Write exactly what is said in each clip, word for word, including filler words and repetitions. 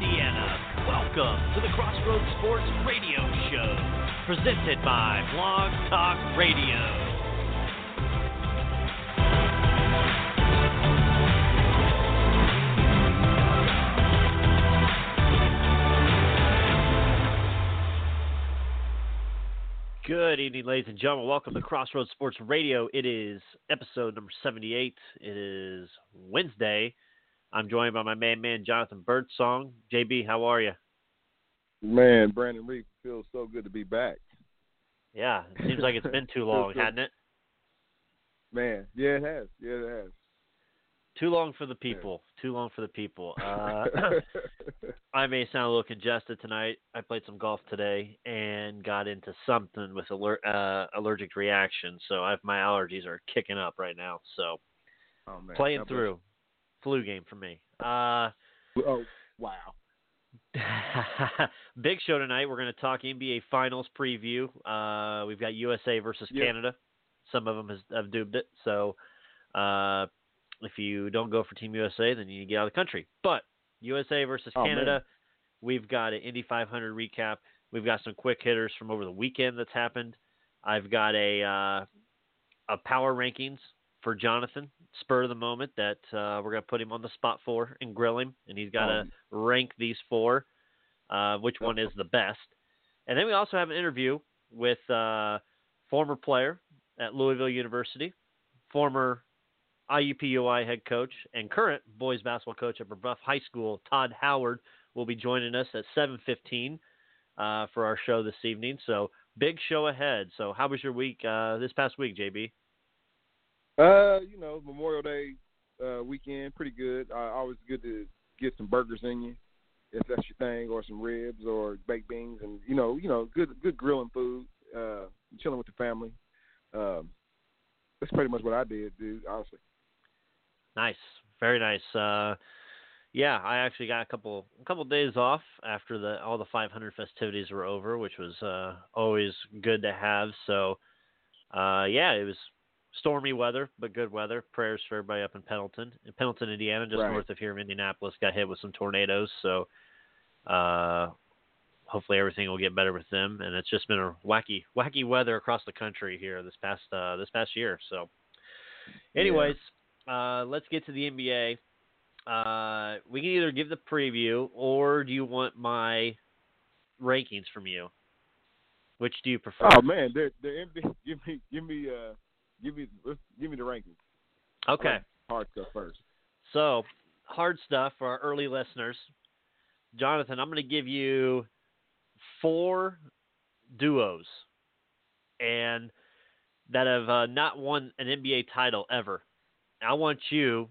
Indiana. Welcome to the Crossroads Sports Radio Show, presented by Blog Talk Radio. Good evening, ladies and gentlemen. Welcome to Crossroads Sports Radio. It is episode number seventy-eight. It is Wednesday. I'm joined by my man, man, Jonathan Birdsong. J B, how are you? Man, Brandon Reed, feels so good to be back. Yeah, it seems like it's been too long, hasn't it? Man, yeah, it has. Yeah, it has. Too long for the people. Yeah. Too long for the people. Uh, I may sound a little congested tonight. I played some golf today and got into something with aller- uh, allergic reaction, so I've, my allergies are kicking up right now. So, oh, man, playing I through. Wish- Flu game for me. Uh, oh, wow. Big show tonight. We're going to talk N B A Finals preview. Uh, we've got U S A versus yep. Canada. Some of them has, have dubed it. So uh, if you don't go for Team U S A, then you need to get out of the country. But U S A versus oh, Canada, man. We've got an Indy five hundred recap. We've got some quick hitters from over the weekend that's happened. I've got a uh, a power rankings for Jonathan, spur of the moment, that uh, we're going to put him on the spot for and grill him, and he's got to um, rank these four, uh, which one is the best. And then we also have an interview with a uh, former player at Louisville University, former I U P U I head coach, and current boys basketball coach at Brebeuf High School, Todd Howard, will be joining us at seven fifteen uh, for our show this evening. So big show ahead. So how was your week uh, this past week, J B? Uh, you know, Memorial Day uh, weekend, pretty good. Uh, always good to get some burgers in you, if that's your thing, or some ribs or baked beans, and you know, you know, good, good grilling food. Uh, chilling with the family. Um, that's pretty much what I did, dude. Honestly. Nice, very nice. Uh, yeah, I actually got a couple, a couple days off after the all the five hundred festivities were over, which was uh, always good to have. So, uh, yeah, it was. Stormy weather, but good weather. Prayers for everybody up in Pendleton. In Pendleton, Indiana, just right. north of here in Indianapolis, got hit with some tornadoes. So uh, hopefully everything will get better with them. And it's just been a wacky, wacky weather across the country here this past uh, this past year. So anyways, yeah. uh, let's get to the N B A. Uh, we can either give the preview or do you want my rankings from you? Which do you prefer? Oh, man, they're, they're, give me give me uh... – Give me, let's, give me the rankings. Okay. Hard stuff first. So, hard stuff for our early listeners. Jonathan, I'm going to give you four duos and that have uh, not won an N B A title ever. I want you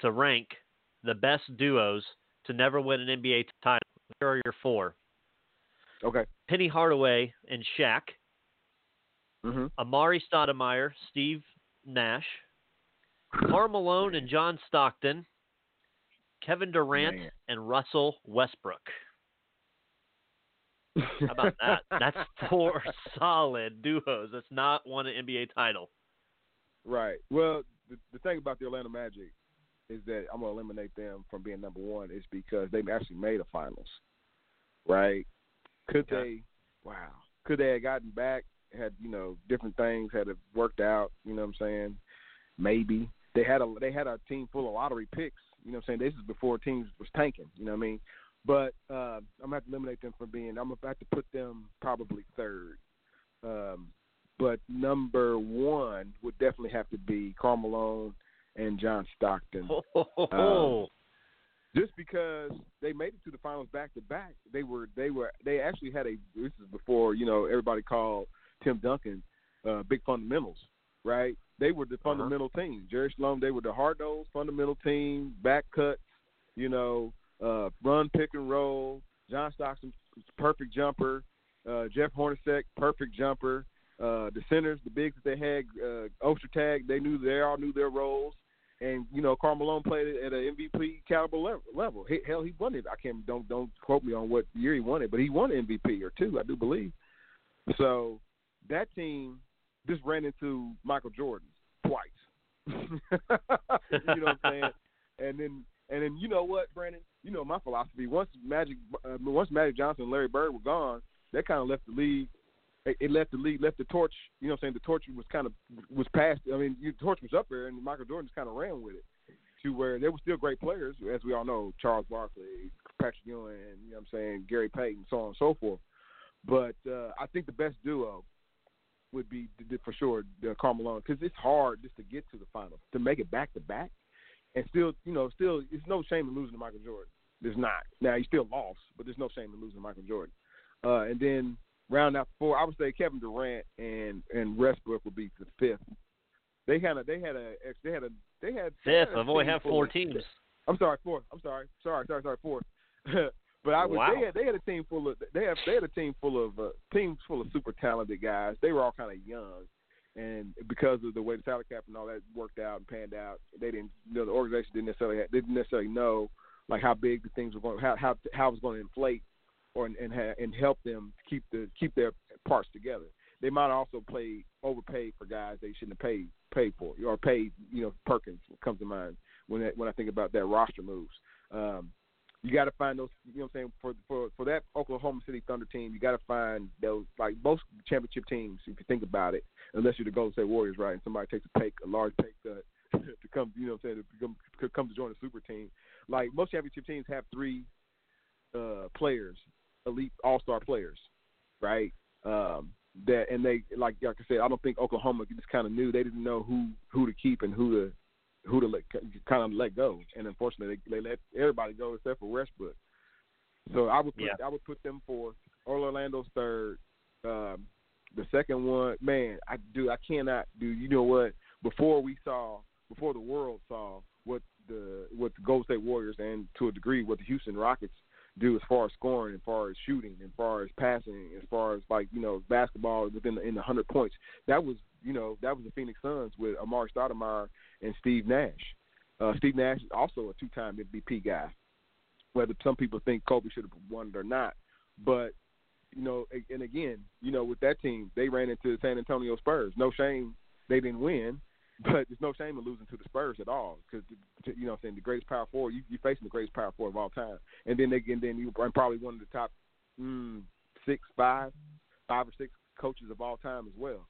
to rank the best duos to never win an N B A title. Here are your four. Okay. Penny Hardaway and Shaq. Mm-hmm. Amar'e Stoudemire, Steve Nash, Karl Malone and John Stockton, Kevin Durant Man. and Russell Westbrook. How about that? That's four solid duos. That's not won an N B A title. Right. Well, the, the thing about the Orlando Magic is that I'm going to eliminate them from being number one is because they've actually made a finals. Right? Could okay. they? Wow. Could they have gotten back? Had, you know, different things had it worked out, you know what I'm saying? Maybe. They had a they had a team full of lottery picks, you know what I'm saying? This is before teams was tanking, you know what I mean? But uh, I'm going to have to eliminate them from being – I'm about to put them probably third. Um, but number one would definitely have to be Karl Malone and John Stockton. Um, just because they made it to the finals back-to-back. They were – they were they actually had a – this is before, you know, everybody called – Tim Duncan, uh, big fundamentals, right? They were the fundamental uh-huh. team. Jerry Sloan, they were the hard-nosed fundamental team, back cuts, you know, uh, run, pick and roll. John Stockton, perfect jumper. Uh, Jeff Hornacek, perfect jumper. Uh, the centers, the bigs that they had, uh, Ostertag, they knew they all knew their roles. And, you know, Karl Malone played at an M V P caliber level. level. He, hell, he won it. I can't, don't, don't quote me on what year he won it, but he won M V P or two, I do believe. So, that team just ran into Michael Jordan twice. You know what I'm saying? And then, and then you know what, Brandon? you know my philosophy. Once Magic, uh, once Magic Johnson and Larry Bird were gone, that kind of left the league. It, it left the league, left the torch. You know what I'm saying? The torch was kind of was passed. I mean, the torch was up there, and Michael Jordan just kind of ran with it to where there were still great players, as we all know, Charles Barkley, Patrick Ewing, you know what I'm saying, Gary Payton, so on and so forth. But uh, I think the best duo would be, for sure, Karl Malone, because it's hard just to get to the final, to make it back-to-back. And still, you know, still, it's no shame in losing to Michael Jordan. There's not. Now, he still lost, but there's no shame in losing to Michael Jordan. Uh, and then round out four, I would say Kevin Durant and, and Westbrook would be the fifth. They kind of, they had a, they had a, they had fifth. I've only had four teams. I'm sorry, fourth. I'm sorry, sorry, sorry, sorry, fourth. But I was, wow. they had, they had a team full of, they had, they had a team full of, uh, teams full of super talented guys. They were all kind of young, and because of the way the salary cap and all that worked out and panned out, they didn't, you know, the organization didn't necessarily, have, didn't necessarily know like how big the things were going, how how how it was going to inflate, or and and, and help them keep the keep their parts together. They might also play overpaid for guys they shouldn't have paid paid for, or paid. You know, Perkins comes to mind when that, when I think about that roster moves. Um, you got to find those. You know what I'm saying? For for for that Oklahoma City Thunder team, you got to find those. Like most championship teams, if you think about it, unless you're the Golden State Warriors, right? And somebody takes a pay, a large pay cut to come. You know what I'm saying? To come, to come to join a super team. Like most championship teams have three uh, players, elite all-star players, right? Um, That and they like like I said, I don't think Oklahoma just kind of knew. They didn't know who, who to keep and who to who to let, kind of let go. And unfortunately, they, they let everybody go except for Westbrook. So I would put, yeah. I would put them fourth. Orlando's third. Um, the second one, man, I do I cannot do. You know what? Before we saw, before the world saw what the what the Golden State Warriors and to a degree what the Houston Rockets do as far as scoring, as far as shooting, as far as passing, as far as like, you know, basketball within the, in the hundred points. That was, you know, that was the Phoenix Suns with Amar'e Stoudemire and Steve Nash. Uh, Steve Nash is also a two-time M V P guy. Whether some people think Kobe should have won it or not, but you know, and again, you know, with that team, they ran into the San Antonio Spurs. No shame they didn't win, but there's no shame in losing to the Spurs at all, because you know what I'm saying, the greatest power forward, you, you're facing the greatest power forward of all time, and then they, and then you probably one of the top mm, six, five, five or six coaches of all time as well.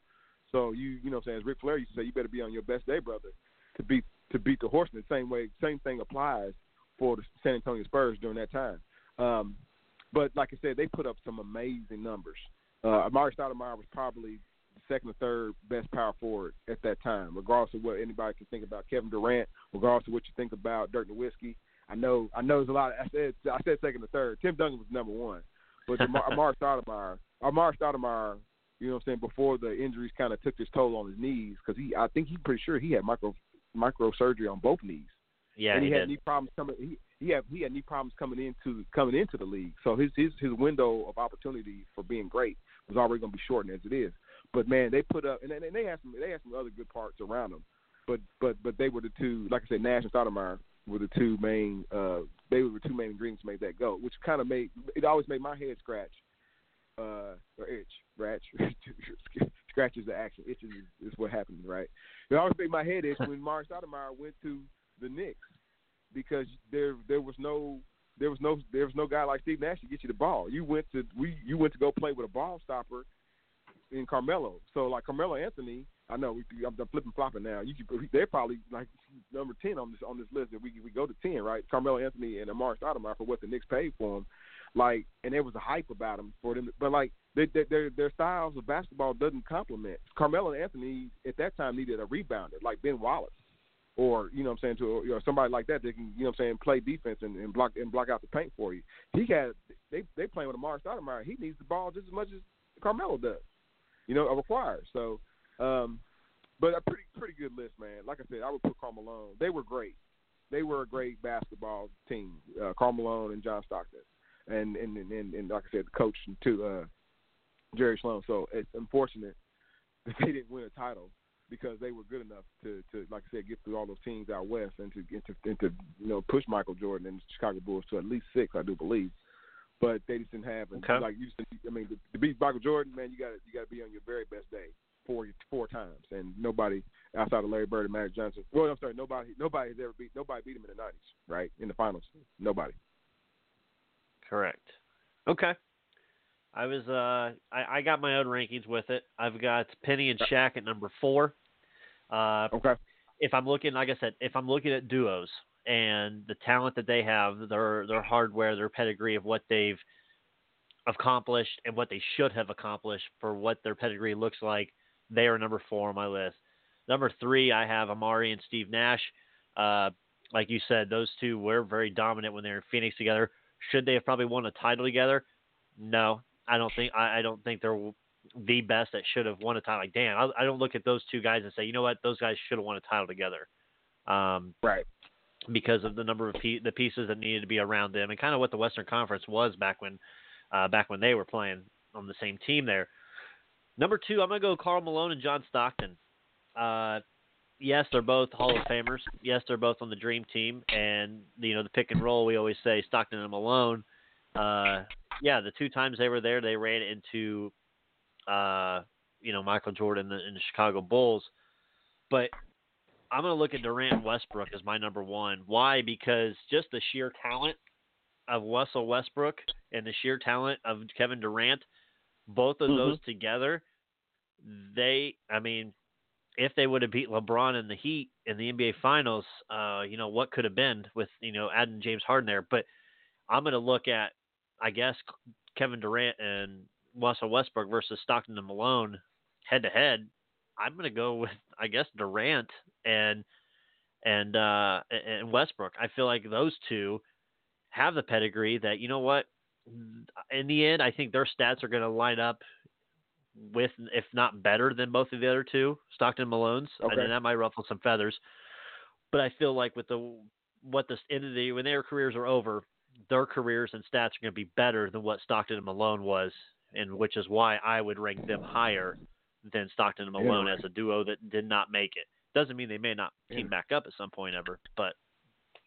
So you you know what I'm saying, as Ric Flair used to say, you better be on your best day, brother, to beat to beat the horse. In the same way, same thing applies for the San Antonio Spurs during that time. Um, but like I said, they put up some amazing numbers. Uh, Amar'e Stoudemire was probably second or third best power forward at that time, regardless of what anybody can think about Kevin Durant, regardless of what you think about Dirk Nowitzki. I know, I know there's a lot of, I said, I said second or third. Tim Duncan was number one, but Amar'e Stoudemire, Amar'e Stoudemire, you know what I'm saying, before the injuries kind of took this toll on his knees, because he, I think he's pretty sure he had micro microsurgery on both knees. Yeah, and he, he had did. knee problems coming. He, he had he had knee problems coming into coming into the league. So his his his window of opportunity for being great was already going to be shortened as it is. But man, they put up, and they had some, they had some other good parts around them. But but but they were the two, like I said, Nash and Stoudemire were the two main. Uh, they were the two main ingredients to make that go, which kind of made it always made my head scratch, uh, or itch, scratch, scratch is the action, itch is, is what happened, right? It always made my head itch when Amar'e Stoudemire went to the Knicks, because there there was no. There was no there was no guy like Steve Nash to get you the ball. You went to we you went to go play with a ball stopper in Carmelo. So like Carmelo Anthony, I know we, I'm flipping flopping now. You could, they're probably like number ten on this on this list. If we we go to ten, right? Carmelo Anthony and Amar'e Stoudemire for what the Knicks paid for him, like, and there was a hype about him for them. But like their their their styles of basketball doesn't complement. Carmelo Anthony at that time needed a rebounder like Ben Wallace, or, you know what I'm saying, to, or somebody like that that can, you know what I'm saying, play defense and, and block and block out the paint for you. He got they they playing with Amar'e Stoudemire. He needs the ball just as much as Carmelo does, you know, required. So, um, but a pretty pretty good list, man. Like I said, I would put Karl Malone. They were great. They were a great basketball team. Uh, Karl Malone and John Stockton, and and, and, and, and like I said, the coach too, uh, Jerry Sloan. So it's unfortunate that they didn't win a title, because they were good enough to, to, like I said, get through all those teams out west and to get to, and to, you know, push Michael Jordan and the Chicago Bulls to at least six, I do believe. But they just didn't have, okay. like you said, I mean, to, to beat Michael Jordan, man, you got you got to be on your very best day four four times, and nobody outside of Larry Bird and Magic Johnson. Well, I'm sorry, nobody nobody has ever beat nobody beat him in the nineties, right? In the finals, nobody. Correct. Okay. I was uh I, I got my own rankings with it. I've got Penny and Shaq at number four. Uh, okay. If I'm looking, like I said, if I'm looking at duos and the talent that they have, their their hardware, their pedigree of what they've accomplished and what they should have accomplished for what their pedigree looks like, they are number four on my list. Number three, I have Amar'e and Steve Nash. Uh, like you said, those two were very dominant when they were in Phoenix together. Should they have probably won a title together? No, I don't think. I, I don't think they're the best that should have won a title. Like, damn, I, I don't look at those two guys and say, you know what, those guys should have won a title together. Um, right. Because of the number of pe- the pieces that needed to be around them, and kind of what the Western Conference was back when, uh, back when they were playing on the same team there. Number two, I'm gonna go Karl Malone and John Stockton. Uh, yes, they're both Hall of Famers. Yes, they're both on the Dream Team, and you know the pick and roll. We always say Stockton and Malone. Uh, yeah, the two times they were there, they ran into, uh, you know, Michael Jordan and the Chicago Bulls. But I'm going to look at Durant and Westbrook as my number one. Why? Because just the sheer talent of Russell Westbrook and the sheer talent of Kevin Durant, both of mm-hmm. those together, they, I mean, if they would have beat LeBron in the Heat in the N B A Finals, uh, you know, what could have been with, you know, adding James Harden there. But I'm going to look at, I guess, Kevin Durant and Russell Westbrook versus Stockton and Malone head-to-head. I'm going to go with, I guess, Durant and and uh, and Westbrook. I feel like those two have the pedigree that, you know what, in the end, I think their stats are going to line up with, if not better than both of the other two, Stockton and Malone's. Okay. And then that might ruffle some feathers. But I feel like with the what the end of the when their careers are over, their careers and stats are going to be better than what Stockton and Malone was, and which is why I would rank them higher than Stockton and Malone yeah. as a duo that did not make it. Doesn't mean they may not team yeah. back up at some point ever, but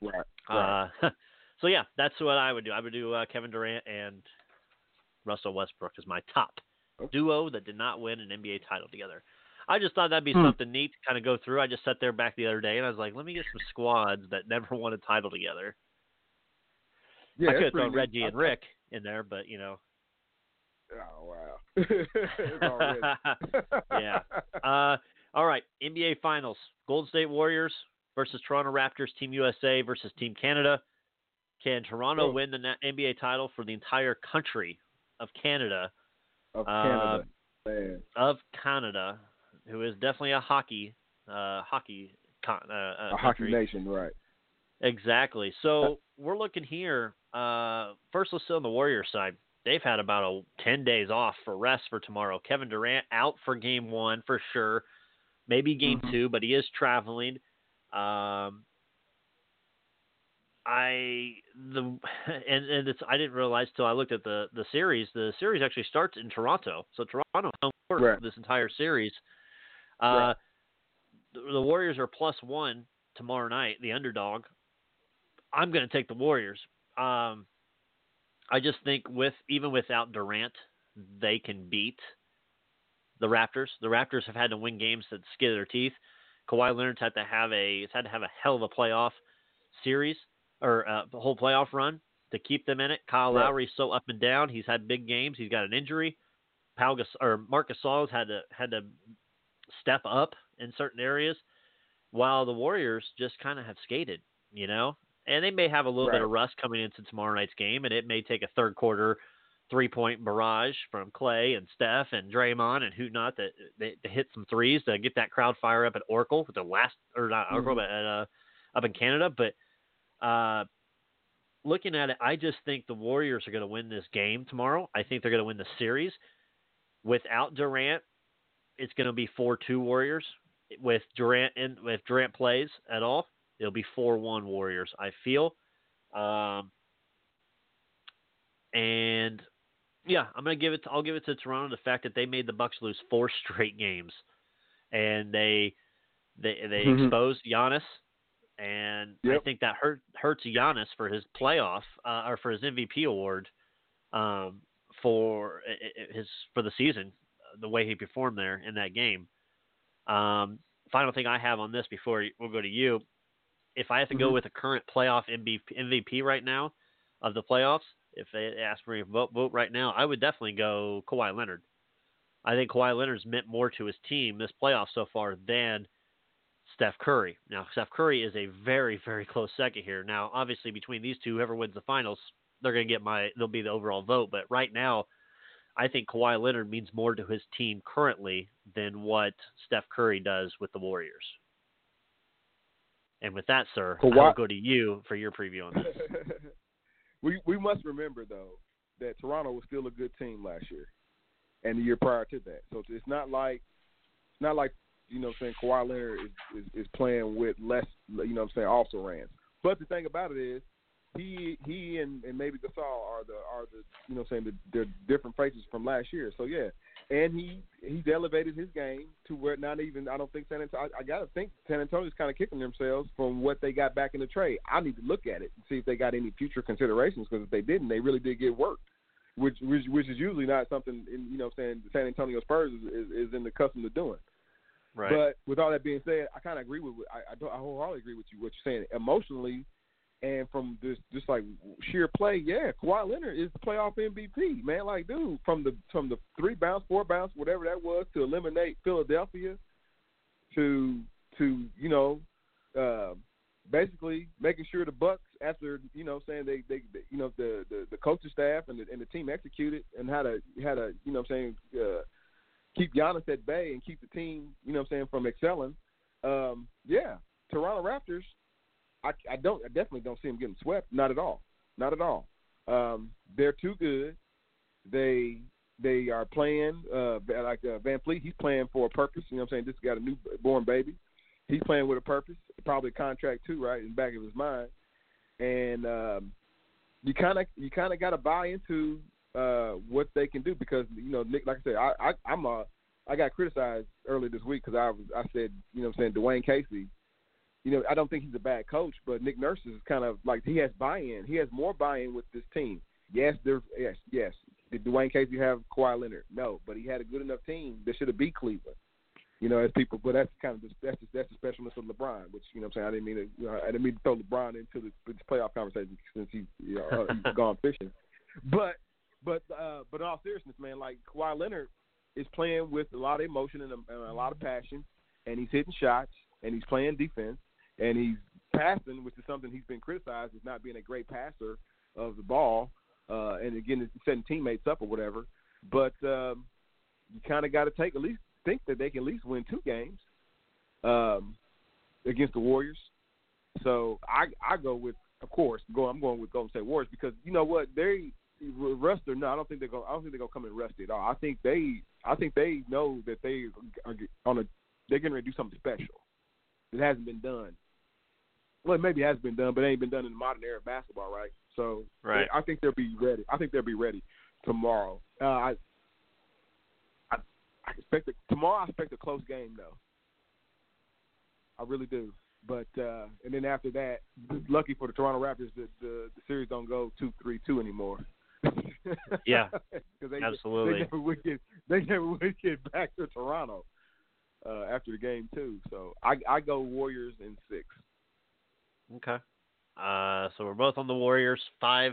right. Right. Uh, so yeah, that's what I would do. I would do uh, Kevin Durant and Russell Westbrook as my top duo that did not win an N B A title together. I just thought that'd be hmm. something neat to kind of go through. I just sat there back the other day and I was like, let me get some squads that never won a title together. Yeah, I could have thrown Reggie and Rick in there, but, you know. Oh, wow. It's already. yeah. Uh, all right, N B A Finals. Golden State Warriors versus Toronto Raptors, Team U S A versus Team Canada. Can Toronto oh. win the N B A title for the entire country of Canada? Of Canada. Uh, Man. Of Canada, who is definitely a hockey uh, hockey con- uh, uh, a country. Hockey nation, right. Exactly. So we're looking here. Uh, first, let's sit on the Warriors side. They've had about a, ten days off for rest for tomorrow. Kevin Durant out for game one for sure. Maybe game mm-hmm. two, but he is traveling. Um, I the and, and it's I didn't realize till I looked at the, the series. The series actually starts in Toronto. So Toronto home court right. this entire series. Uh, right. the, the Warriors are plus one tomorrow night, the underdog. I'm going to take the Warriors. Um, I just think with even without Durant, they can beat the Raptors. The Raptors have had to win games that skid their teeth. Kawhi Leonard's had to have a it's had to have a hell of a playoff series or a whole playoff run to keep them in it. Kyle right. Lowry's so up and down. He's had big games. He's got an injury. Paul Gas- or Marc Gasol's had to had to step up in certain areas, while the Warriors just kind of have skated, you know. And they may have a little right. bit of rust coming into tomorrow night's game, and it may take a third-quarter three-point barrage from Klay and Steph and Draymond and who not that they, they hit some threes to get that crowd fire up at Oracle with the last or not Oracle, mm-hmm. but at, uh, up in Canada. But uh, looking at it, I just think the Warriors are going to win this game tomorrow. I think they're going to win the series. Without Durant, it's going to be four two Warriors. With Durant in, if Durant plays at all, it'll be four one Warriors, I feel. Um, and yeah, I'm gonna give it. To, I'll give it to Toronto. The fact that they made the Bucks lose four straight games, and they they they mm-hmm. exposed Giannis, and yep. I think that hurt hurts Giannis for his playoff uh, or for his M V P award um, for his for the season. The way he performed there in that game. Um, final thing I have on this before we'll go to you. If I have to go with a current playoff M V P right now of the playoffs, if they asked for a vote, vote right now, I would definitely go Kawhi Leonard. I think Kawhi Leonard's meant more to his team this playoff so far than Steph Curry. Now, Steph Curry is a very, very close second here. Now, obviously, between these two, whoever wins the finals, they're going to get my, they'll be the overall vote. But right now, I think Kawhi Leonard means more to his team currently than what Steph Curry does with the Warriors. And with that, sir, Kawhi- I'll go to you for your preview on this. we we must remember, though, that Toronto was still a good team last year and the year prior to that. So it's not like, it's not like, you know what I'm saying, Kawhi Leonard is, is, is playing with less, you know what I'm saying, also rans. But the thing about it is, he he and, and maybe Gasol are the are the you know what I'm saying, they're different faces from last year. So yeah, and he he's elevated his game to where not even I don't think San Antonio I, I gotta think San Antonio's kind of kicking themselves from what they got back in the trade. I need to look at it and see if they got any future considerations, because if they didn't, they really did get worked, which which, which is usually not something in, you know what I'm saying, San Antonio Spurs is, is, is in the custom of doing. Right. But with all that being said, I kind of agree with I I, don't, I wholeheartedly agree with you what you're saying emotionally. And from this, just like sheer play, yeah, Kawhi Leonard is the playoff M V P, man. Like, dude, from the from the three bounce, four bounce, whatever that was, to eliminate Philadelphia, to to you know, uh, basically making sure the Bucks, after you know saying they, they they you know the the the coaching staff and the and the team executed and how to how to you know what I'm saying uh, keep Giannis at bay and keep the team you know what I'm saying from excelling. Um, yeah, Toronto Raptors. I, I don't. I definitely don't see them getting swept. Not at all. Not at all. Um, they're too good. They they are playing uh, like uh, Van Fleet. He's playing for a purpose. You know what I'm saying? Just got a newborn baby. He's playing with a purpose. Probably a contract too, right? In the back of his mind. And um, you kind of you kind of got to buy into uh, what they can do, because you know Nick. Like I said, I, I I'm a I got criticized earlier this week because I was I said you know what I'm saying Dwayne Casey. You know, I don't think he's a bad coach, but Nick Nurse is kind of like he has buy-in. He has more buy-in with this team. Yes, there's yes, yes. Did Dwayne Casey have Kawhi Leonard? No, but he had a good enough team that should have beat Cleveland. You know, as people, but that's kind of just, that's just, that's the specialness of LeBron, which you know what I'm saying I didn't mean to you know, I didn't mean to throw LeBron into the playoff conversation since he's you know, he's gone fishing. But but uh, but in all seriousness, man, like Kawhi Leonard is playing with a lot of emotion and a, and a lot of passion, and he's hitting shots and he's playing defense. And he's passing, which is something he's been criticized as not being a great passer of the ball, uh, and again, setting teammates up or whatever. But um, you kind of got to take at least think that they can at least win two games um, against the Warriors. So I I go with, of course, go I'm going with Golden State Warriors, because you know what, they rest or no, I don't think they're going. I don't think they're going to come and rest at all. I think they I think they know that they are on a they're going to do something special that hasn't been done. Well, it maybe has been done, but it ain't been done in the modern era of basketball, right? So right. I think they'll be ready. I think they'll be ready tomorrow. Uh, I, I, I expect a, tomorrow. I expect a close game, though. I really do. But uh, and then after that, lucky for the Toronto Raptors, the the, the series don't go two three two anymore. Yeah, they, absolutely. They never would get. They never would get back to Toronto uh, after the game too. So I I go Warriors in six. Okay. Uh, so we're both on the Warriors. Five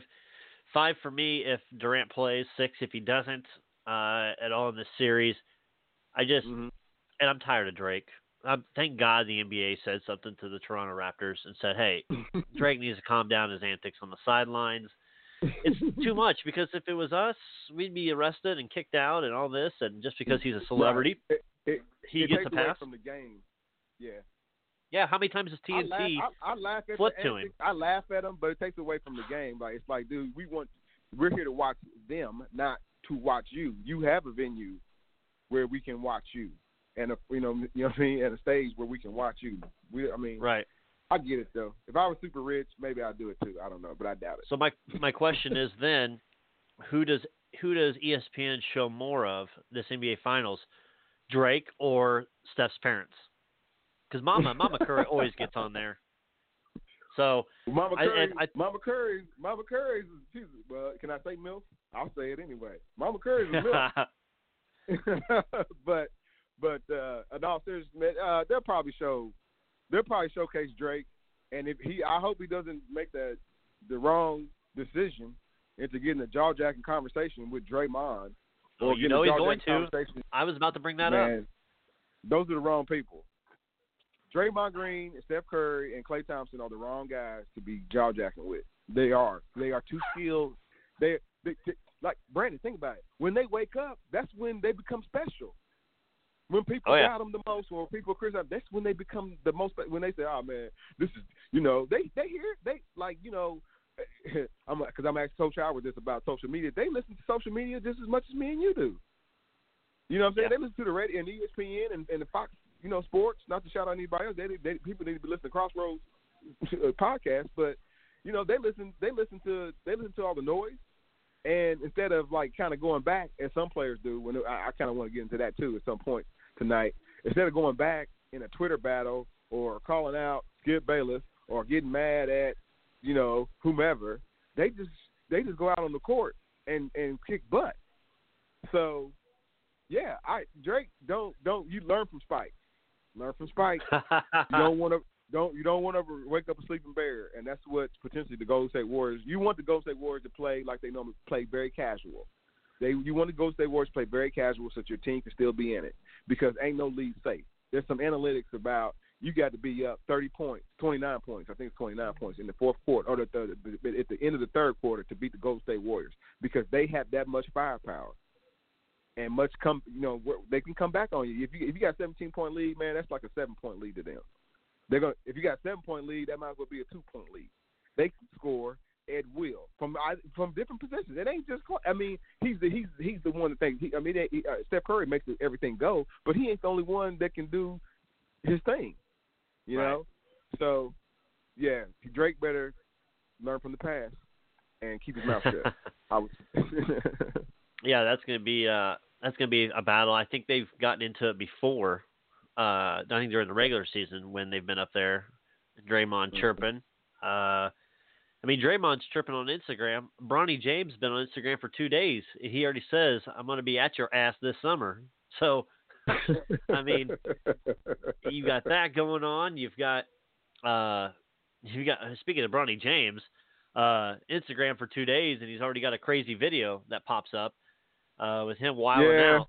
five for me if Durant plays, six if he doesn't uh, at all in this series. I just mm-hmm. – and I'm tired of Drake. I'm, thank God the N B A said something to the Toronto Raptors and said, hey, Drake needs to calm down his antics on the sidelines. It's too much, because if it was us, we'd be arrested and kicked out and all this, and just because he's a celebrity, it, it, he it gets a pass. Away from the game. Yeah. Yeah, how many times has T N T I laugh, I, I laugh at flipped to him? I laugh at him, but it takes away from the game. Like, it's like, dude, we want, we're here to watch them, not to watch you. You have a venue where we can watch you, and a, you know, you know what I mean, and a stage where we can watch you. We, I mean, right? I get it though. If I was super rich, maybe I'd do it too. I don't know, but I doubt it. So my my question is then, who does who does E S P N show more of this N B A Finals, Drake or Steph's parents? Because Mama, Mama Curry always gets on there. So Mama Curry, I, and I, Mama Curry, Mama Curry's. She's, well, can I say milf? I'll say it anyway. Mama Curry's a milf. but, but uh, in all seriousness, uh, they'll probably show, they'll probably showcase Drake. And if he, I hope he doesn't make the the wrong decision into getting a jaw-jacking conversation with Draymond. Or oh, you know he's going to. I was about to bring that man, up. Those are the wrong people. Draymond Green, Steph Curry, and Klay Thompson are the wrong guys to be jaw-jacking with. They are. They are too skilled. They, they, they like, Brandon, think about it. When they wake up, that's when they become special. When people oh, yeah. doubt them the most, or people criticize, that's when they become the most. When they say, "Oh man, this is," you know, they they hear they like, you know, I'm because I'm asking Coach Howard this about social media. They listen to social media just as much as me and you do. You know what I'm saying? Yeah. They listen to the radio and E S P N and, and the Fox, you know, sports. Not to shout out anybody else. They, they people need to be listening to Crossroads podcast, but you know, they listen. They listen to they listen to all the noise. And instead of, like, kind of going back, as some players do, when I, I kind of want to get into that, too, at some point tonight, instead of going back in a Twitter battle or calling out Skip Bayless or getting mad at, you know, whomever, they just they just go out on the court and, and kick butt. So, yeah, I Drake, don't don't you learn from Spike. Learn from Spike. You don't want to don't you don't want to wake up a sleeping bear, and that's what potentially the Golden State Warriors. You want the Golden State Warriors to play like they normally play, very casual. They you want the Golden State Warriors to play very casual so that your team can still be in it, because ain't no lead safe. There's some analytics about you got to be up thirty points, twenty-nine points, I think it's twenty-nine points in the fourth quarter or the third, at the end of the third quarter to beat the Golden State Warriors, because they have that much firepower and much come. You know, they can come back on you if you if you got a seventeen point lead, man. That's like a seven point lead to them. They're gonna. If you got a seven-point lead, that might as well be a two-point lead. They can score at will from from different positions. It ain't just. I mean, he's the he's he's the one that thinks. He, I mean, he, uh, Steph Curry makes everything go, but he ain't the only one that can do his thing. You right. know, so yeah, Drake better learn from the past and keep his mouth shut. I would. Yeah, that's gonna be uh that's gonna be a battle. I think they've gotten into it before. Uh, I think during the regular season when they've been up there, Draymond chirping. Uh, I mean, Draymond's chirping on Instagram. Bronny James been on Instagram for two days. He already says, "I'm going to be at your ass this summer." So, I mean, you got that going on. You've got, uh, you got. Speaking of Bronny James, uh, Instagram for two days, and he's already got a crazy video that pops up uh, with him wilding yeah. out,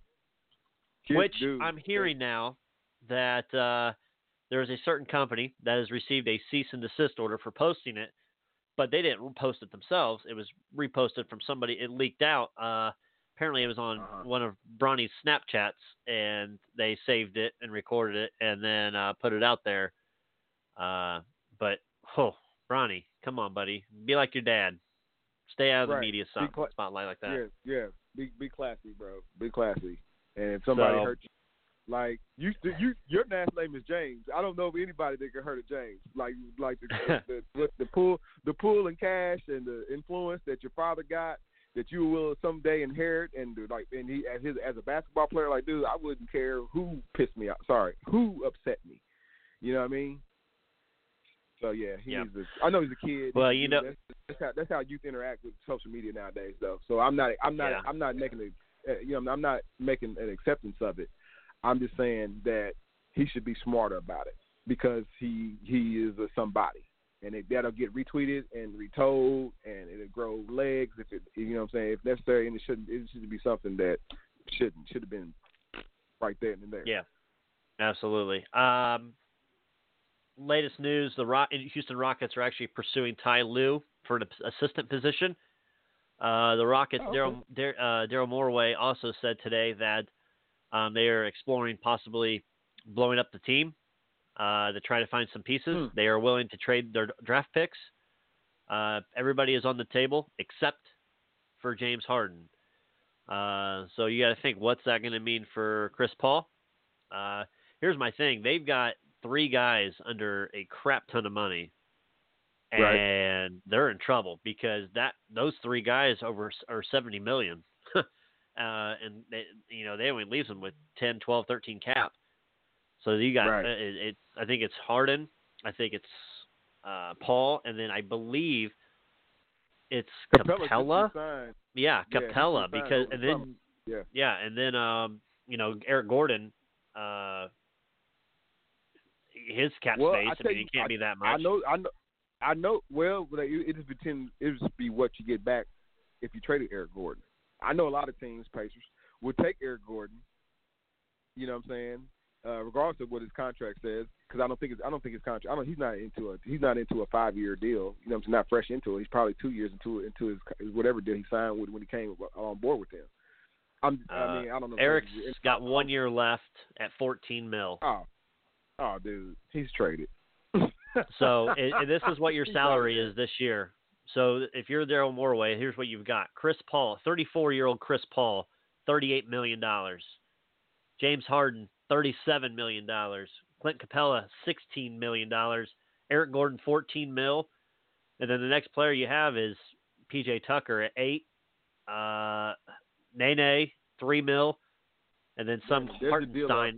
Kids which do. I'm hearing yeah. now. That uh, there is a certain company that has received a cease and desist order for posting it, but they didn't post it themselves. It was reposted from somebody. It leaked out. Uh, apparently it was on uh-huh. one of Bronny's Snapchats, and they saved it and recorded it and then uh, put it out there. Uh, but, oh, Bronny, come on, buddy. Be like your dad. Stay out of right. the media spot- cla- spotlight like that. Yeah, yeah. Be, be classy, bro. Be classy. And if somebody so, hurts you, like you, you, your last name is James. I don't know of anybody that can hurt a James. Like, like the the, the, the pool, the pool and cash and the influence that your father got, that you will someday inherit. And like, and he as his as a basketball player, like, dude, I wouldn't care who pissed me off. Sorry, who upset me. You know what I mean? So yeah, he's. Yep. A, I know he's a kid. Well, you know, that's, that's how that's how youth interact with social media nowadays, though. So I'm not, I'm not, yeah. I'm not making a, you know, I'm not making an acceptance of it. I'm just saying that he should be smarter about it, because he he is a somebody, and it, that'll get retweeted and retold, and it'll grow legs if it, you know what I'm saying, if necessary, and it shouldn't it should be something that shouldn't should have been right there and there. Yeah, absolutely. Um, latest news: the Rock, Houston Rockets are actually pursuing Ty Lue for an assistant position. Uh, the Rockets, oh, okay. Daryl Daryl uh, Morey also said today that. Um, they are exploring possibly blowing up the team uh, to try to find some pieces. Hmm. They are willing to trade their draft picks. Uh, everybody is on the table except for James Harden. Uh, so you got to think, what's that going to mean for Chris Paul? Uh, here's my thing. They've got three guys under a crap ton of money, and right. they're in trouble because that those three guys over are seventy million dollars. Uh, and they, you know, they only leaves them with ten, twelve, thirteen cap. So you got right. it, it. I think it's Harden. I think it's uh, Paul, and then I believe it's Capella. Capella? Yeah, Capella yeah, because and then yeah. yeah, and then um, you know, Eric Gordon, uh, his cap well, space. I, I mean, it can't I, be that much. I know. I know. I know. Well, it just depends. It just be what you get back if you traded Eric Gordon. I know a lot of teams, Pacers, would take Eric Gordon, you know what I'm saying, uh, regardless of what his contract says, because I don't think his, I don't think his contract. I don't. He's not into a he's not into a five year deal. You know, what I'm saying, not fresh into it. He's probably two years into into his whatever deal he signed with when he came on board with them. I'm, uh, I mean, I don't know. Eric's it's, got one year left at fourteen mil. Oh, oh, dude, he's traded. So it, and this is what your salary is this year. So if you're Daryl Morey, here's what you've got: Chris Paul, thirty-four-year-old Chris Paul, thirty-eight million dollars. James Harden, thirty-seven million dollars. Clint Capella, sixteen million dollars. Eric Gordon, fourteen mil. And then the next player you have is P J Tucker at eight. Uh, Nene, three mil. And then some there's Hartenstein.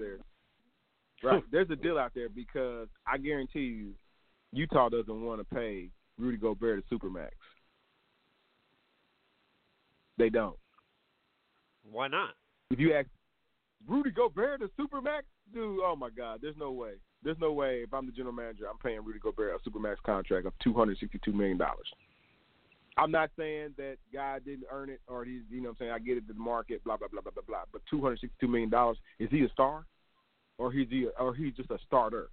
Right, there's a deal out there because I guarantee you Utah doesn't want to pay Rudy Gobert a supermax. They don't. Why not? If you ask Rudy Gobert a supermax, dude, oh my God, there's no way. There's no way if I'm the general manager, I'm paying Rudy Gobert a supermax contract of two hundred sixty-two million dollars. I'm not saying that guy didn't earn it or he's, you know what I'm saying, I get it to the market, blah, blah, blah, blah, blah, blah. But two hundred sixty-two million dollars, is he a star? Or he's the, or he's just a starter.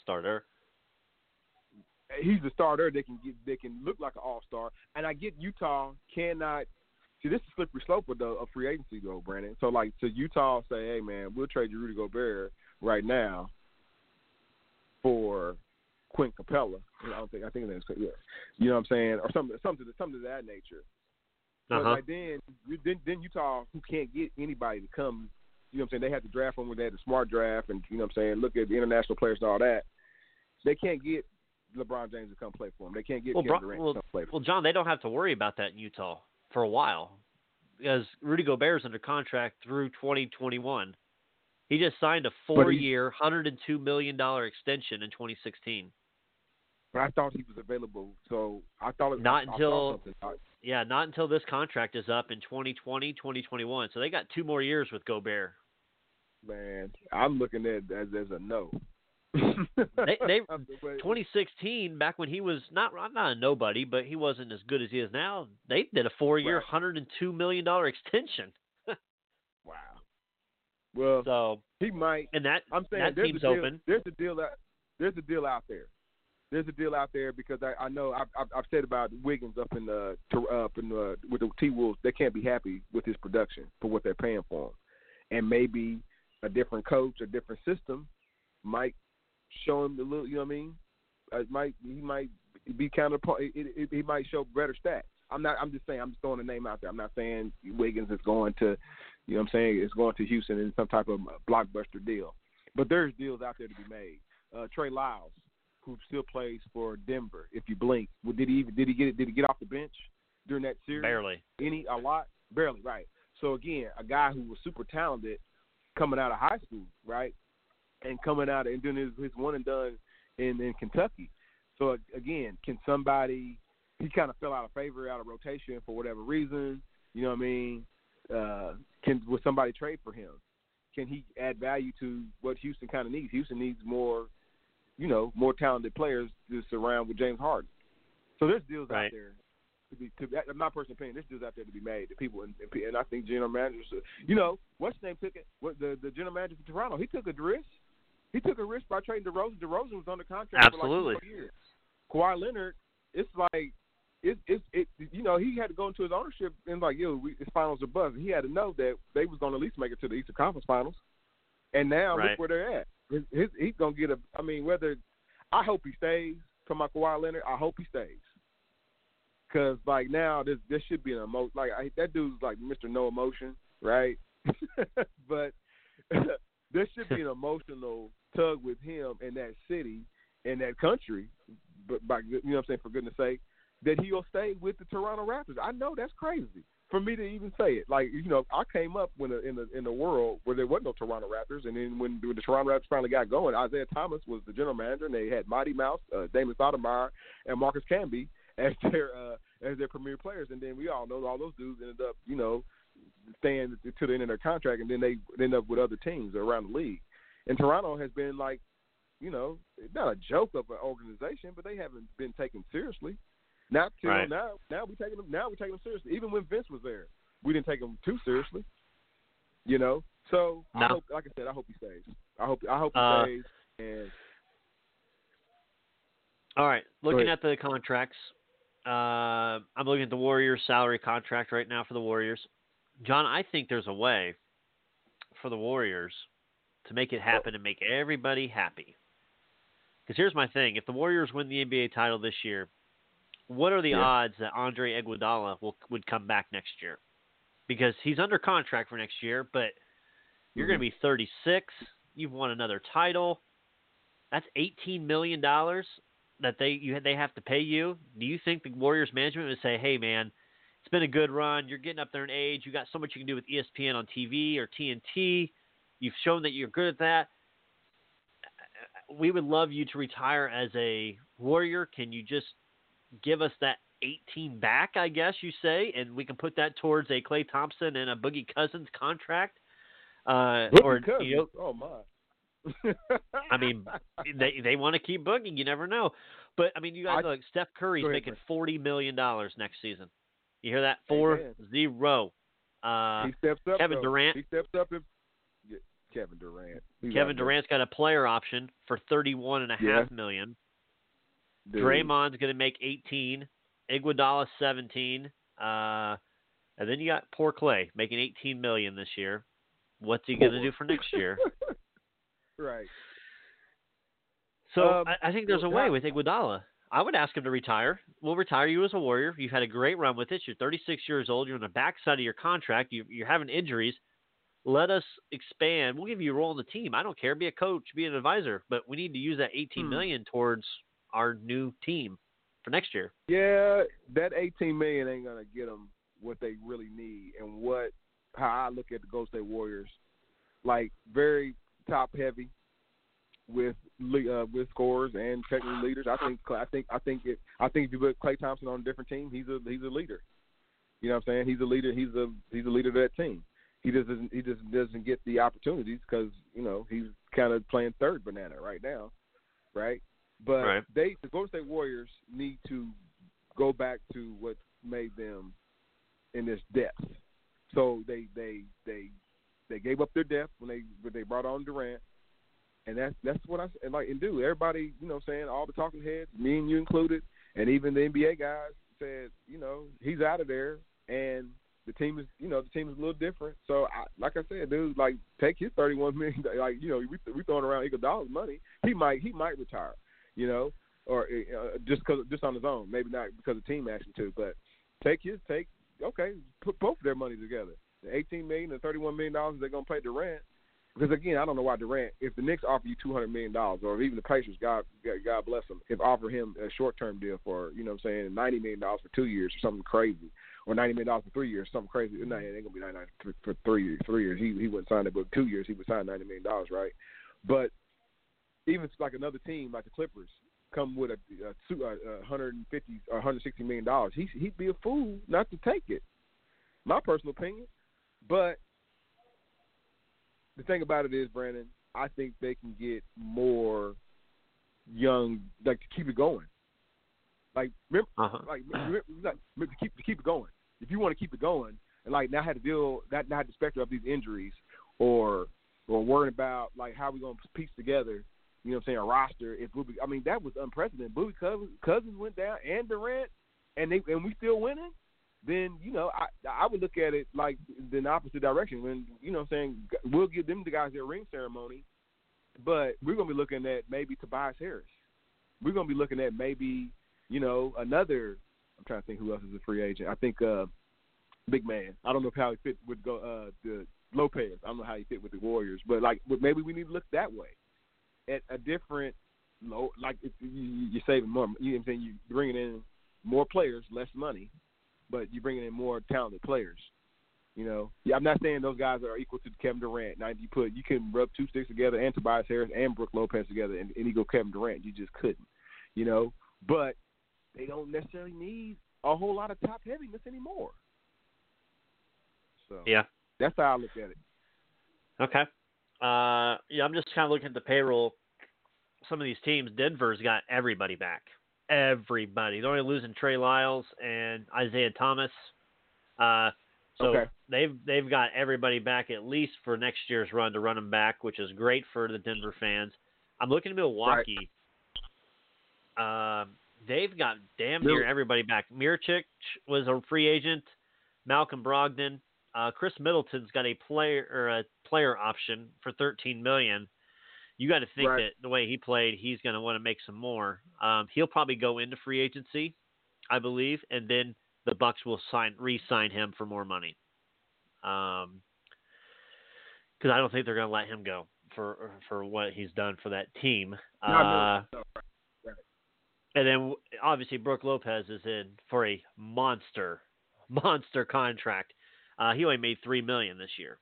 Starter. He's a starter that can get, that can look like an all star. And I get Utah cannot see this is slippery slope with the of free agency though, Brandon. So like to Utah say, hey man, we'll trade you Rudy Gobert right now for Clint Capella. You know, I don't think I think that's yeah. You know what I'm saying, or something something something to that nature. But uh-huh. like then, then then Utah who can't get anybody to come. You know what I'm saying? They had to draft one when they had the smart draft and, you know what I'm saying, look at the international players and all that. They can't get LeBron James to come play for them. They can't get well, Kevin Durant well, to come play for them. Well, John, they don't have to worry about that in Utah for a while because Rudy Gobert is under contract through twenty twenty-one. He just signed a four-year, one hundred two million dollars extension in twenty sixteen. But I thought he was available, so I thought it not I, until I yeah, not until this contract is up in twenty twenty, twenty twenty-one. So they got two more years with Gobert. Man, I'm looking at as as a no. they, they twenty sixteen, back when he was not not a nobody, but he wasn't as good as he is now. They did a four-year, wow. one hundred two million dollars extension. Wow. Well, so he might, and that I'm saying that there's team's a deal, open. There's a deal that there's a deal out there. There's a deal out there because I, I know I've, I've said about Wiggins up in the up in the, with the T-Wolves. They can't be happy with his production for what they're paying for him, and maybe a different coach, a different system might show him the little. You know what I mean? It might he might be counter. He might show better stats. I'm not. I'm just saying. I'm just throwing a name out there. I'm not saying Wiggins is going to. You know what I'm saying? It's going to Houston in some type of blockbuster deal. But there's deals out there to be made. Uh, Trey Lyles. Who still plays for Denver? If you blink, well, did he even did he get it? Did he get off the bench during that series? Barely. Any a lot? Barely. Right. So again, a guy who was super talented coming out of high school, right, and coming out and doing his, his one and done in, in Kentucky. So again, can somebody? He kind of fell out of favor, out of rotation for whatever reason. You know what I mean? Uh, can will somebody trade for him? Can he add value to what Houston kind of needs? Houston needs more. You know, more talented players to surround with James Harden. So there's deals right. out there. To be, to, my personal opinion, there's deals out there to be made. To people, and, and I think general managers, you know, what's his name took it? What, the the general manager for Toronto, he took a risk. He took a risk by trading DeRozan. DeRozan was under contract Absolutely. for like four years. Kawhi Leonard, it's like, it's it's it. You know, he had to go into his ownership and like, yo, we, his finals are bust. He had to know that they was going to at least make it to the Eastern Conference Finals. And now right. look where they're at. His, his, he's gonna get a. I mean, whether I hope he stays. Come on, Kawhi Leonard. I hope he stays. Cause like now, this this should be an emotion. Like I, that dude's like Mister No Emotion, right? But there should be an emotional tug with him in that city, in that country. But by you know what I'm saying, for goodness sake, that he'll stay with the Toronto Raptors. I know that's crazy. For me to even say it, like you know, I came up when in the in the world where there wasn't no Toronto Raptors, and then when the Toronto Raptors finally got going, Isaiah Thomas was the general manager, and they had Mighty Mouse, uh, Amar'e Stoudemire, and LaMarcus Aldridge as their uh, as their premier players, and then we all know all those dudes ended up, you know, staying to the end of their contract, and then they end up with other teams around the league. And Toronto has been like, you know, not a joke of an organization, but they haven't been taken seriously. Not till right. now. Now we taking them. Now we taking them seriously. Even when Vince was there, we didn't take them too seriously. You know. So no. I hope, like I said, I hope he stays. I hope. I hope he uh, stays. And all right, looking at the contracts, uh, I'm looking at the Warriors salary contract right now for the Warriors. John, I think there's a way for the Warriors to make it happen and make everybody happy. Because here's my thing. If the Warriors win the N B A title this year, what are the yeah. odds that Andre Iguodala will, would come back next year? Because he's under contract for next year, but you're mm-hmm. going to be thirty-six. You've won another title. That's eighteen million dollars that they you they have to pay you. Do you think the Warriors management would say, hey, man, it's been a good run. You're getting up there in age. You got so much you can do with E S P N on T V or T N T. You've shown that you're good at that. We would love you to retire as a Warrior. Can you just give us that eighteen back, I guess you say, and we can put that towards a Klay Thompson and a Boogie Cousins contract? Uh, Boogie or, Cousins? You know, oh, my. I mean, they they want to keep Boogie. You never know. But, I mean, you guys I, look, Steph Curry's ahead, making forty million dollars next season. You hear that? four zero. Uh, he steps up, Kevin Durant. Though. He steps up and Kevin Durant. He's Kevin Durant's got a player option for thirty-one and a yeah. half million. Dude. Draymond's going to make eighteen. Iguodala seventeen. Uh, and then you got poor Clay making eighteen million this year. What's he going to do for next year? Right. So um, I, I think there's a way with Iguodala. I would ask him to retire. We'll retire you as a Warrior. You've had a great run with it. You're thirty-six years old. You're on the backside of your contract. You, you're having injuries. Let us expand. We'll give you a role in the team. I don't care. Be a coach. Be an advisor. But we need to use that eighteen hmm. million towards our new team for next year. Yeah, that eighteen million ain't gonna get them what they really need. And what how I look at the Golden State Warriors, like very top heavy with uh, with scorers and technical leaders. I think I think I think it, I think if you put Klay Thompson on a different team, he's a he's a leader. You know what I'm saying? He's a leader. He's a he's a leader of that team. He doesn't. He just doesn't get the opportunities because you know he's kind of playing third banana right now, right? But right. they, the Golden State Warriors, need to go back to what made them in this depth. So they they they, they gave up their depth when they when they brought on Durant, and that's that's what I and like and do. Everybody, you know, what I'm saying, all the talking heads, me and you included, and even the N B A guys said, you know, he's out of there and. The team is, you know, the team is a little different. So, I, like I said, dude, like take his thirty-one million dollars. Like, you know, we we throwing around Iguodala's money. He might, he might retire, you know, or uh, just cause, just on his own. Maybe not because of team action too. But take his, take okay, put both of their money together. The eighteen million dollars and thirty-one million dollars they're gonna pay Durant. Because again, I don't know why Durant. If the Knicks offer you two hundred million dollars, or even the Pacers, God, God bless them, if offer him a short-term deal for, you know, what I'm saying, ninety million dollars for two years or something crazy, or ninety million dollars for three years, something crazy. No, it ain't gonna be ninety for three three years. He he wouldn't sign it, but two years he would sign ninety million dollars, right? But even if like another team like the Clippers come with a, a, two, a, a one hundred fifty, one hundred sixty million dollars, he he'd be a fool not to take it. My personal opinion, but. The thing about it is, Brandon, I think they can get more young, like to keep it going. Like, remember, uh-huh. like, remember, like remember, keep to keep it going. If you want to keep it going, and like not have to deal, not not have the specter of these injuries, or or worrying about like how we gonna piece together, you know, what I'm saying, a roster. If Booby, I mean, that was unprecedented. Booby Cousins, Cousins went down, and Durant, and they and we still winning. Then, you know, I I would look at it like the opposite direction. When, you know what I'm saying, we'll give them the guys their ring ceremony, but we're going to be looking at maybe Tobias Harris. We're going to be looking at maybe, you know, another – I'm trying to think who else is a free agent. I think uh, big man. I don't know how he fit with go, uh, the Lopez. I don't know how he fit with the Warriors. But, like, maybe we need to look that way at a different low, like you're saving more. You know what I'm saying? You're bringing in more players, less money. But you're bringing in more talented players, you know. Yeah, I'm not saying those guys are equal to Kevin Durant. Now, if you put you can rub two sticks together and Tobias Harris and Brook Lopez together, and, and you go Kevin Durant, you just couldn't, you know. But they don't necessarily need a whole lot of top heaviness anymore. So yeah, that's how I look at it. Okay. Uh, yeah, I'm just kind of looking at the payroll. Some of these teams, Denver's got everybody back. everybody. They're only losing Trey Lyles and Isaiah Thomas. Uh, so okay. they've they've got everybody back at least for next year's run to run them back, which is great for the Denver fans. I'm looking at Milwaukee. Right. Uh, they've got damn near everybody back. Mirotić was a free agent. Malcolm Brogdon. Uh, Chris Middleton's got a player or a player option for thirteen million dollars. You got to think right. that the way he played, he's going to want to make some more. Um, he'll probably go into free agency, I believe, and then the Bucks will sign, re-sign him for more money. Um, because I don't think they're going to let him go for for what he's done for that team. No, uh, no, no. Right. Right. And then obviously Brooke Lopez is in for a monster, monster contract. Uh, he only made three million this year,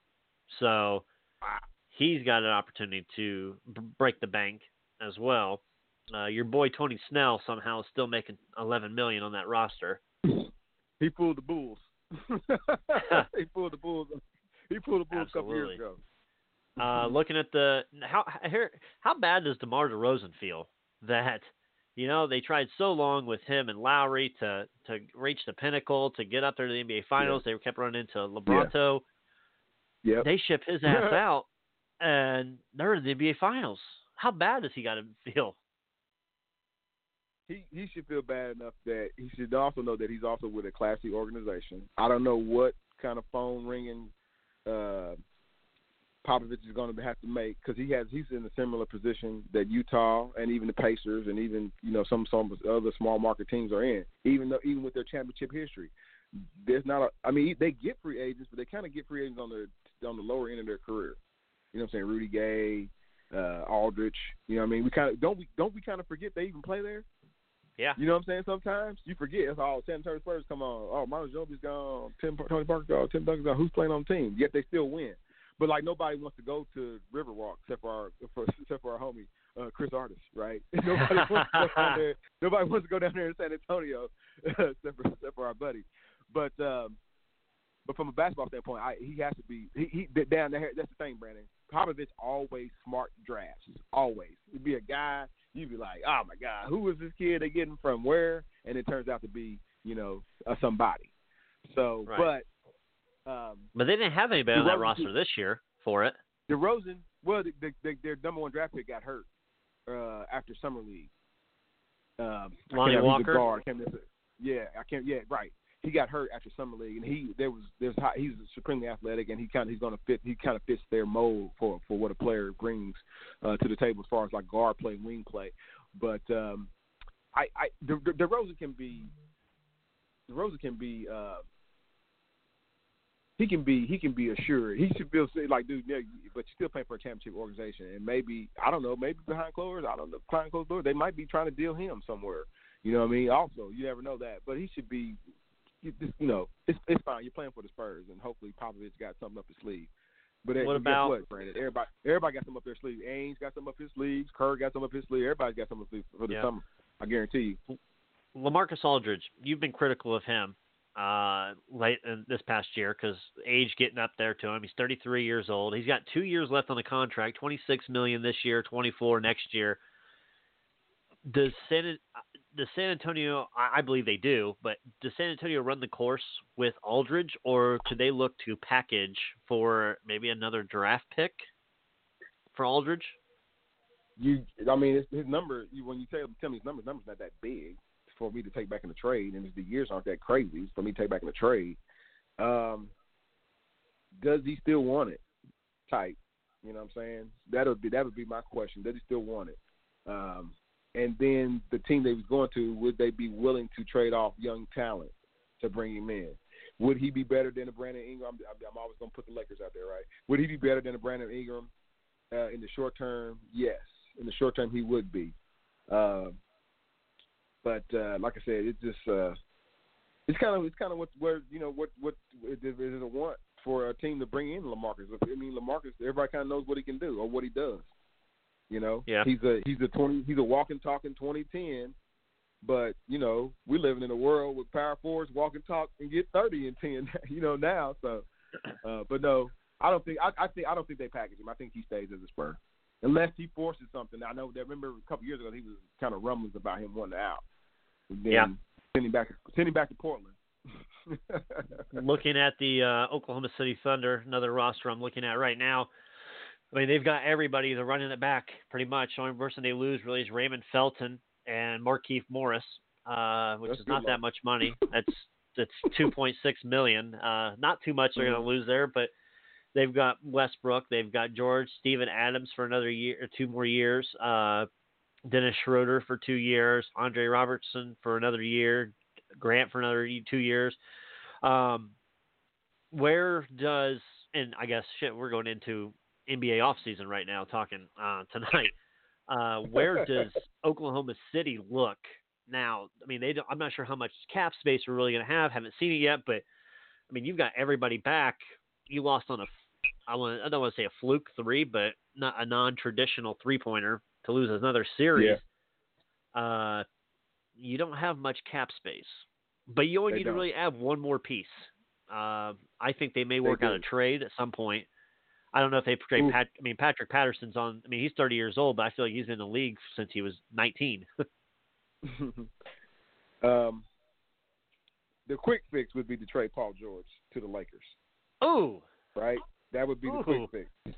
so. Wow. He's got an opportunity to b- break the bank as well. Uh, your boy Tony Snell somehow is still making eleven million dollars on that roster. He pulled the Bulls. he pulled the Bulls. He pulled the Bulls Absolutely. a couple years ago. uh, looking at the how here, how bad does DeMar DeRozan feel that you know they tried so long with him and Lowry to to reach the pinnacle, to get up there to the N B A Finals. Yeah. They kept running into LeBronto. Yeah. Yep. They ship his ass out. And they're in the N B A Finals. How bad does he got to feel? He he should feel bad enough that he should also know that he's also with a classy organization. I don't know what kind of phone ringing uh, Popovich is going to have to make because he has he's in a similar position that Utah and even the Pacers and even you know some some other small market teams are in. Even though even with their championship history, there's not a. I mean, they get free agents, but they kind of get free agents on the on the lower end of their career. You know what I'm saying? Rudy Gay, uh, Aldridge. You know what I mean? We kind of don't we don't we kind of forget they even play there. Yeah. You know what I'm saying? Sometimes you forget. It's all San Antonio Spurs come on. Oh, Manu Ginobili's gone. Tim Tony Parker's gone. Tim Duncan's gone. Who's playing on the team? Yet they still win. But like nobody wants to go to Riverwalk except for our for, except for our homie uh, Chris Artis, right? Nobody wants to go down there. Nobody wants to go down there in San Antonio except for except for our buddy. But um, but from a basketball standpoint, I, he has to be he, he down there. That's the thing, Brandon. Popovich always smart drafts, always. It'd be a guy, you'd be like, oh, my God, who is this kid? They getting from where? And it turns out to be, you know, uh, somebody. So, right. but. Um, but they didn't have anybody DeRozan, on that roster this year for it. DeRozan, well, the, the, the, their number one draft pick got hurt uh, after Summer League. Um, Lonnie Walker? Guard. I yeah, I can't, yeah, right. He got hurt after summer league, and he there was there's he's supremely athletic, and he kind of he's gonna fit he kind of fits their mold for, for what a player brings uh, to the table as far as like guard play, wing play. But um, I I De, De, DeRozan can be DeRozan can be uh, he can be he can be assured he should feel like dude, yeah, but you're still playing for a championship organization, and maybe I don't know maybe behind closed I don't know behind closed doors they might be trying to deal him somewhere. You know what I mean? Also, you never know that, but he should be. You, just, you know, it's it's fine. You're playing for the Spurs, and hopefully Popovich got something up his sleeve. But what about what, Brandon? Everybody, everybody got something up their sleeve. Ainge got something up his sleeves. Kerr got something up his sleeve. Everybody's got something up his sleeve for the yeah. summer. I guarantee you. LaMarcus Aldridge, you've been critical of him uh, late in this past year because age getting up there to him. He's thirty-three years old. He's got two years left on the contract. twenty-six million dollars this year, twenty-four next year. Does Senate? The San Antonio, I believe they do, but does San Antonio run the course with Aldridge, or could they look to package for maybe another draft pick for Aldridge? You, I mean, it's, his number. You, when you tell, tell me his number, his number's not that big for me to take back in the trade, and the years aren't that crazy for me to take back in the trade. Um, does he still want it? Type, you know what I'm saying? That'll be that would be my question. Does he still want it? Um, And then the team they was going to, would they be willing to trade off young talent to bring him in? Would he be better than a Brandon Ingram? I'm, I'm always going to put the Lakers out there, right? Would he be better than a Brandon Ingram uh, in the short term? Yes. In the short term, he would be. Uh, but uh, like I said, it's just uh, it's kind of it's kind of what where you know what what is it a want for a team to bring in LaMarcus? I mean, LaMarcus, everybody kind of knows what he can do or what he does. You know, yeah. he's a he's a twenty he's a walking talking twenty ten, but you know we're living in a world with power forwards walk and talk and get thirty and ten. You know now, so uh, but no, I don't think I, I think I don't think they package him. I think he stays as a Spur unless he forces something. I know that remember a couple years ago he was kind of rumblings about him wanting out, then yeah. sending back sending back to Portland. Looking at the uh, Oklahoma City Thunder, another roster I'm looking at right now. I mean, they've got everybody. They're running it back pretty much. The only person they lose really is Raymond Felton and Markieff Morris, uh, which That's is not luck. that much money. That's that's two point six million dollars. Uh, not too much they're mm-hmm. going to lose there, but they've got Westbrook. They've got George, Steven Adams for another year or two more years. Uh, Dennis Schroeder for two years. Andre Robertson for another year. Grant for another two years. Um, where does and I guess shit we're going into N B A offseason right now talking uh, tonight. Uh, where does Oklahoma City look now? I mean, they don't, I'm not sure how much cap space we're really going to have. Haven't seen it yet, but I mean, you've got everybody back. You lost on a I want I don't want to say a fluke three, but not a non-traditional three-pointer to lose another series. Yeah. Uh, you don't have much cap space, but you only they need don't. to really add one more piece. Uh, I think they may work they out a trade at some point. I don't know if they trade Pat, I mean, Patrick Patterson's on, I mean, he's thirty years old, but I feel like he's in the league since he was nineteen. um, the quick fix would be to trade Paul George to the Lakers. Oh, right. That would be the Ooh. quick fix.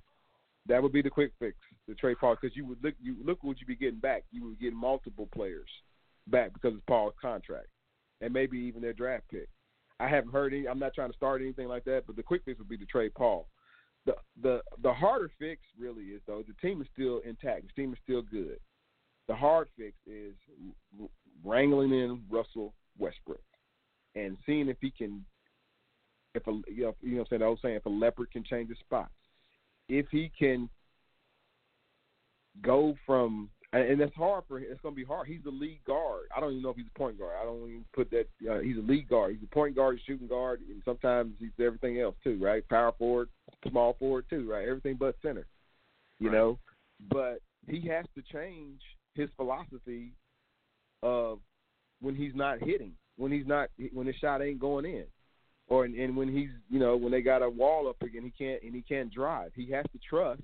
That would be the quick fix to trade Paul. Cause you would look, you look what you'd be getting back. You would get multiple players back because it's Paul's contract and maybe even their draft pick. I haven't heard any, I'm not trying to start anything like that, but the quick fix would be to trade Paul. The, the the harder fix really is, though, the team is still intact. The team is still good. The hard fix is wrangling in Russell Westbrook and seeing if he can, if a, you know, you know what I'm saying, the old saying, if a leopard can change his spots. If he can go from, and that's hard for him. It's going to be hard. He's a lead guard. I don't even know if he's a point guard. I don't even put that, uh, he's a lead guard. He's a point guard, a shooting guard, and sometimes he's everything else too, right? Power forward, small forward too, right? Everything but center, you right. know? But he has to change his philosophy of when he's not hitting, when he's not, when his shot ain't going in, or and, and when he's, you know, when they got a wall up again, he can't, and he can't drive. He has to trust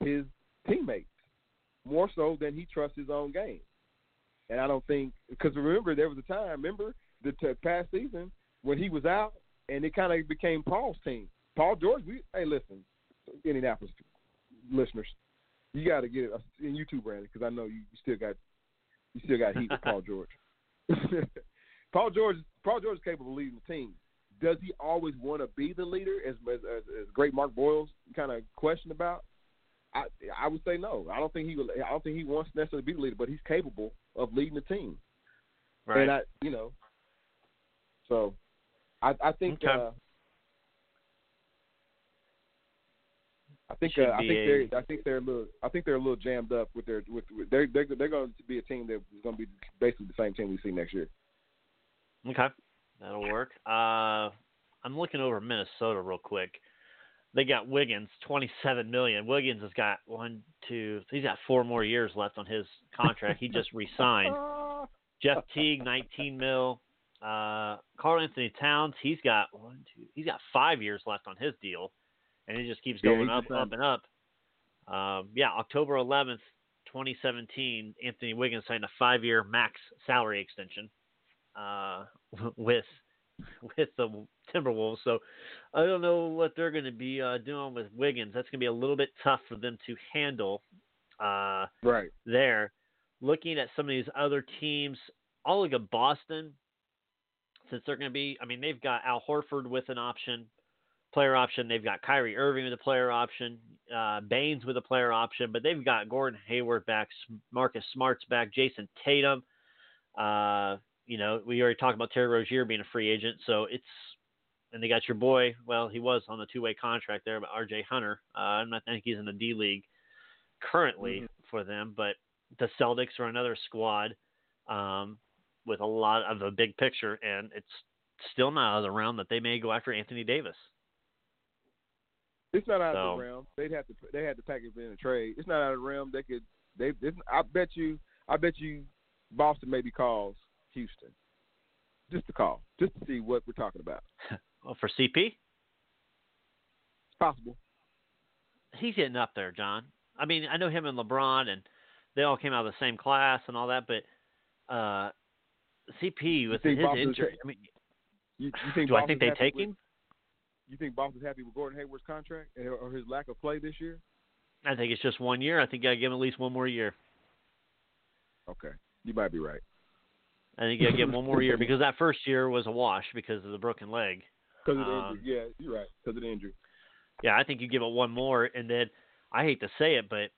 his teammates more so than he trusts his own game. And I don't think, because remember, there was a time, remember, the t- past season when he was out and it kind of became Paul's team. Paul George, we, hey, listen, Indianapolis listeners, you got to get it, and you too, Brandon, because I know you, you still got you still got heat with Paul George. Paul George. Paul George is capable of leading the team. Does he always want to be the leader, as, as, as great Mark Boyle's kind of question about? I, I would say no. I don't think he. Will, I don't think he wants necessarily to be the leader, but he's capable of leading the team. Right. And I, you know, so I, I think. Okay. Uh, I think. Uh, I think a... they're. I think they're a little. I think they're a little jammed up with their. With, with they're, they're. They're going to be a team that's going to be basically the same team we see next year. Okay, that'll work. Uh, I'm looking over Minnesota real quick. They got Wiggins, twenty-seven million dollars. Wiggins has got one, two, he's got four more years left on his contract. He just re-signed. Jeff Teague, nineteen mil. Uh, Karl Anthony Towns, he's got one, two, he's got five years left on his deal, and it just keeps going yeah, up, up, and up. Um, yeah, October eleventh, twenty seventeen, Anthony Wiggins signed a five-year max salary extension uh, with. with the Timberwolves. So I don't know what they're going to be uh, doing with Wiggins. That's going to be a little bit tough for them to handle uh, right there. Looking at some of these other teams, I'll look at Boston, since they're going to be, I mean, they've got Al Horford with an option, player option. They've got Kyrie Irving with a player option, uh, Baines with a player option, but they've got Gordon Hayward back, Marcus Smart's back, Jason Tatum, uh, you know, we already talked about Terry Rozier being a free agent, so it's – and they got your boy. Well, he was on the two-way contract there, but R J Hunter. Uh, I'm not, I think he's in the D-League currently mm-hmm. for them, but the Celtics are another squad um, with a lot of a big picture, and it's still not out of the realm that they may go after Anthony Davis. It's not out so. of the realm. They'd have to – they had to package in a trade. It's not out of the realm. They could – They. I bet you – I bet you Boston maybe calls Houston, just to call, just to see what we're talking about. Well, for C P, it's possible. He's getting up there, John. I mean, I know him and LeBron, and they all came out of the same class and all that. But uh, C P with his Boston's injury. Ha- I mean, you, you think do Boston's I think they take with, him? You think Boston's happy with Gordon Hayward's contract or his lack of play this year? I think it's just one year. I think you got to give him at least one more year. Okay. You might be right. I think you got to give him one more year because that first year was a wash because of the broken leg. Because of the um, injury. Yeah, you're right. Because of the injury. Yeah, I think you give it one more, and then I hate to say it, but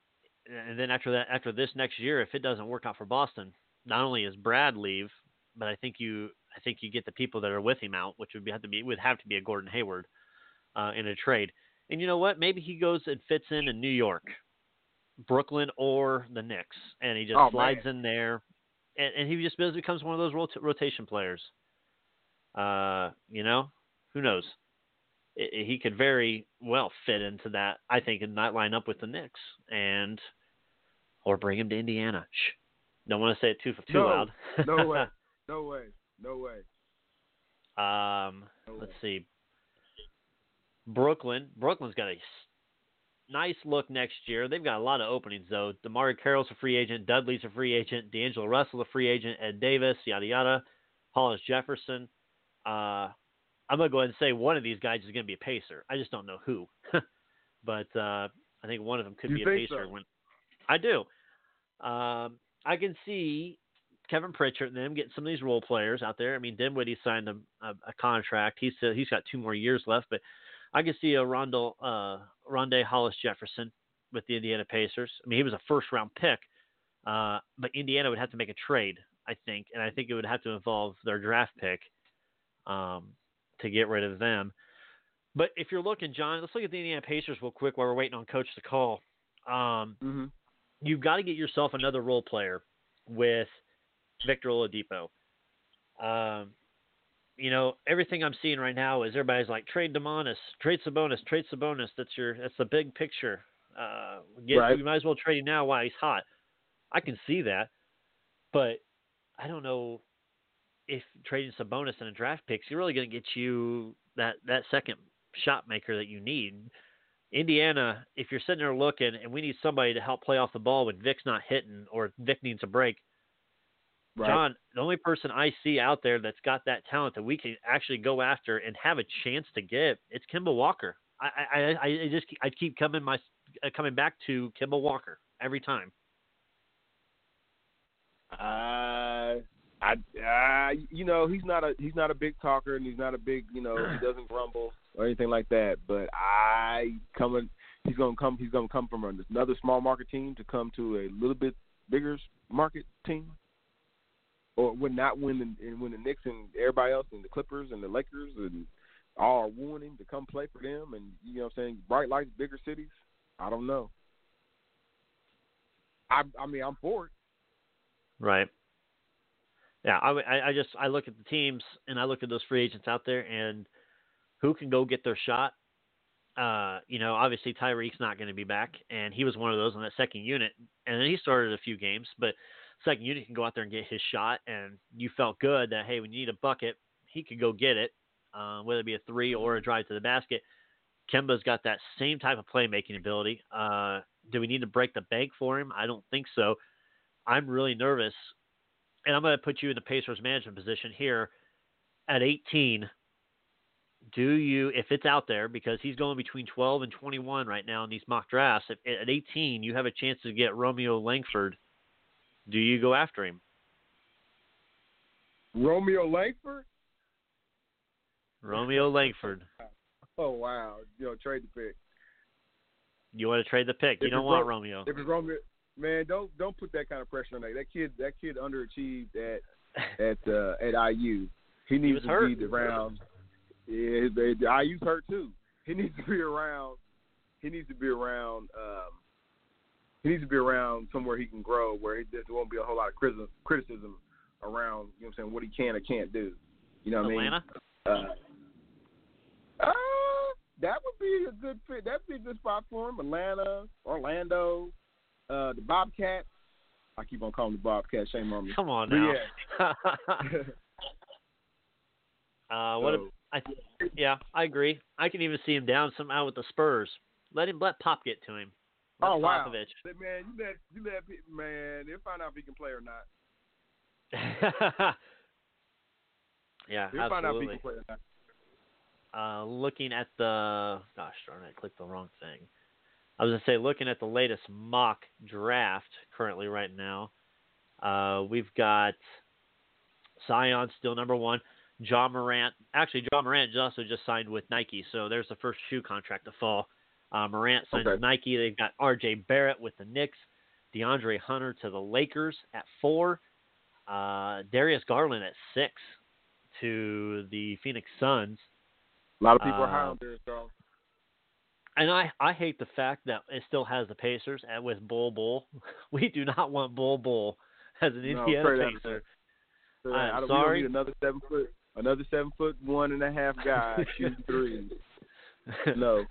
and then after that, after this next year, if it doesn't work out for Boston, not only is Brad leave, but I think you, I think you get the people that are with him out, which would be, have to be would have to be a Gordon Hayward uh, in a trade. And you know what? Maybe he goes and fits in in New York, Brooklyn, or the Knicks, and he just oh, slides man. in there, and, and he just becomes one of those rot- rotation players. Uh, you know, who knows? He could very well fit into that, I think, and not line up with the Knicks, and or bring him to Indiana. Shh. Don't want to say it too too no, loud. no way, no way, no way. Um, no let's way. see. Brooklyn, Brooklyn's got a nice look next year. They've got a lot of openings though. DeMarre Carroll's a free agent. Dudley's a free agent. D'Angelo Russell a free agent. Ed Davis, yada yada. Hollis Jefferson. Uh, I'm going to go ahead and say one of these guys is going to be a Pacer. I just don't know who. but uh, I think one of them could you be a Pacer. So? When I do. Um, I can see Kevin Pritchard and them getting some of these role players out there. I mean, Dinwiddie signed a, a, a contract. He's uh, He's got two more years left. But I can see a Rondell, uh, Rondé Hollis-Jefferson with the Indiana Pacers. I mean, he was a first-round pick. Uh, but Indiana would have to make a trade, I think. And I think it would have to involve their draft pick. Um to get rid of them. But if you're looking, John, let's look at the Indiana Pacers real quick while we're waiting on Coach to call. Um, mm-hmm. You've got to get yourself another role player with Victor Oladipo. Um, you know, everything I'm seeing right now is everybody's like, trade Domantas, trade Sabonis, trade Sabonis. That's your, that's the big picture. Uh, get, right. We might as well trade him now while he's hot. I can see that, but I don't know if trading Sabonis and a draft pick, you're really going to get you that, that second shot maker that you need. Indiana, if you're sitting there looking and we need somebody to help play off the ball when Vic's not hitting or Vic needs a break, right. John, the only person I see out there that's got that talent that we can actually go after and have a chance to get, it's Kemba Walker. I, I, I just I keep coming my coming back to Kemba Walker every time. Uh. I, uh, you know, he's not a he's not a big talker, and he's not a big, you know, he doesn't grumble or anything like that. But I coming, he's gonna come, he's gonna come from another small market team to come to a little bit bigger market team, or would not win and when the Knicks and everybody else and the Clippers and the Lakers and all are wooing him to come play for them, and you know what I'm saying, bright lights, bigger cities. I don't know. I I mean, I'm for it. Right. Yeah, I, I just I look at the teams and I look at those free agents out there and who can go get their shot. Uh, you know, obviously Tyreek's not going to be back, and he was one of those on that second unit, and then he started a few games, but second unit can go out there and get his shot, and you felt good that hey, when you need a bucket, he could go get it, uh, whether it be a three or a drive to the basket. Kemba's got that same type of playmaking ability. Uh, do we need to break the bank for him? I don't think so. I'm really nervous. And I'm going to put you in the Pacers management position here at eighteen. Do you, if it's out there, because he's going between twelve and twenty-one right now in these mock drafts, if, at eighteen, you have a chance to get Romeo Langford. Do you go after him? Romeo Langford? Romeo Langford. Oh, wow. You know, trade the pick. You want to trade the pick. If you don't want Ro- Romeo. If it's Romeo. Man, don't don't put that kind of pressure on that. That kid, that kid underachieved at at uh, at I U. He needs he was to hurt. be around. Yeah, the, the I U's hurt too. He needs to be around. He needs to be around. Um, he needs to be around somewhere he can grow, where he, there won't be a whole lot of criticism, criticism around. You know what I'm saying? What he can or can't do. You know what Atlanta? I mean? Uh, uh, that would be a good fit. That'd be a good spot for him. Atlanta, Orlando. Uh, the Bobcats. I keep on calling the Bobcats. Shame on me. Come on now. Yeah. uh, what? So. A, I th- yeah, I agree. I can even see him down somehow with the Spurs. Let him let Pop get to him. Let oh wow, man! You let you let man. They'll find out if he can play or not. Yeah, You'll absolutely. Find out people play that. Uh, looking at the gosh darn it, I clicked the wrong thing. I was gonna say, looking at the latest mock draft currently right now, uh, we've got Zion still number one. John Morant, actually, John Morant also just signed with Nike, so there's the first shoe contract to fall. Uh, Morant signed okay. with Nike. They've got R J Barrett with the Knicks, DeAndre Hunter to the Lakers at four, uh, Darius Garland at six to the Phoenix Suns. A lot of people uh, are high on Darius Garland. And I, I hate the fact that it still has the Pacers at with Bull Bull. We do not want Bull Bull as an no, Indiana Pacer. I'm I don't, sorry. We don't need another seven foot. Another seven foot one and a half guy shooting threes. No.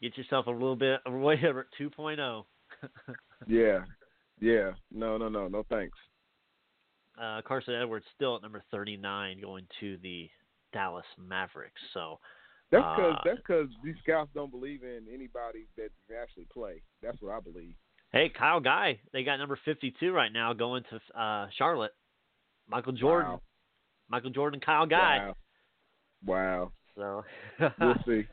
Get yourself a little bit away at two point oh. Yeah. Yeah. No, no, no. No thanks. Uh, Carson Edwards still at number thirty-nine going to the Dallas Mavericks. So that's because uh, that's because these scouts don't believe in anybody that can actually play. That's what I believe. Hey, Kyle Guy, they got number fifty-two right now going to uh, Charlotte. Michael Jordan. Wow. Michael Jordan, Kyle Guy. Wow. wow. So we'll see.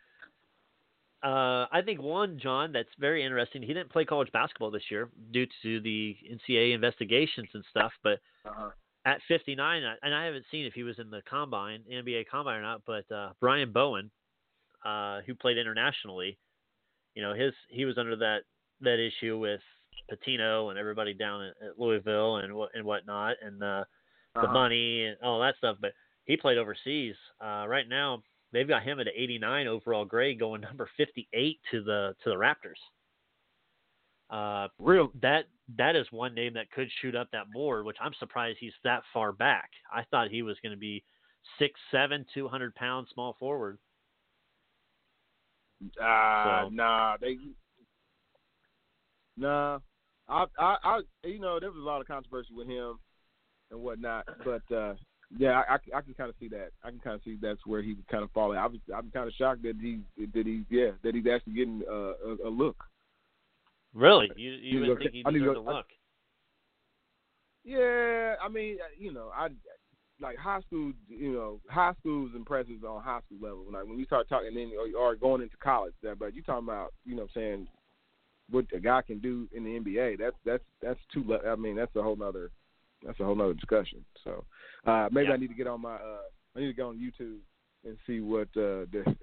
Uh, I think one, John, that's very interesting. He didn't play college basketball this year due to the N C double A investigations and stuff. But uh-huh. at fifty-nine, and I haven't seen if he was in the combine, N B A combine or not. But uh, Brian Bowen, uh, who played internationally, you know, his he was under that that issue with Patino and everybody down at, at Louisville and and whatnot, and. Uh, The uh-huh. money and all that stuff, but he played overseas. Uh, right now, they've got him at an eighty-nine overall grade, going number fifty-eight to the to the Raptors. Uh, Real that that is one name that could shoot up that board, which I'm surprised he's that far back. I thought he was going to be six seven, two hundred pound small forward. Ah, uh, so. nah, they, nah, I, I, I, you know, there was a lot of controversy with him. And whatnot, but uh, yeah, I, I, I can kind of see that. I can kind of see that's where he kind of falling. I was, I'm kind of shocked that he, that he, yeah, that he's actually getting uh, a, a look. Really, you, you would think he deserved a look? Yeah, I mean, you know, I like high school. You know, high school's impressive on high school level. Like when you start talking, and then you are going into college, that but you talking about, you know, what I'm saying, what a guy can do in the N B A. That's that's that's too. I mean, that's a whole nother. That's a whole nother discussion. So uh, maybe yeah. I need to get on my. Uh, I need to go on YouTube and see what uh, the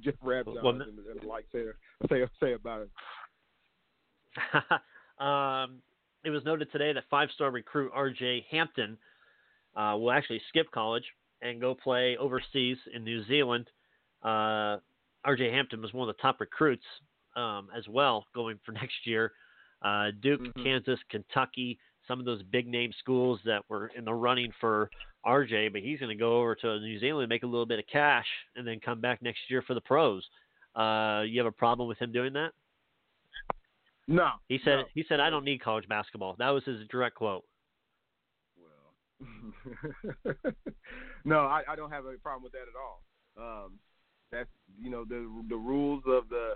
Jeff Rabb well, and, and the like say say say about it. um, it was noted today that five-star recruit R J Hampton uh, will actually skip college and go play overseas in New Zealand. Uh, R J Hampton was one of the top recruits um, as well, going for next year. Uh, Duke, mm-hmm. Kansas, Kentucky. Some of those big-name schools that were in the running for R J, but he's going to go over to New Zealand, make a little bit of cash, and then come back next year for the pros. Uh, you have a problem with him doing that? No. He said, no. He said, I don't need college basketball. That was his direct quote. Well, no, I, I don't have a problem with that at all. Um, that's, you know, the the rules of the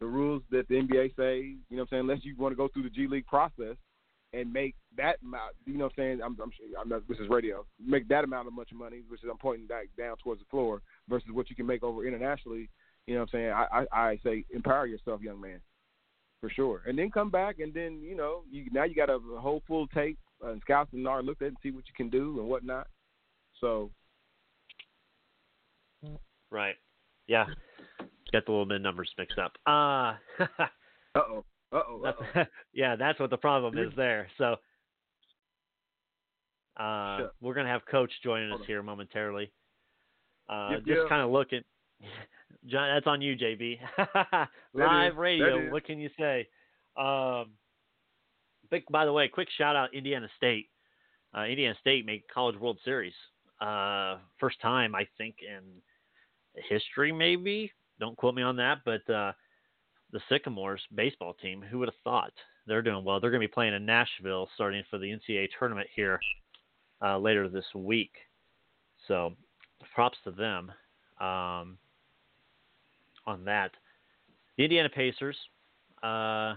the rules that the N B A say, you know what I'm saying, unless you want to go through the G League process, and make that amount, you know what I'm saying, I'm, I'm, I'm not, this is radio, make that amount of much money, which is I'm pointing back down towards the floor, versus what you can make over internationally, you know what I'm saying, I, I, I say empower yourself, young man, for sure. And then come back, and then, you know, you, now you got a whole full tape, uh, and scouts and all looked at it and see what you can do and whatnot. So. Right. Yeah. Got the little bit of numbers mixed up. Uh, Uh-oh. Uh-oh, uh-oh. That's, yeah, that's what the problem is there. So uh, sure. We're going to have Coach joining us here momentarily. Uh, yep, just yep. kind of looking. John, that's on you, J B. Live radio, what can you say? Um, big, by the way, quick shout-out Indiana State. Uh, Indiana State made College World Series. Uh, first time, I think, in history maybe. Don't quote me on that, but uh, – the Sycamores baseball team, who would have thought? They're doing well. They're going to be playing in Nashville starting for the N C double A tournament here uh, later this week. So props to them um, on that. The Indiana Pacers, uh,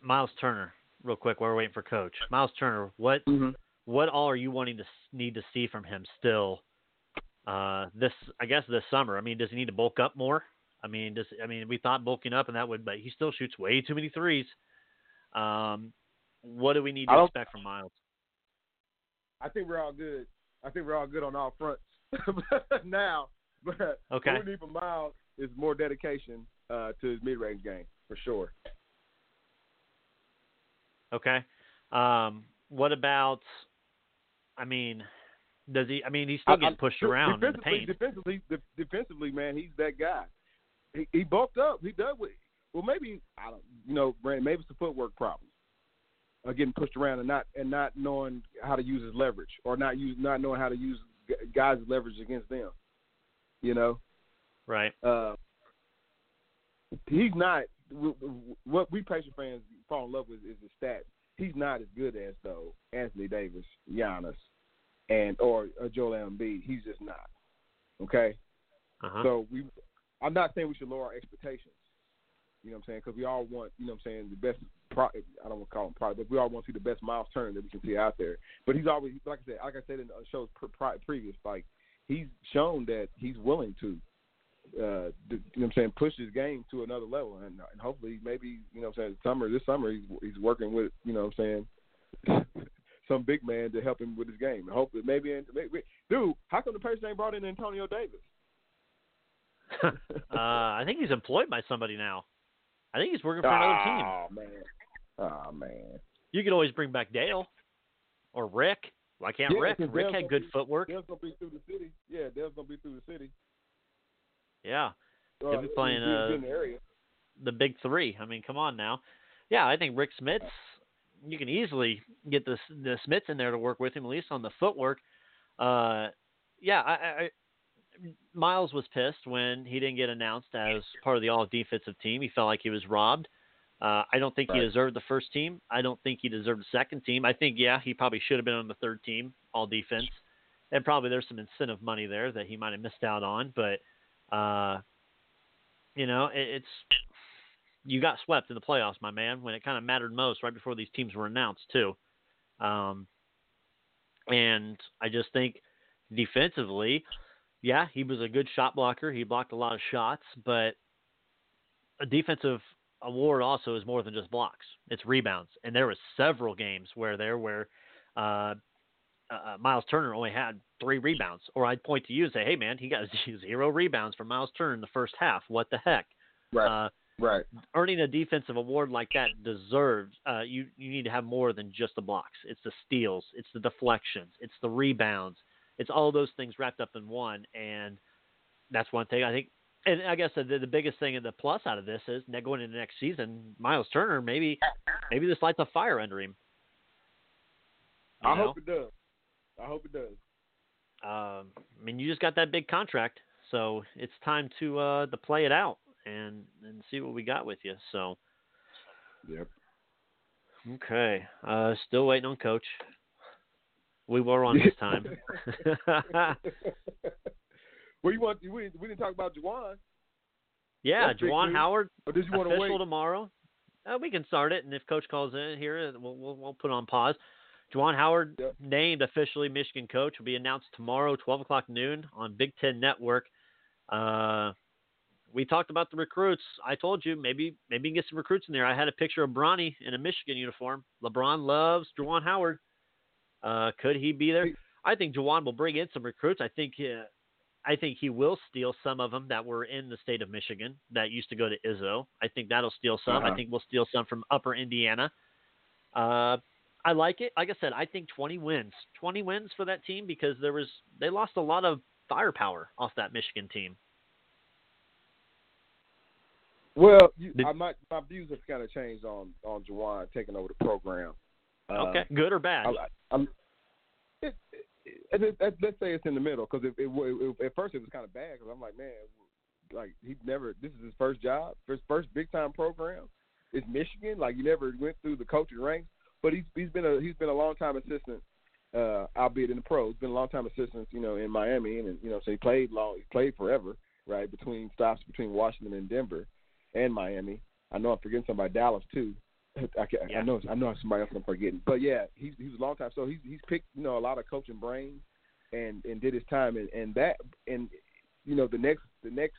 Miles Turner, real quick while we're waiting for Coach. Miles Turner, what mm-hmm. what all are you wanting to need to see from him still? Uh, this, I guess, this summer. I mean, does he need to bulk up more? I mean, does I mean we thought bulking up and that would, but he still shoots way too many threes. Um, what do we need to expect from Miles? I think we're all good. I think we're all good on all fronts now. But okay. What we need from Miles is more dedication uh, to his mid-range game for sure. Okay. Um, what about? I mean. Does he? I mean, he's still getting pushed around in the paint. Defensively, de- defensively, man, he's that guy. He, he bulked up. He dug with. Well, maybe I don't. You know, Brandon, maybe it's a footwork problem. Uh, getting pushed around and not and not knowing how to use his leverage, or not use not knowing how to use guys' leverage against them. You know, right? Uh, he's not. What we Patriot fans fall in love with is his stats. He's not as good as though Anthony Davis, Giannis. And or, or Joel Embiid, he's just not. Okay, uh-huh. So we, I'm not saying we should lower our expectations. You know what I'm saying? Because we all want, you know what I'm saying, the best. Pro, I don't want to call him product, but we all want to see the best Miles Turner that we can see out there. But he's always, like I said, like I said in the shows pre- pre- previous, like he's shown that he's willing to, uh, do, you know what I'm saying, push his game to another level, and, and hopefully maybe, you know what I'm saying, summer this summer he's he's working with, you know what I'm saying. Some big man to help him with his game. And hopefully, maybe, maybe, dude, how come the Patriots ain't brought in Antonio Davis? uh, I think he's employed by somebody now. I think he's working for another oh, team. Oh man, oh man. You could always bring back Dale or Rick. Why can't yeah, Rick? Rick had good be, footwork. Dale's gonna be through the city. Yeah, Dale's gonna be through the city. Yeah, uh, he'll be playing uh, the, the big three. I mean, come on now. Yeah, I think Rick Smits. You can easily get the the Smiths in there to work with him, at least on the footwork. Uh, yeah, I, I, Miles was pissed when he didn't get announced as part of the all-defensive team. He felt like he was robbed. Uh, I don't think right. he deserved the first team. I don't think he deserved the second team. I think, yeah, he probably should have been on the third team, all-defense. And probably there's some incentive money there that he might have missed out on. But, uh, you know, it, it's – you got swept in the playoffs, my man, when it kind of mattered most, right before these teams were announced too. Um, and I just think defensively, yeah, he was a good shot blocker. He blocked a lot of shots, but a defensive award also is more than just blocks. It's rebounds. And there was several games where there were uh, uh, Miles Turner only had three rebounds, or I'd point to you and say, hey man, he got zero rebounds from Miles Turner in the first half. What the heck? Right. Uh, Right, earning a defensive award like that deserves. Uh, you you need to have more than just the blocks. It's the steals, it's the deflections, it's the rebounds, it's all those things wrapped up in one. And that's one thing I think. And I guess the, the biggest thing and the plus out of this is that going into next season, Miles Turner maybe maybe this lights a fire under him. You I know? hope it does. I hope it does. Um, I mean, you just got that big contract, so it's time to uh, to play it out. And, and see what we got with you. So, yep. Okay. Uh, still waiting on Coach. We were on this time. Well, you want? We, we didn't talk about Juwan. Yeah, That's Juwan Howard. Or did you want to wait? Official tomorrow. Uh, we can start it, and if Coach calls in here, we'll we'll, we'll put on pause. Juwan Howard yep. named officially Michigan coach will be announced tomorrow, twelve o'clock noon on Big Ten Network. Uh. We talked about the recruits. I told you maybe maybe you can get some recruits in there. I had a picture of Bronny in a Michigan uniform. LeBron loves Juwan Howard. Uh, could he be there? I think Juwan will bring in some recruits. I think uh, I think he will steal some of them that were in the state of Michigan that used to go to Izzo. I think that'll steal some. Uh-huh. I think we'll steal some from Upper Indiana. Uh, I like it. Like I said, I think twenty wins, twenty wins for that team because there was they lost a lot of firepower off that Michigan team. Well, you, I, my my views have kind of changed on, on Juwan taking over the program. Okay, uh, good or bad? I, I'm, it, it, it, it, let's say it's in the middle because it, it, it, it, at first it was kind of bad because I'm like, man, like he never. This is his first job, his first big time program. It's Michigan, like you never went through the coaching ranks, but he's he's been a he's been a long time assistant, uh, albeit in the pros. He's been a long time assistant, you know, in Miami, and you know, so he played long, he played forever, right? Between stops between Washington and Denver. And Miami. I know I'm forgetting somebody, Dallas, too. I, can, yeah. I know I know somebody else I'm forgetting, but yeah, he's he was a long time. So he's he's picked you know a lot of coaching brains and, and did his time and, and that and you know the next the next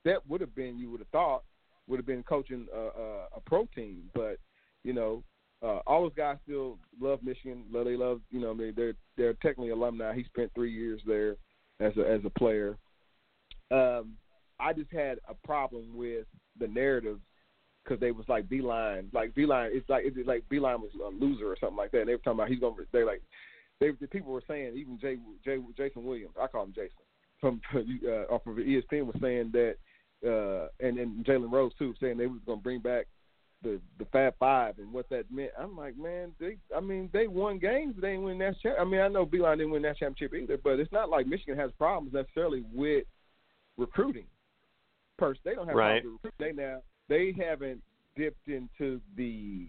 step would have been you would have thought would have been coaching a, a, a pro team, but you know uh, all those guys still love Michigan. They love you know they they're they're technically alumni. He spent three years there as a as a player. Um, I just had a problem with the narrative. Because they was like Beeline, like Beeline, it's like it's like Beeline was a loser or something like that. And they were talking about he's gonna. They like, they the people were saying even Jay, Jay Jason Williams, I call him Jason from uh, off of E S P N was saying that, uh, and and Jalen Rose too saying they was gonna bring back the the Fab Five and what that meant. I'm like, man, they I mean they won games, they didn't win that. Cha- I mean I know Beeline didn't win that championship either, but it's not like Michigan has problems necessarily with recruiting. First, they don't have right. problems with recruiting. They now. They haven't dipped into the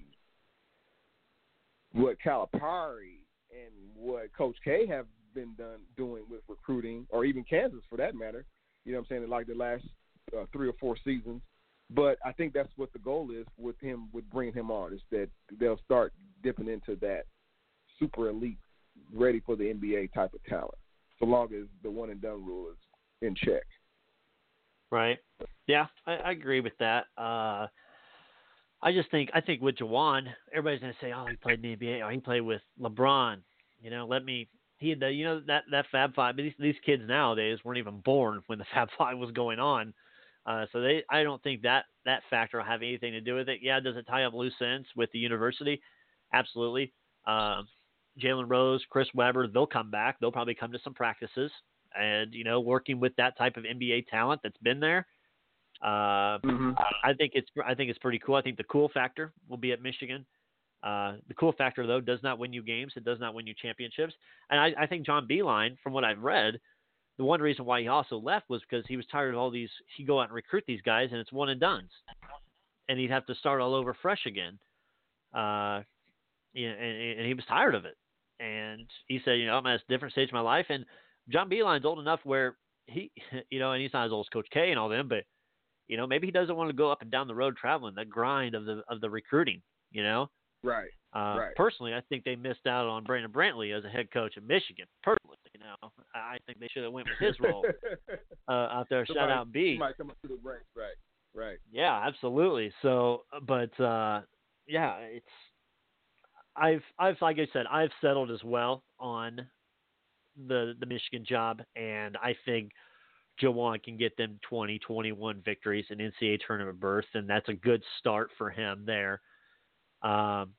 what Calipari and what Coach K have been done doing with recruiting, or even Kansas for that matter. You know what I'm saying? Like the last uh, three or four seasons. But I think that's what the goal is with him, with bringing him on, is that they'll start dipping into that super elite, ready for the N B A type of talent, so long as the one and done rule is in check. Right. Yeah, I, I agree with that. Uh, I just think I think with Juwan, everybody's gonna say, "Oh, he played in the N B A. Oh, he played with LeBron." You know, let me. He had the, you know that that Fab Five. But these these kids nowadays weren't even born when the Fab Five was going on. Uh, so they, I don't think that that factor will have anything to do with it. Yeah, does it tie up loose ends with the university? Absolutely. Uh, Jalen Rose, Chris Webber, they'll come back. They'll probably come to some practices. And, you know, working with that type of N B A talent that's been there, uh, mm-hmm. I think it's I think it's pretty cool. I think the cool factor will be at Michigan. Uh, the cool factor, though, does not win you games. It does not win you championships. And I, I think John Beeline, from what I've read, the one reason why he also left was because he was tired of all these – he'd go out and recruit these guys, and it's one and done's. And he'd have to start all over fresh again. Uh, and, and he was tired of it. And he said, you know, I'm at a different stage of my life. And – John Beeline's old enough where he, you know, and he's not as old as Coach K and all them, but, you know, maybe he doesn't want to go up and down the road traveling, the grind of the of the recruiting, you know? Right, uh, right. Personally, I think they missed out on Brandon Brantley as a head coach at Michigan. Personally, you know, I think they should have went with his role uh, out there. Somebody, shout out B. Might come up to the break, right, right. Yeah, absolutely. So, but, uh, yeah, it's – I've, I've, like I said, I've settled as well on – the the Michigan job, and I think Jawan can get them twenty, twenty-one victories and N C A A tournament berth, and that's a good start for him there. Um,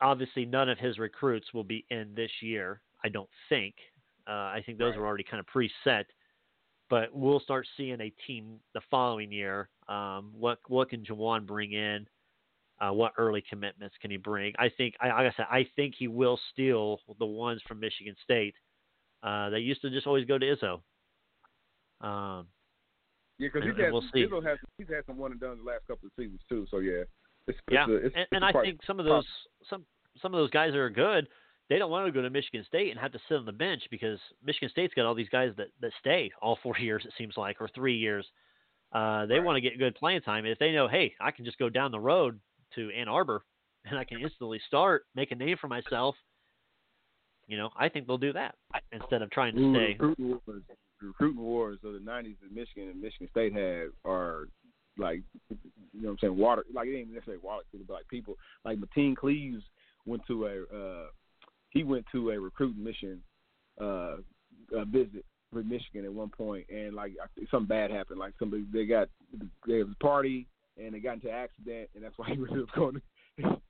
obviously, none of his recruits will be in this year, I don't think. Uh, I think those right. are already kind of preset, but we'll start seeing a team the following year. Um, what what can Jawan bring in? Uh, what early commitments can he bring? I think, I, like I said, I think he will steal the ones from Michigan State. Uh, they used to just always go to Izzo. Um, yeah, because we'll Izzo has he's had some one and done the last couple of seasons too. So yeah, it's, yeah, it's a, it's, and, it's and I think some of those some some of those guys that are good, they don't want to go to Michigan State and have to sit on the bench because Michigan State's got all these guys that, that stay all four years it seems like, or three years. Uh, they right. want to get good playing time. And if they know, hey, I can just go down the road to Ann Arbor and I can instantly start, make a name for myself. You know, I think they'll do that instead of trying to Ooh, stay. Recruiting wars, recruiting wars of the nineties that Michigan and Michigan State had are like, you know what I'm saying, water. Like, it ain't necessarily water, but like people. Like, Mateen Cleaves went to a, uh, he went to a recruiting mission uh, a visit with Michigan at one point, and like something bad happened. Like, somebody, they got, there was a party, and they got into an accident, and that's why he was going to.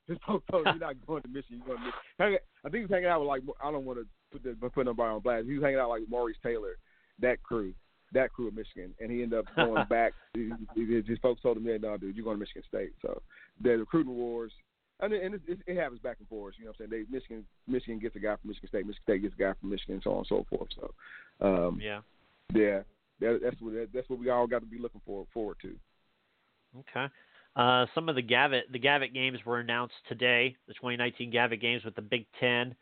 This folks told you're not going to Michigan. You're going to Michigan. I think he was hanging out with, like, I don't want to put the, put nobody on blast. He was hanging out like Maurice Taylor, that crew, that crew of Michigan, and he ended up going back. His folks told him, yeah, no, dude, you're going to Michigan State. So the recruiting wars, and, it, and it, it, it happens back and forth. You know what I'm saying? They, Michigan Michigan gets a guy from Michigan State, Michigan State gets a guy from Michigan, so on and so forth. So, um, yeah, yeah, that, that's what that, that's what we all got to be looking for, forward to. Okay. Uh, some of the Gavitt the Gavitt games were announced today, the twenty nineteen Gavitt games with the Big Ten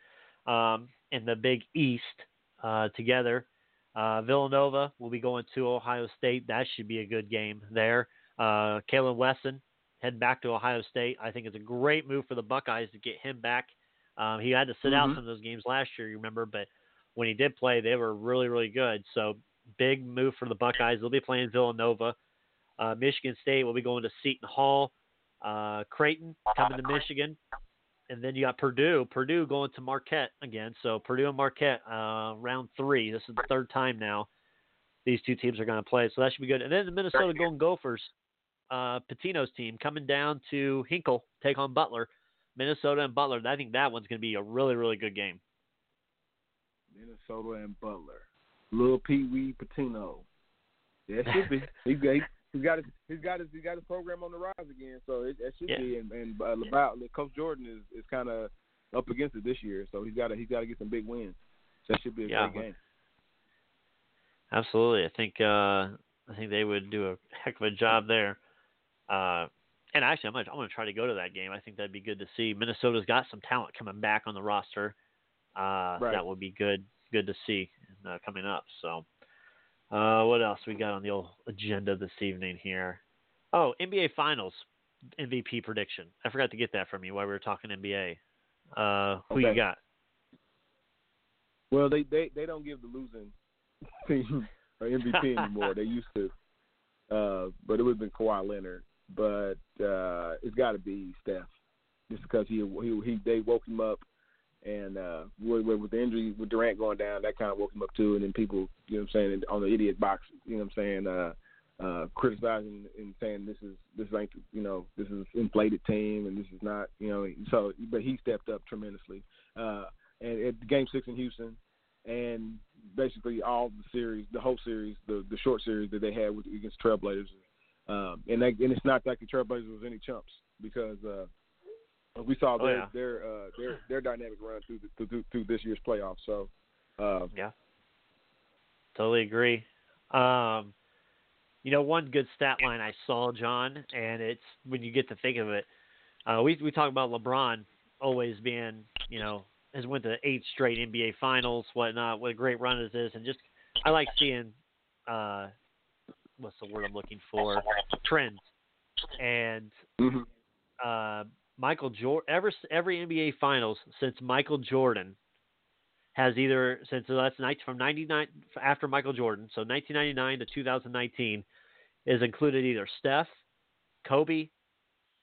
um, and the Big East uh, together. Uh, Villanova will be going to Ohio State. That should be a good game there. Uh, Kalen Wesson head back to Ohio State. I think it's a great move for the Buckeyes to get him back. Um, he had to sit mm-hmm. out some of those games last year, you remember, but when he did play, they were really, really good. So big move for the Buckeyes. They'll be playing Villanova. Uh, Michigan State will be going to Seton Hall. Uh, Creighton coming to Michigan. And then you got Purdue. Purdue going to Marquette again. So Purdue and Marquette, uh, round three. This is the third time now these two teams are going to play. So that should be good. And then the Minnesota Golden Gophers, uh, Pitino's team, coming down to Hinkle, take on Butler. Minnesota and Butler. I think that one's going to be a really, really good game. Minnesota and Butler. Little Pee Wee Pitino. Yeah, it should be. He's got, he's got his he's got his he's got his program on the rise again, so it, it should yeah. be. And, and uh, about yeah. Coach Jordan is, is kind of up against it this year, so he's got to he's got to get some big wins. So that should be a yeah. great game. Absolutely, I think uh, I think they would do a heck of a job there. Uh, and actually, I'm gonna, I'm gonna try to go to that game. I think that'd be good to see. Minnesota's got some talent coming back on the roster. Uh, right. That would be good. Good to see uh, coming up. So, uh, what else we got on the old agenda this evening here? Oh, N B A Finals M V P prediction. I forgot to get that from you while we were talking N B A. Uh, who okay. you got? Well, they, they, they don't give the losing team or M V P anymore. They used to, uh, but it would have been Kawhi Leonard. But uh, it's got to be Steph, just because he he, he they woke him up. And uh, with, with the injury, with Durant going down, that kind of woke him up too. And then people, you know what I'm saying, on the idiot box, you know what I'm saying, uh, uh, criticizing and saying this is this ain't, you know, this is inflated team and this is not, you know. So, but he stepped up tremendously. Uh, and at Game Six in Houston, and basically all the series, the whole series, the the short series that they had with, against Trailblazers, um, and they, and it's not like the Trailblazers was any chumps because. Uh, We saw their oh, yeah. their, uh, their their dynamic run through, the, through through this year's playoffs. So, uh, yeah, totally agree. Um, you know, one good stat line I saw, John, and it's when you get to think of it, uh, we we talk about LeBron always being, you know, has went to eight straight N B A Finals, whatnot. What a great run it is, and just I like seeing uh, what's the word I'm looking for? Trends and. Mm-hmm. Uh, Michael Jordan, ever every N B A Finals since Michael Jordan has either since that's night from ninety-nine after Michael Jordan, so nineteen ninety-nine to two thousand nineteen, is included either Steph, Kobe,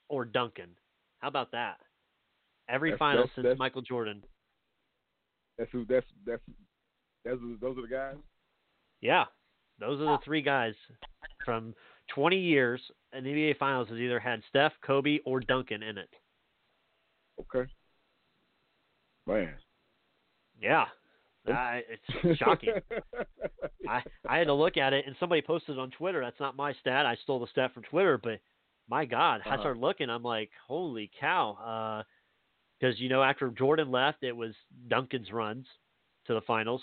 or Duncan. How about that? Every that's, final that's, since that's, Michael Jordan. That's who. That's that's that's those are the guys. Yeah, those are the three guys from twenty years. An N B A Finals has either had Steph, Kobe, or Duncan in it. Okay. Man. Yeah. I, it's shocking. I, I had to look at it, and somebody posted it on Twitter. That's not my stat. I stole the stat from Twitter, but my God, uh-huh. I started looking. I'm like, holy cow. Because, uh, you know, after Jordan left, it was Duncan's runs to the finals.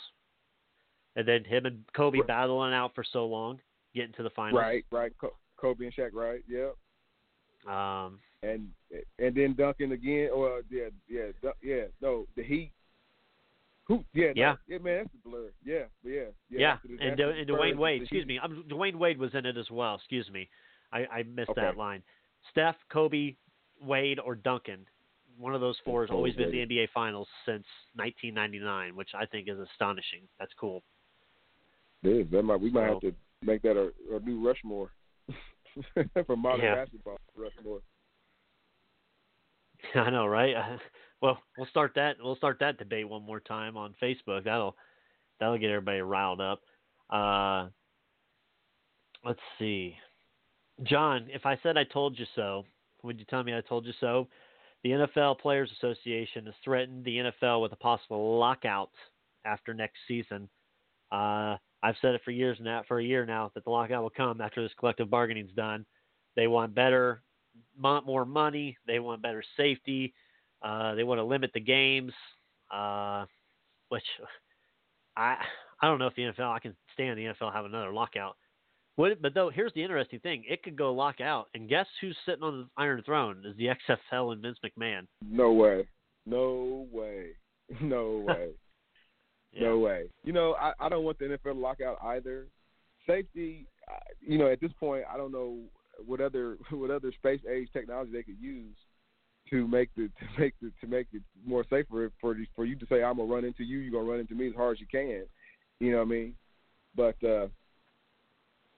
And then him and Kobe right. battling out for so long, getting to the finals. Right, right. Kobe and Shaq, right? Yep. Um, and and then Duncan again. Or oh, yeah, yeah, Dun- yeah. No, the Heat. Who? Yeah, no, yeah, yeah, man, that's a blur. Yeah, yeah, yeah. yeah. And, De- and Dwayne Wade. Excuse me. I'm, Dwayne Wade was in it as well. Excuse me, I, I missed okay. that line. Steph, Kobe, Wade, or Duncan. One of those four has oh, always Wade. been in the N B A Finals since nineteen ninety-nine, which I think is astonishing. That's cool. It is. That might, we might so, have to make that a, a new Rushmore. For modern yeah. basketball, Rushmore. I know, right? Uh, well, we'll start that. We'll start that debate one more time on Facebook. That'll that'll get everybody riled up. Uh, let's see, John. If I said I told you so, would you tell me I told you so? The N F L Players Association has threatened the N F L with a possible lockout after next season. Uh, I've said it for years now, for a year now, that the lockout will come after this collective bargaining's done. They want better, more money. They want better safety. Uh, they want to limit the games, uh, which I I don't know if the N F L I can stand the N F L have another lockout. Would it, but though here's the interesting thing: it could go lockout, and guess who's sitting on the Iron Throne? Is the X F L and Vince McMahon? No way! No way! No way! Yeah. No way. You know, I, I don't want the N F L to lock out either. Safety, you know, at this point, I don't know what other what other space age technology they could use to make the to make the to make it more safer for for you to say, I'm gonna run into you, you're gonna run into me as hard as you can, you know what I mean? But uh,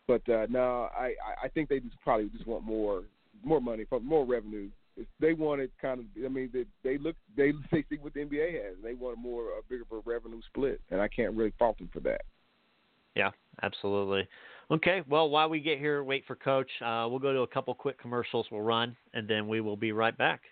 but uh, no, I, I think they just probably just want more more money, more revenue. If they wanted kind of, I mean, they, they look, they, they see what the N B A has. They want a more a bigger of a revenue split, and I can't really fault them for that. Yeah, absolutely. Okay, well, while we get here, wait for Coach. Uh, we'll go to a couple quick commercials. We'll run, and then we will be right back.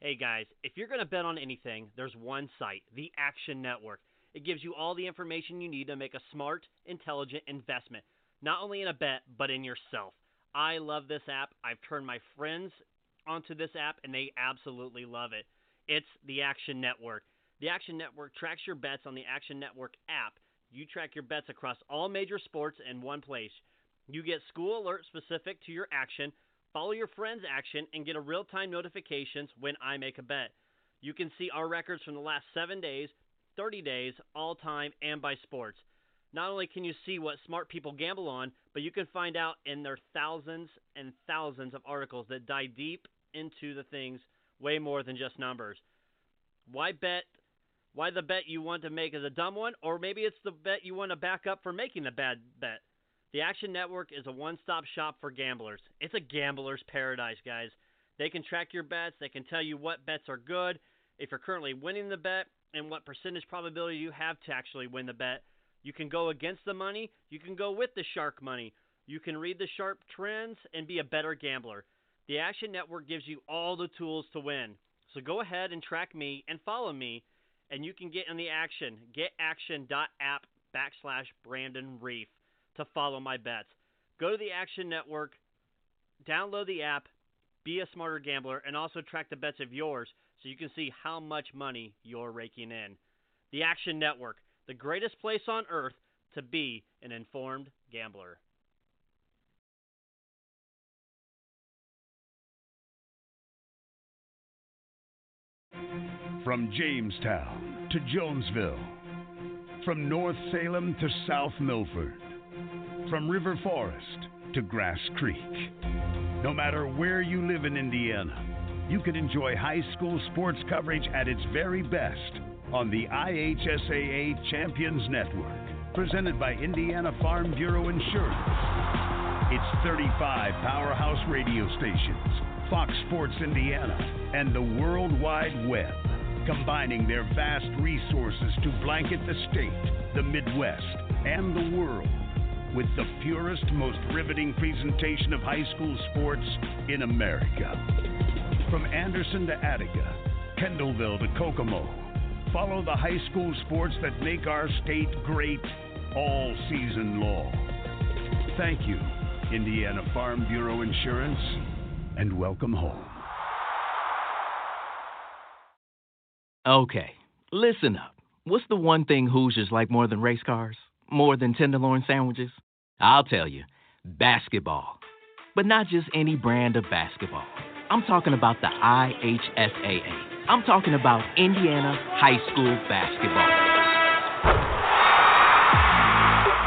Hey, guys, if you're going to bet on anything, there's one site, the Action Network. It gives you all the information you need to make a smart, intelligent investment, not only in a bet, but in yourself. I love this app. I've turned my friends onto this app, and they absolutely love it. It's the Action Network. The Action Network tracks your bets on the Action Network app. You track your bets across all major sports in one place. You get school alerts specific to your action, follow your friends' action, and get a real-time notifications when I make a bet. You can see our records from the last seven days, thirty days, all time, and by sports. Not only can you see what smart people gamble on, but you can find out in their thousands and thousands of articles that dive deep into the things way more than just numbers. Why bet? Why the bet you want to make is a dumb one, or maybe it's the bet you want to back up for making the bad bet. The Action Network is a one-stop shop for gamblers. It's a gambler's paradise, guys. They can track your bets. They can tell you what bets are good, if you're currently winning the bet, and what percentage probability you have to actually win the bet. You can go against the money. You can go with the shark money. You can read the sharp trends and be a better gambler. The Action Network gives you all the tools to win. So go ahead and track me and follow me, and you can get in the action. Get action.app backslash Brandon Reef to follow my bets. Go to the Action Network, download the app, be a smarter gambler, and also track the bets of yours so you can see how much money you're raking in. The Action Network, the greatest place on earth to be an informed gambler. From Jamestown to Jonesville, from North Salem to South Milford, from River Forest to Grass Creek. No matter where you live in Indiana, you can enjoy high school sports coverage at its very best on the I H S A A Champions Network, presented by Indiana Farm Bureau Insurance. It's thirty-five powerhouse radio stations, Fox Sports Indiana, and the World Wide Web, combining their vast resources to blanket the state, the Midwest, and the world with the purest, most riveting presentation of high school sports in America. From Anderson to Attica, Kendallville to Kokomo, follow the high school sports that make our state great all season long. Thank you, Indiana Farm Bureau Insurance, and welcome home. Okay, listen up. What's the one thing Hoosiers like more than race cars? More than tenderloin sandwiches? I'll tell you, basketball. But not just any brand of basketball. I'm talking about the I H S A A. I'm talking about Indiana high school basketball.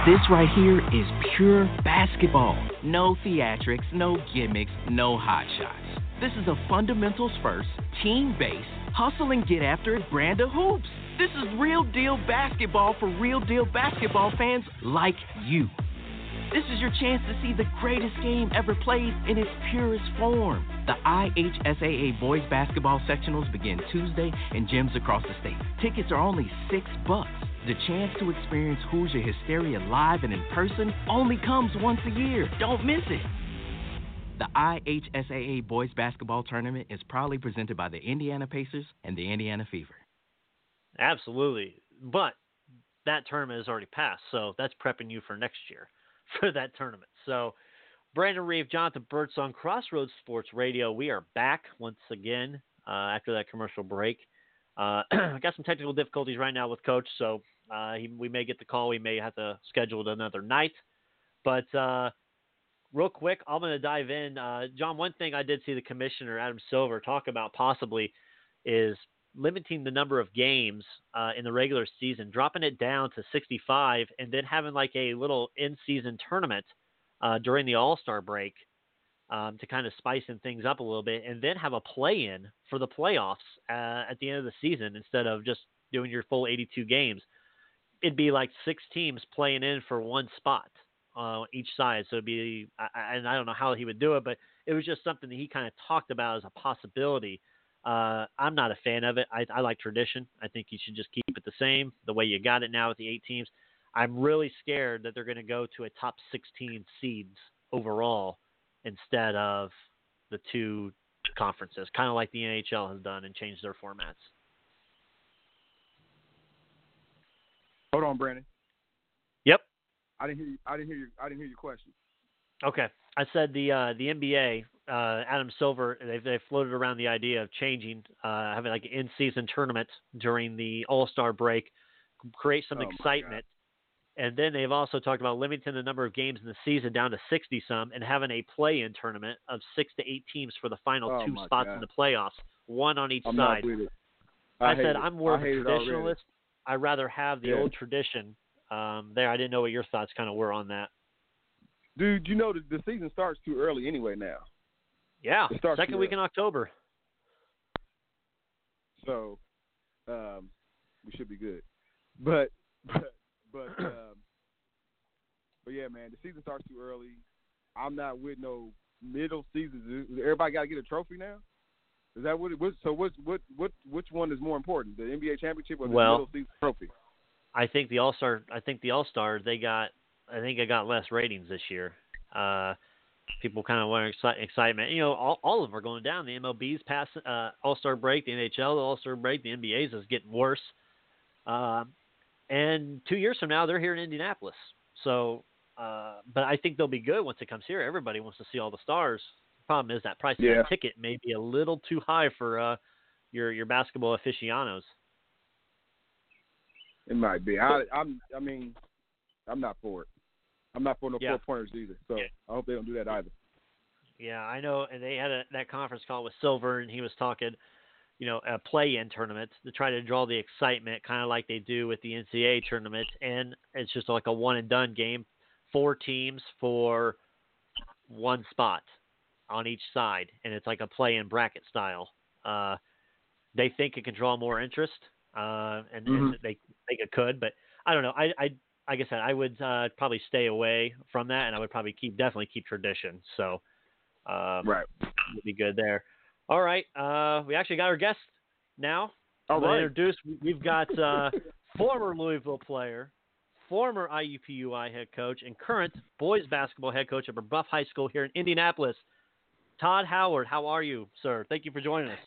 This right here is pure basketball. No theatrics, no gimmicks, no hot shots. This is a fundamentals first, team-based, hustle and get after it brand of hoops. This is real deal basketball for real deal basketball fans like you. This is your chance to see the greatest game ever played in its purest form. The I H S A A Boys Basketball Sectionals begin Tuesday in gyms across the state. Tickets are only six bucks. The chance to experience Hoosier hysteria live and in person only comes once a year. Don't miss it. The I H S A A Boys Basketball Tournament is proudly presented by the Indiana Pacers and the Indiana Fever. Absolutely. But that tournament is already passed, so that's prepping you for next year, for that tournament. So, Brandon Reeve, Jonathan Burtz on Crossroads Sports Radio. We are back once again uh, after that commercial break. Uh, I got some technical difficulties right now with Coach, so uh, he, we may get the call. We may have to schedule it another night. But uh, real quick, I'm going to dive in. Uh, John, one thing I did see the commissioner, Adam Silver, talk about possibly is limiting the number of games uh, in the regular season, dropping it down to sixty-five, and then having like a little in-season tournament uh, during the All-Star break um, to kind of spicing things up a little bit, and then have a play-in for the playoffs uh, at the end of the season instead of just doing your full eighty-two games. It'd be like six teams playing in for one spot on uh, each side. So it'd be, I, and I don't know how he would do it, but it was just something that he kind of talked about as a possibility. Uh, I'm not a fan of it. I, I like tradition. I think you should just keep it the same, the way you got it now with the eight teams. I'm really scared that they're going to go to a top sixteen seeds overall instead of the two conferences, kind of like the N H L has done and changed their formats. Hold on, Brandon. Yep. I didn't hear you. I didn't hear you. I didn't hear your question. Okay. I said the uh, the N B A, uh, Adam Silver, they've, they've floated around the idea of changing, uh, having like an in-season tournament during the All-Star break, create some oh excitement. And then they've also talked about limiting the number of games in the season down to sixty-some and having a play-in tournament of six to eight teams for the final oh two spots God. in the playoffs, one on each I'm side. I, I said it. I'm more of a traditionalist. I'd rather have the yeah. old tradition um, there. I didn't know what your thoughts kind of were on that. Dude, you know, the, the season starts too early anyway now. Yeah, second week early. in October. So, um, we should be good. But, but, but, um, but yeah, man, the season starts too early. I'm not with no middle seasons. Everybody got to get a trophy now? Is that what it was? So what's, what, what, which one is more important, the N B A championship or the well, middle season trophy? I think the All-Star, I think the All-Star, they got, I think it got less ratings this year. Uh, people kind of want exci- excitement. You know, all, all of them are going down. The M L B's pass, uh, All-Star break, the N H L, the All-Star break, the N B A's is getting worse. Uh, and two years from now, they're here in Indianapolis. So, uh, but I think they'll be good once it comes here. Everybody wants to see all the stars. Problem is that price of yeah. the ticket may be a little too high for uh, your your basketball aficionados. It might be. I I'm, I mean, I'm not for it. I'm not for no yeah. four pointers either. So yeah. I hope they don't do that either. Yeah, I know. And they had a, that conference call with Silver, and he was talking, you know, a play-in tournament to try to draw the excitement, kind of like they do with the N C A A tournament. And it's just like a one and done game, four teams for one spot on each side, and it's like a play-in bracket style. Uh, they think it can draw more interest, uh, and, mm-hmm. and they think it could, but I don't know. I, I like I said, I would uh, probably stay away from that, and I would probably keep definitely keep tradition. So, um, right, would be good there. All right, uh, we actually got our guest now. All right, introduced. We've got uh, former Louisville player, former I U P U I head coach, and current boys basketball head coach at Brebeuf High School here in Indianapolis. Todd Howard, how are you, sir? Thank you for joining us.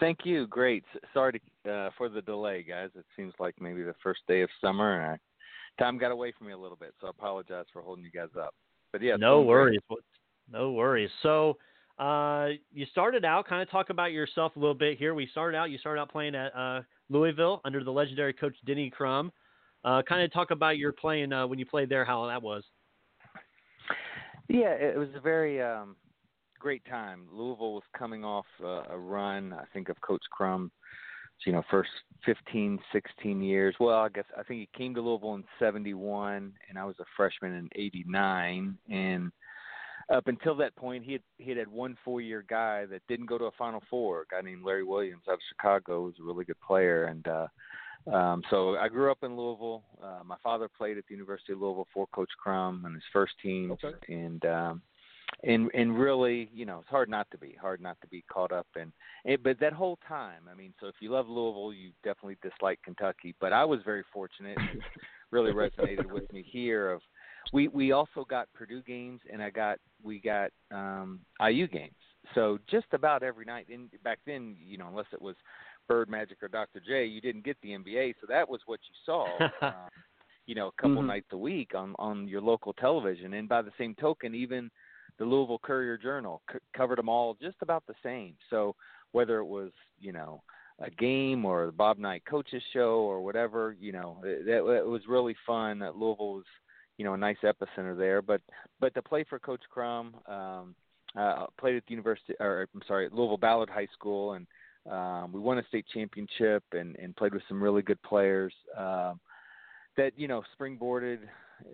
Thank you. Great. Sorry to, uh, for the delay, guys. It seems like maybe the first day of summer, and I, time got away from me a little bit, so I apologize for holding you guys up. But yeah, no worries. Great. No worries. So uh, you started out, kind of talk about yourself a little bit here. We started out, you started out playing at uh, Louisville under the legendary coach Denny Crum. Uh, kind of talk about your playing uh, when you played there, how that was. Yeah, it was a very um, – great time. Louisville was coming off uh, a run, I think, of Coach Crum, you know, first fifteen, sixteen years. Well, I guess I think he came to Louisville in seventy-one, and I was a freshman in eighty-nine. And up until that point, he had, he had had one four-year guy that didn't go to a Final Four, a guy named Larry Williams out of Chicago, who was a really good player. And uh, um, so I grew up in Louisville. Uh, my father played at the University of Louisville for Coach Crum and his first team. Okay. And um, And and really, you know, it's hard not to be, hard not to be caught up in. And, but that whole time, I mean, so if you love Louisville, you definitely dislike Kentucky. But I was very fortunate, it really resonated with me here. Of we, we also got Purdue games, and I got we got um, I U games. So just about every night. And back then, you know, unless it was Bird, Magic, or Doctor J, you didn't get the N B A. So that was what you saw. um, you know, a couple mm-hmm. nights a week on on your local television. And by the same token, even the Louisville Courier-Journal c- covered them all just about the same. So whether it was, you know, a game or the Bob Knight coaches show or whatever, you know, it, it was really fun. Louisville was, you know, a nice epicenter there. But but to play for Coach Crum, um, uh, played at the university, or I'm sorry, Louisville Ballard High School, and Um, we won a state championship and, and played with some really good players um, that, you know, springboarded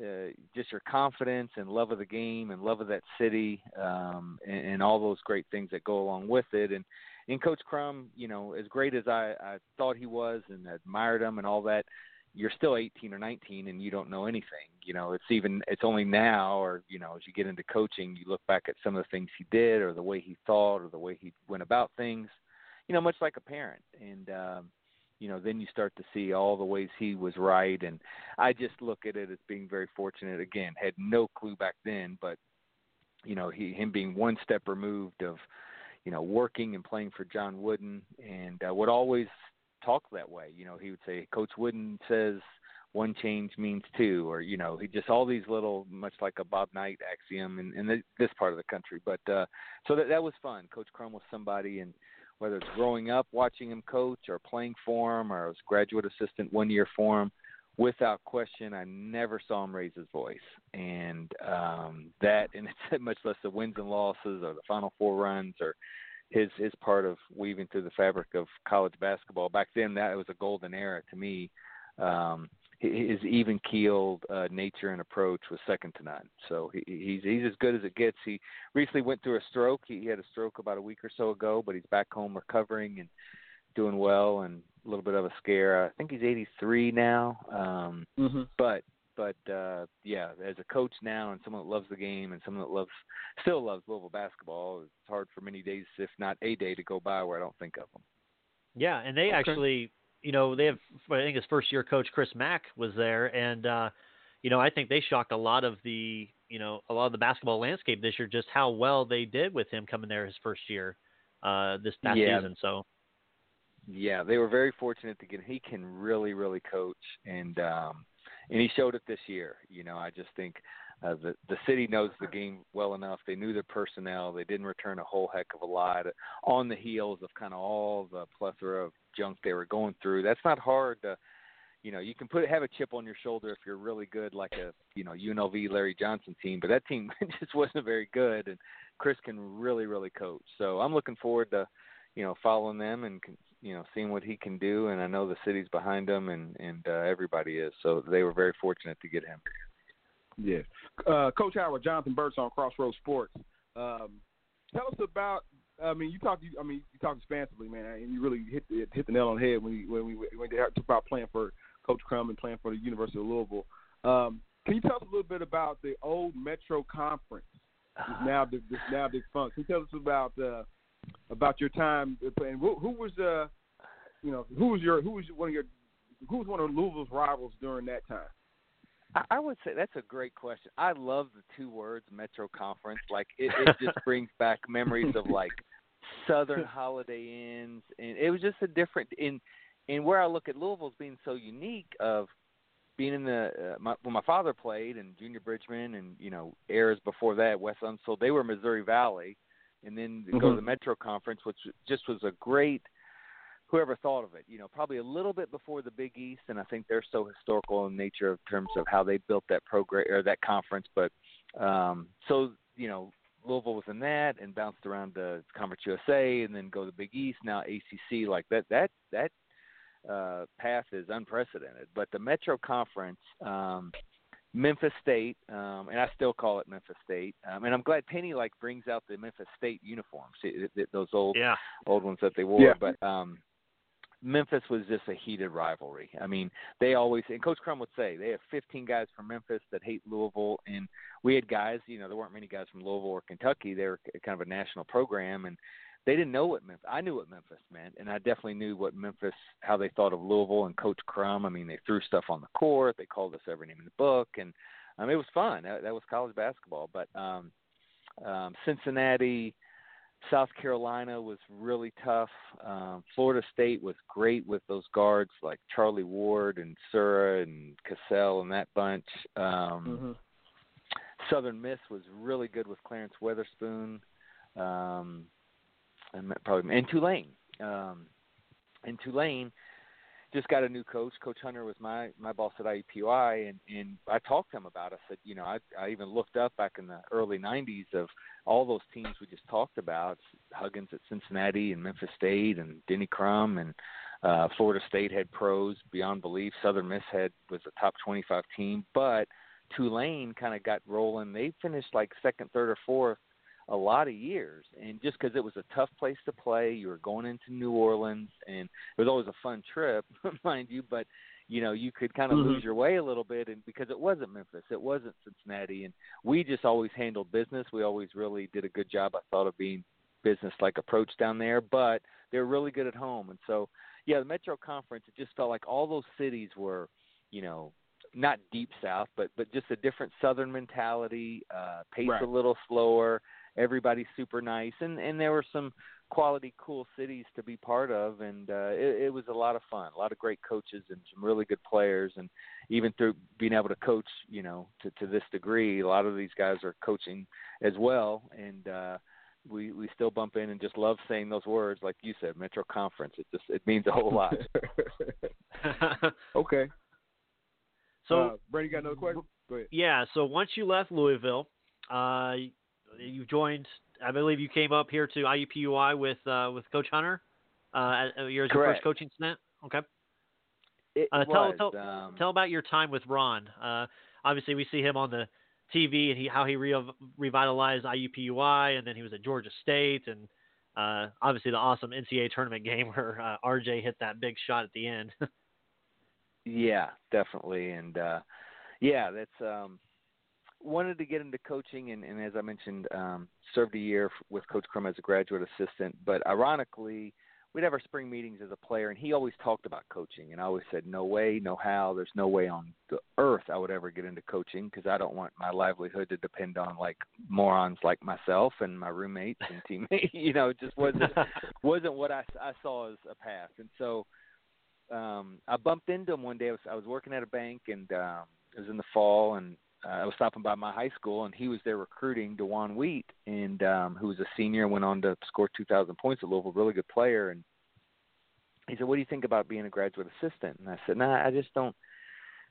uh, just your confidence and love of the game and love of that city um, and, and all those great things that go along with it. And, and Coach Crum, you know, as great as I, I thought he was and admired him and all that, you're still eighteen or nineteen and you don't know anything. You know, it's even, it's only now, or, you know, as you get into coaching, you look back at some of the things he did or the way he thought or the way he went about things, you know, much like a parent. And, um, you know, then you start to see all the ways he was right. And I just look at it as being very fortunate. Again, had no clue back then, but, you know, he, him being one step removed of, you know, working and playing for John Wooden, and uh, would always talk that way. You know, he would say, Coach Wooden says one change means two, or, you know, he just all these little, much like a Bob Knight axiom in, in this part of the country. But uh, so that, that was fun. Coach Crum was somebody, and whether it's growing up watching him coach or playing for him, or I was graduate assistant one year for him, without question, I never saw him raise his voice. And um, that, and it's much less the wins and losses or the Final Four runs or his his part of weaving through the fabric of college basketball. Back then, that was a golden era to me. Um, his even-keeled uh, nature and approach was second to none. So he, he's he's as good as it gets. He recently went through a stroke. He had a stroke about a week or so ago, but he's back home recovering and doing well, and a little bit of a scare. I think he's eighty-three now. Um, mm-hmm. But, but uh, yeah, as a coach now and someone that loves the game and someone that loves still loves Louisville basketball, it's hard for many days, if not a day, to go by where I don't think of them. Yeah, and they okay. actually – you know, they have, I think his first year coach, Chris Mack, was there. And, uh, you know, I think they shocked a lot of the, you know, a lot of the basketball landscape this year, just how well they did with him coming there his first year uh, this past yeah. season. So, yeah, they were very fortunate to get, he can really, really coach. And, um, and he showed it this year. You know, I just think uh, the, the city knows the game well enough. They knew their personnel. They didn't return a whole heck of a lot on the heels of kind of all the plethora of junk they were going through. That's not hard to, you know, you can put have a chip on your shoulder if you're really good, like a, you know, U N L V Larry Johnson team, but that team just wasn't very good, and Chris can really, really coach. So I'm looking forward to, you know, following them and, you know, seeing what he can do, and I know the city's behind him, and, and uh, everybody is, so they were very fortunate to get him. Yeah. Uh, Coach Howard, Jonathan Burt's on Crossroads Sports. Um, tell us about I mean, you talked. I mean, you talked expansively, man, and you really hit the, hit the nail on the head when you, when we when they talked about playing for Coach Crum and playing for the University of Louisville. Um, can you tell us a little bit about the old Metro Conference, it's now it's now defunct? Can you tell us about uh, about your time playing? Who, who was uh, you know, who was your who was one of your who was one of Louisville's rivals during that time? I would say that's a great question. I love the two words, Metro Conference. Like, it, it just brings back memories of, like, Southern Holiday Inns. And it was just a different – in and where I look at Louisville as being so unique of being in the uh, – my, when my father played and Junior Bridgman and, you know, Ayers before that, Wes Unseld, they were Missouri Valley. And then mm-hmm. go to the Metro Conference, which just was a great – whoever thought of it, you know, probably a little bit before the Big East, and I think they're so historical in nature in terms of how they built that program or that conference. But um, so, you know, Louisville was in that and bounced around to Conference U S A and then go to the Big East, now A C C. Like that, that, that uh, path is unprecedented. But the Metro Conference, um, Memphis State, um, and I still call it Memphis State, um, and I'm glad Penny like brings out the Memphis State uniforms, those old yeah. old ones that they wore, yeah. but. Um, Memphis was just a heated rivalry. I mean, they always – and Coach Crum would say, they have fifteen guys from Memphis that hate Louisville, and we had guys, you know, there weren't many guys from Louisville or Kentucky. They were kind of a national program, and they didn't know what Memphis – I knew what Memphis meant, and I definitely knew what Memphis – how they thought of Louisville and Coach Crum. I mean, they threw stuff on the court. They called us every name in the book, and um, it was fun. That, that was college basketball. But um, um, Cincinnati – South Carolina was really tough. Um, Florida State was great with those guards like Charlie Ward and Sura and Cassell and that bunch. Um, mm-hmm. Southern Miss was really good with Clarence Weatherspoon, um, and probably and Tulane. Um, and Tulane, just got a new coach. Coach Hunter was my, my boss at I U P U I, and, and I talked to him about it. I said, you know, I, I even looked up back in the early nineties of all those teams we just talked about, Huggins at Cincinnati and Memphis State and Denny Crum, and uh, Florida State had pros beyond belief. Southern Miss had was a top twenty-five team, but Tulane kind of got rolling. They finished like second, third, or fourth a lot of years, and just because it was a tough place to play, you were going into New Orleans, and it was always a fun trip, mind you, but you know, you could kind of mm-hmm. lose your way a little bit, and because it wasn't Memphis, it wasn't Cincinnati, and we just always handled business. We always really did a good job, I thought, of being business-like approach down there, but they were really good at home, and so, yeah, the Metro Conference, it just felt like all those cities were, you know, not deep south, but, but just a different southern mentality, uh, pace right. a little slower, everybody's super nice, and, and there were some quality, cool cities to be part of, and uh, it, it was a lot of fun, a lot of great coaches and some really good players, and even through being able to coach, you know, to, to this degree, a lot of these guys are coaching as well, and uh, we, we still bump in and just love saying those words, like you said, Metro Conference. It just it means a whole lot. Okay. So, uh, Brady, got another question? Go ahead. Yeah, so once you left Louisville, uh, you joined, I believe you came up here to I U P U I with uh, with Coach Hunter. Uh, your first coaching stint? Okay. It uh, tell, was, tell, um... tell about your time with Ron. Uh, obviously, we see him on the T V and he, how he re- revitalized I U P U I, and then he was at Georgia State, and uh, obviously the awesome N C A A tournament game where uh, R J hit that big shot at the end. Yeah, definitely. And, uh, yeah, that's um, – wanted to get into coaching, and, and as I mentioned, um, served a year with Coach Crum as a graduate assistant. But ironically, we'd have our spring meetings as a player, and he always talked about coaching. And I always said, no way, no how. There's no way on the earth I would ever get into coaching because I don't want my livelihood to depend on, like, morons like myself and my roommates and teammates. You know, it just wasn't, wasn't what I, I saw as a path. And so – Um, I bumped into him one day. I was, I was working at a bank, and um, it was in the fall, and uh, I was stopping by my high school, and he was there recruiting DeJuan Wheat, and um, who was a senior, went on to score two thousand points at Louisville, really good player. And he said, "What do you think about being a graduate assistant?" And I said, "Nah, I just don't.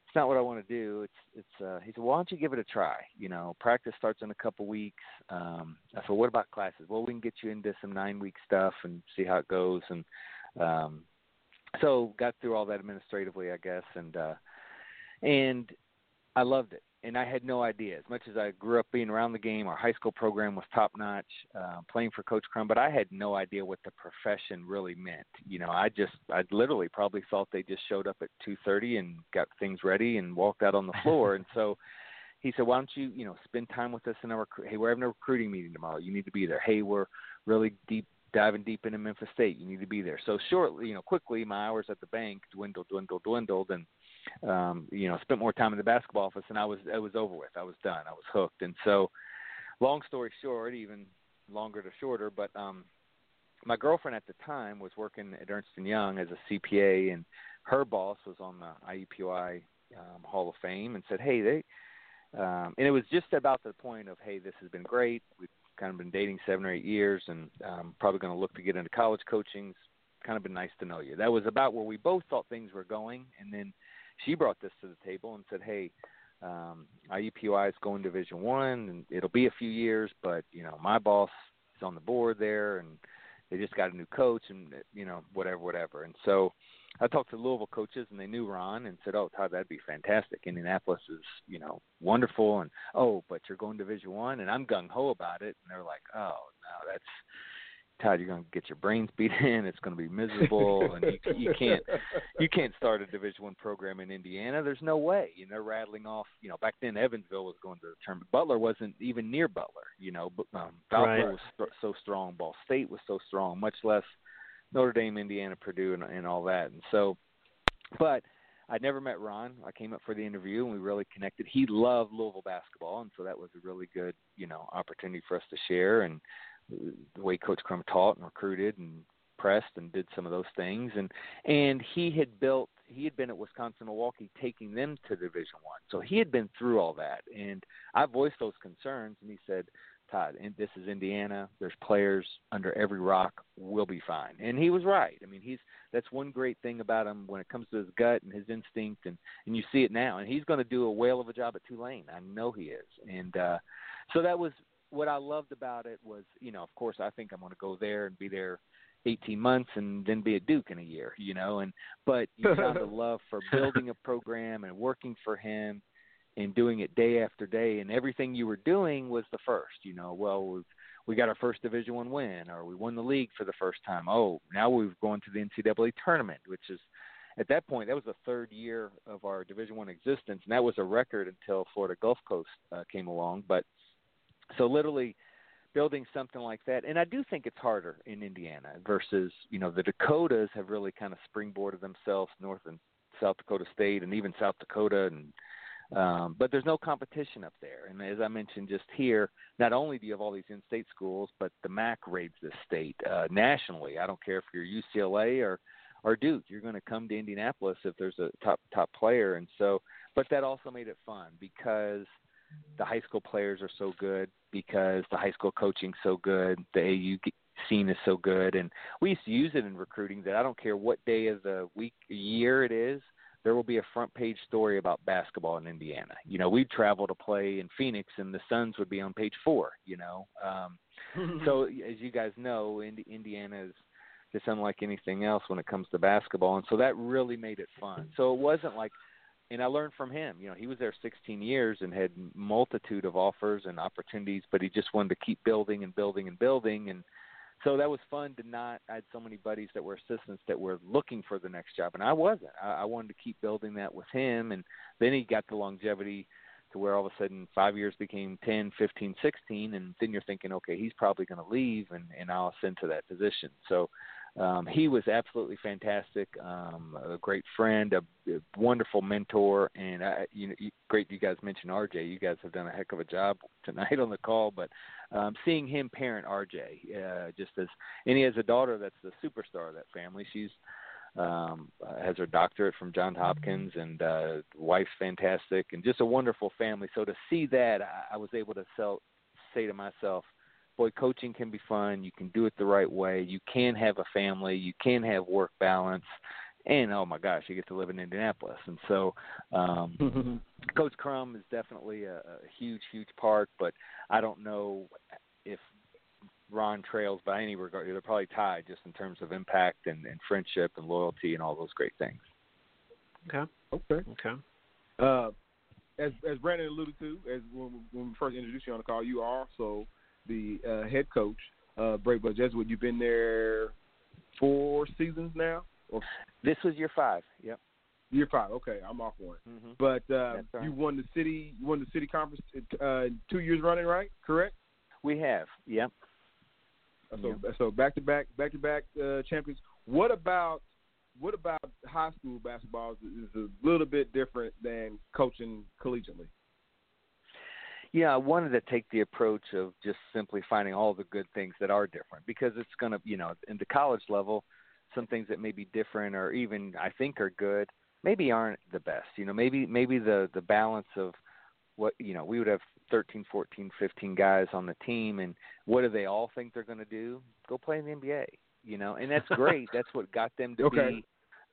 It's not what I want to do. It's it's." Uh, he said, "Why don't you give it a try? You know, practice starts in a couple weeks." Um, I said, "What about classes?" "Well, we can get you into some nine week stuff and see how it goes." And um, so got through all that administratively, I guess, and uh, and I loved it. And I had no idea. As much as I grew up being around the game, our high school program was top-notch, uh, playing for Coach Crum, but I had no idea what the profession really meant. You know, I just I literally probably thought they just showed up at two thirty and got things ready and walked out on the floor. And so he said, "Why don't you, you know, spend time with us in our rec- – hey, we're having a recruiting meeting tomorrow. You need to be there. Hey, we're really deep. diving deep into Memphis State. You need to be there." So shortly, you know, quickly, my hours at the bank dwindled, dwindled, dwindled, and, um, you know, spent more time in the basketball office, and I was, it was over with. I was done. I was hooked. And so long story short, even longer to shorter, but um, my girlfriend at the time was working at Ernst and Young as a C P A, and her boss was on the I U P U I um, Hall of Fame and said, "Hey, they," um, and it was just about the point of, "Hey, this has been great. We've kind of been dating seven or eight years and um, probably going to look to get into college coaching. It's kind of been nice to know you." That was about where we both thought things were going. And then she brought this to the table and said, "Hey, um, I U P U I is going Division One, and it'll be a few years, but, you know, my boss is on the board there, and they just got a new coach, and, you know, whatever, whatever." And so I talked to Louisville coaches, and they knew Ron and said, "Oh, Todd, that'd be fantastic. Indianapolis is, you know, wonderful. And, oh, but you're going to Division One," and I'm gung-ho about it. And they're like, "Oh, no, that's – Todd, you're going to get your brains beat in. It's going to be miserable. And you, you can't you can't start a Division One program in Indiana. There's no way." And they're rattling off – you know, back then Evansville was going to the tournament. Butler wasn't even near Butler, you know. But um, Valpo right. was st- so strong. Ball State was so strong, much less – Notre Dame, Indiana, Purdue, and, and all that. And so, but I never met Ron. I came up for the interview, and we really connected. He loved Louisville basketball, and so that was a really good, you know, opportunity for us to share. And the way Coach Crum taught and recruited and pressed and did some of those things. And and he had built, he had been at Wisconsin, Milwaukee, taking them to Division One. So he had been through all that. And I voiced those concerns, and he said, Todd, and this is Indiana. There's players under every rock. We'll be fine. And he was right. I mean, he's that's one great thing about him when it comes to his gut and his instinct, and, and you see it now. And he's going to do a whale of a job at Tulane. I know he is. And uh, so that was what I loved about it was, you know, of course, I think I'm going to go there and be there eighteen months and then be at Duke in a year, you know. And but you found a love for building a program and working for him, and doing it day after day, and everything you were doing was the first, you know, well, we've, we got our first Division I win, or we won the league for the first time. Oh, now we've gone to the N C double A tournament, which is, at that point, that was the third year of our Division I existence, and that was a record until Florida Gulf Coast uh, came along. But so literally building something like that, and I do think it's harder in Indiana versus, you know, the Dakotas have really kind of springboarded themselves, North and South Dakota State, and even South Dakota, and Um, but there's no competition up there. And as I mentioned just here, not only do you have all these in-state schools, but the M A C raids this state uh, nationally. I don't care if you're U C L A or, or Duke, you're going to come to Indianapolis if there's a top, top player. And so, but that also made it fun because the high school players are so good, because the high school coaching's so good, the A U scene is so good. And we used to use it in recruiting that I don't care what day of the week, year it is, there will be a front page story about basketball in Indiana. You know, we'd travel to play in Phoenix and the Suns would be on page four, you know? Um, so as you guys know, Indiana is just unlike anything else when it comes to basketball. And so that really made it fun. So it wasn't like, and I learned from him, you know, he was there sixteen years and had multitude of offers and opportunities, but he just wanted to keep building and building and building. And so that was fun to not – I had so many buddies that were assistants that were looking for the next job, and I wasn't. I, I wanted to keep building that with him, and then he got the longevity to where all of a sudden five years became ten, fifteen, sixteen, and then you're thinking, okay, he's probably going to leave, and, and I'll ascend to that position. So um, he was absolutely fantastic, um, a great friend, a, a wonderful mentor, and I, you know, great you guys mentioned R J. You guys have done a heck of a job tonight on the call, but – Um, seeing him parent R J, uh, just as, and he has a daughter that's the superstar of that family. She's um, has her doctorate from Johns Hopkins, and uh, wife's fantastic, and just a wonderful family. So to see that, I, I was able to sell, say to myself, boy, coaching can be fun. You can do it the right way. You can have a family. You can have work balance. And, oh, my gosh, you get to live in Indianapolis. And so um, Coach Crum is definitely a, a huge, huge part, but I don't know if Ron trails by any regard. They're probably tied just in terms of impact and, and friendship and loyalty and all those great things. Okay. Okay. Okay. Uh, as, as Brandon alluded to, as when, when we first introduced you on the call, you are also the uh, head coach of Brebeuf Jesuit. You've been there four seasons now? Or, this was year five. Yep. Year five. Okay, I'm off one. Mm-hmm. But uh, right. you won the city. You won the city conference uh, two years running, right? Correct. We have. Yep. So yep. so back to back, back to back uh, champions. What about what about high school basketball is, is a little bit different than coaching collegiately? Yeah, I wanted to take the approach of just simply finding all the good things that are different, because it's gonna, you know, in the college level, some things that may be different or even I think are good, maybe aren't the best. You know, maybe maybe the, the balance of what, you know, we would have thirteen, fourteen, fifteen guys on the team, and what do they all think they're going to do? Go play in the N B A, you know, and that's great. That's what got them to okay. be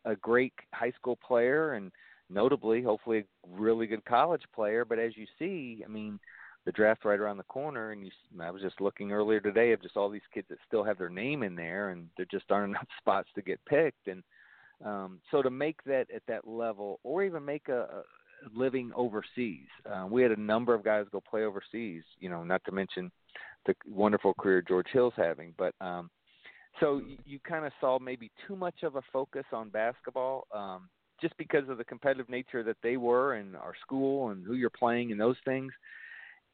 a great high school player and notably, hopefully, a really good college player. But as you see, I mean, the draft right around the corner, and you, I was just looking earlier today of just all these kids that still have their name in there, and there just aren't enough spots to get picked. And um, so to make that at that level, or even make a, a living overseas, uh, we had a number of guys go play overseas, you know, not to mention the wonderful career George Hill's having. But um, so you, you kind of saw maybe too much of a focus on basketball, um, just because of the competitive nature that they were, and our school and who you're playing and those things.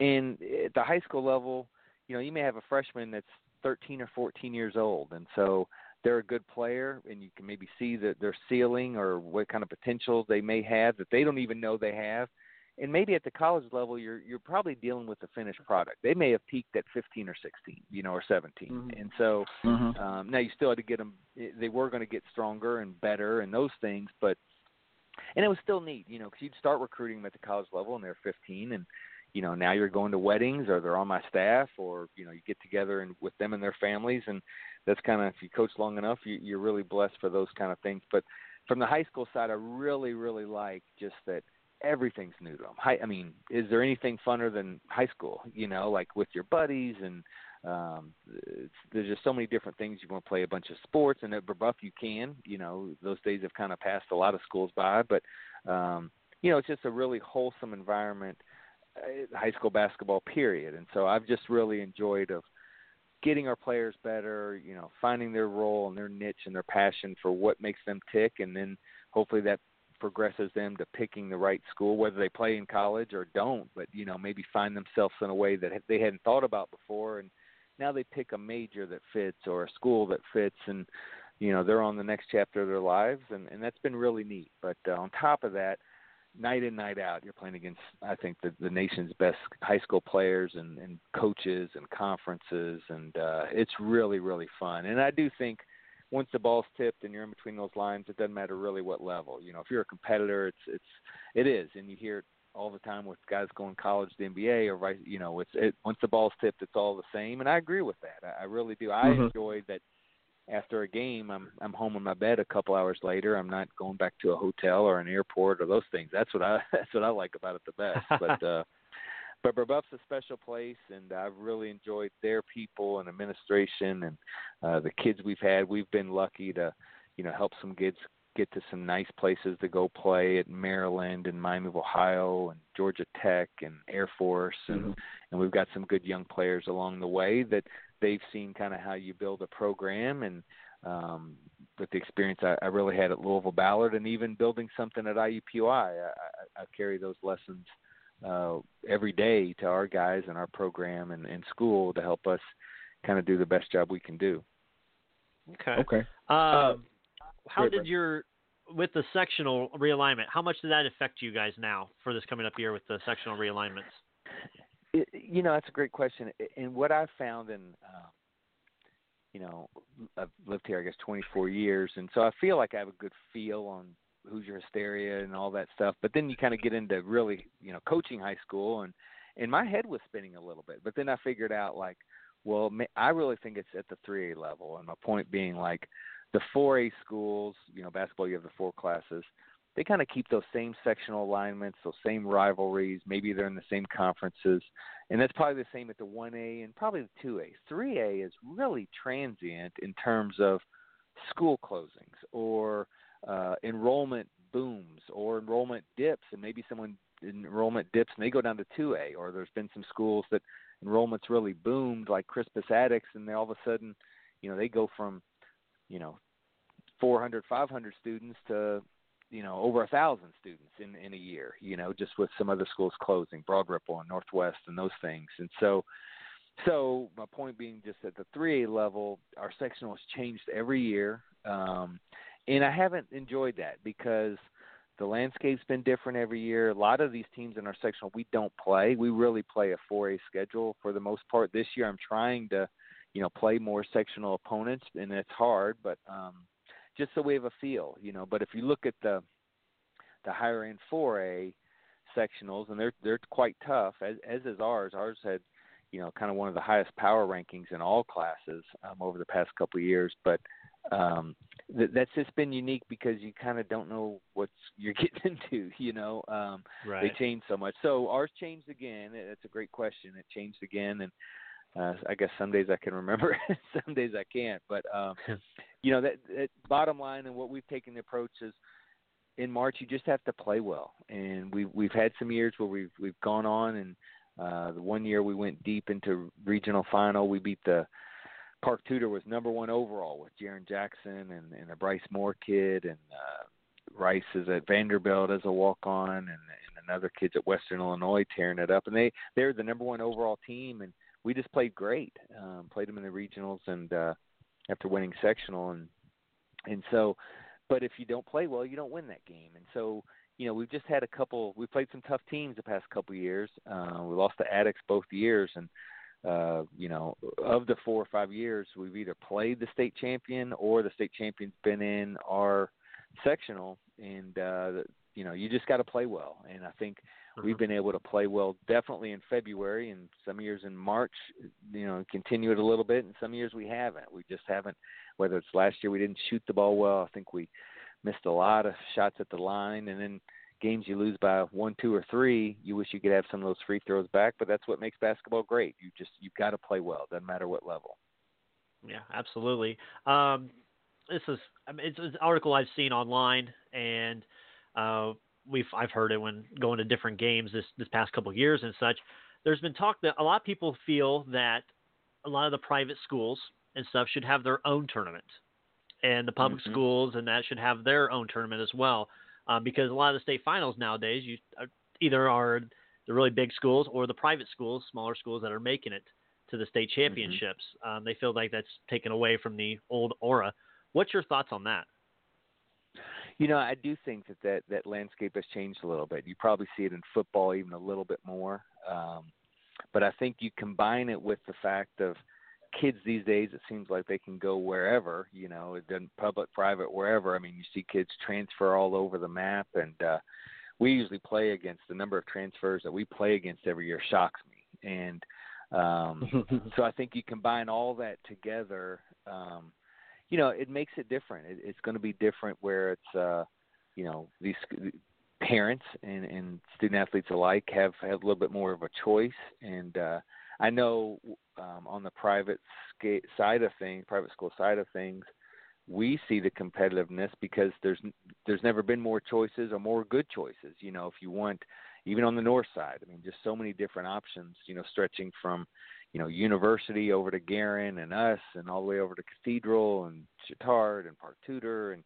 And at the high school level, you know, you may have a freshman that's thirteen or fourteen years old, and so they're a good player, and you can maybe see that their ceiling or what kind of potential they may have that they don't even know they have. And maybe at the college level, you're you're probably dealing with the finished product. They may have peaked at fifteen or sixteen, you know, or seventeen. Mm-hmm. And so mm-hmm. um, now you still had to get them. They were going to get stronger and better and those things, but and it was still neat, you know, because you'd start recruiting them at the college level, and they're fifteen, and you know, now you're going to weddings, or they're on my staff, or, you know, you get together and with them and their families. And that's kind of, if you coach long enough, you, you're really blessed for those kind of things. But from the high school side, I really, really like just that everything's new to them. I, I mean, is there anything funner than high school, you know, like with your buddies? And um, it's, there's just so many different things. You want to play a bunch of sports, and at Brebeuf you can, you know, those days have kind of passed a lot of schools by, but um, you know, it's just a really wholesome environment, high school basketball, period. And so I've just really enjoyed of getting our players better, you know, finding their role and their niche and their passion for what makes them tick. And then hopefully that progresses them to picking the right school, whether they play in college or don't, but, you know, maybe find themselves in a way that they hadn't thought about before. And now they pick a major that fits, or a school that fits, and, you know, they're on the next chapter of their lives. And, and that's been really neat. But uh, on top of that, night in, night out, you're playing against, I think, the, the nation's best high school players and, and coaches and conferences, and uh, it's really, really fun. And I do think once the ball's tipped and you're in between those lines, it doesn't matter really what level. You know, if you're a competitor, it's it's it is, and you hear it all the time with guys going college to the N B A, or vice, you know, it's it, once the ball's tipped, it's all the same. And I agree with that. I, I really do. I mm-hmm. enjoy that. After a game, I'm I'm home in my bed a couple hours later. I'm not going back to a hotel or an airport or those things. That's what I that's what I like about it the best. But uh, but Brebeuf's a special place, and I've really enjoyed their people and administration, and uh, the kids we've had. We've been lucky to, you know, help some kids get to some nice places to go play at Maryland and Miami of Ohio and Georgia Tech and Air Force, and mm-hmm. and we've got some good young players along the way that they've seen kind of how you build a program. And um, with the experience I, I really had at Louisville Ballard, and even building something at I U P U I, I, I, I carry those lessons uh, every day to our guys and our program and, and school to help us kind of do the best job we can do. Okay. Okay. Um, um, how did brother. your, with the sectional realignment, how much did that affect you guys now for this coming up year with the sectional realignments? It, you know, that's a great question. And what I've found in, um, you know, I've lived here, I guess, twenty-four years. And so I feel like I have a good feel on Hoosier hysteria and all that stuff. But then you kind of get into really, you know, coaching high school. And, and my head was spinning a little bit. But then I figured out, like, well, I really think it's at the three A level. And my point being, like, the four A schools, you know, basketball, you have the four classes. They kind of keep those same sectional alignments, those same rivalries. Maybe they're in the same conferences. And that's probably the same at the one A and probably the two A. three A is really transient in terms of school closings or uh, enrollment booms or enrollment dips. And maybe someone enrollment dips and they go down to two A, or there's been some schools that enrollment's really boomed, like Crispus Attucks, and they all of a sudden, you know, they go from, you know, four hundred, five hundred students to, you know, over a thousand students in, in a year, you know, just with some other schools closing, Broad Ripple and Northwest and those things. And so, so my point being, just at the three A level, our sectional has changed every year. Um, and I haven't enjoyed that because the landscape's been different every year. A lot of these teams in our sectional, we don't play. We really play a four A schedule for the most part. This year, I'm trying to, you know, play more sectional opponents, and it's hard, but, um, just so we have a feel, you know. But if you look at the the higher end four A sectionals, and they're they're quite tough, as as is ours. Ours had, you know, kind of one of the highest power rankings in all classes um, over the past couple of years. But um, th- that's just been unique because you kind of don't know what you're getting into, you know. Um, right. They change so much. So ours changed again. That's a great question. It changed again, and Uh, I guess some days I can remember it, some days I can't. But, um, you know, that, that bottom line, and what we've taken the approach is in March, you just have to play well. And we've, we've had some years where we've, we've gone on, and uh, the one year we went deep into regional final. We beat the Park Tudor, was number one overall, with Jaron Jackson and, and a Bryce Moore kid, and uh, Rice is at Vanderbilt as a walk-on, and, and another kid's at Western Illinois tearing it up. And they, they're the number one overall team, and we just played great, um, played them in the regionals, and uh, after winning sectional. And and so, but if you don't play well, you don't win that game. And so, you know, we've just had a couple, we played some tough teams the past couple of years. Uh, we lost to Attucks both years. And, uh, you know, of the four or five years, we've either played the state champion or the state champion's been in our sectional. And, uh, you know, you just got to play well. And I think mm-hmm. we've been able to play well, definitely in February and some years in March, you know, continue it a little bit. And some years we haven't, we just haven't, whether it's last year, we didn't shoot the ball well. I think we missed a lot of shots at the line, and then games you lose by one, two, or three, you wish you could have some of those free throws back, but that's what makes basketball great. You just, you've got to play well. Doesn't matter what level. Yeah, absolutely. Um, this is, it's an article I've seen online, and uh, we've, I've heard it when going to different games this, this past couple of years and such. There's been talk that a lot of people feel that a lot of the private schools and stuff should have their own tournament, and the public mm-hmm. schools and that should have their own tournament as well. Uh, because a lot of the state finals nowadays, you uh, either are the really big schools or the private schools, smaller schools that are making it to the state championships. Mm-hmm. Um, they feel like that's taken away from the old aura. What's your thoughts on that? You know, I do think that that, that landscape has changed a little bit. You probably see it in football even a little bit more. Um, but I think you combine it with the fact of kids these days, it seems like they can go wherever, you know, it doesn't public, private, wherever. I mean, you see kids transfer all over the map, and uh, we usually play against the number of transfers that we play against every year shocks me. And um, so I think you combine all that together, um, you know, it makes it different. It, it's going to be different where it's, uh, you know, these parents and, and student athletes alike have, have a little bit more of a choice. And uh, I know um, on the private sca- side of things, private school side of things, we see the competitiveness because there's there's never been more choices or more good choices. You know, if you want, even on the north side, I mean, just so many different options, you know, stretching from, you know, University over to Garin and us and all the way over to Cathedral and Chittard and Park Tudor. And,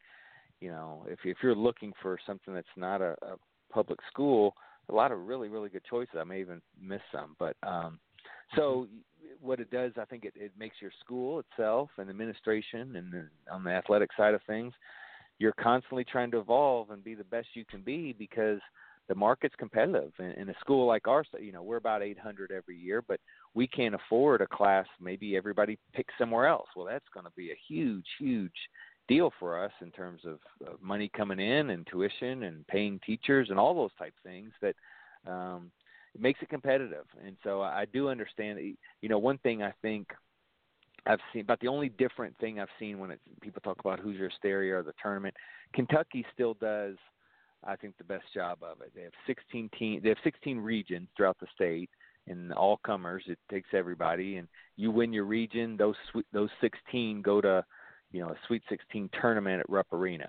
you know, if, if you're looking for something that's not a, a public school, a lot of really, really good choices. I may even miss some, but um, – so what it does, I think it, it makes your school itself and administration and the, on the athletic side of things, you're constantly trying to evolve and be the best you can be because the market's competitive. And, and a school like ours, you know, we're about eight hundred every year, but we can't afford a class. Maybe everybody picks somewhere else. Well, that's going to be a huge, huge deal for us in terms of, of money coming in and tuition and paying teachers and all those type things that um, – it makes it competitive. And so I do understand, you know, one thing I think I've seen, about the only different thing I've seen when it's, people talk about Hoosier Hysteria or the tournament, Kentucky still does, I think, the best job of it. They have sixteen teams, they have sixteen regions throughout the state, and all comers, it takes everybody. And you win your region, those those sixteen go to, you know, a Sweet sixteen tournament at Rupp Arena.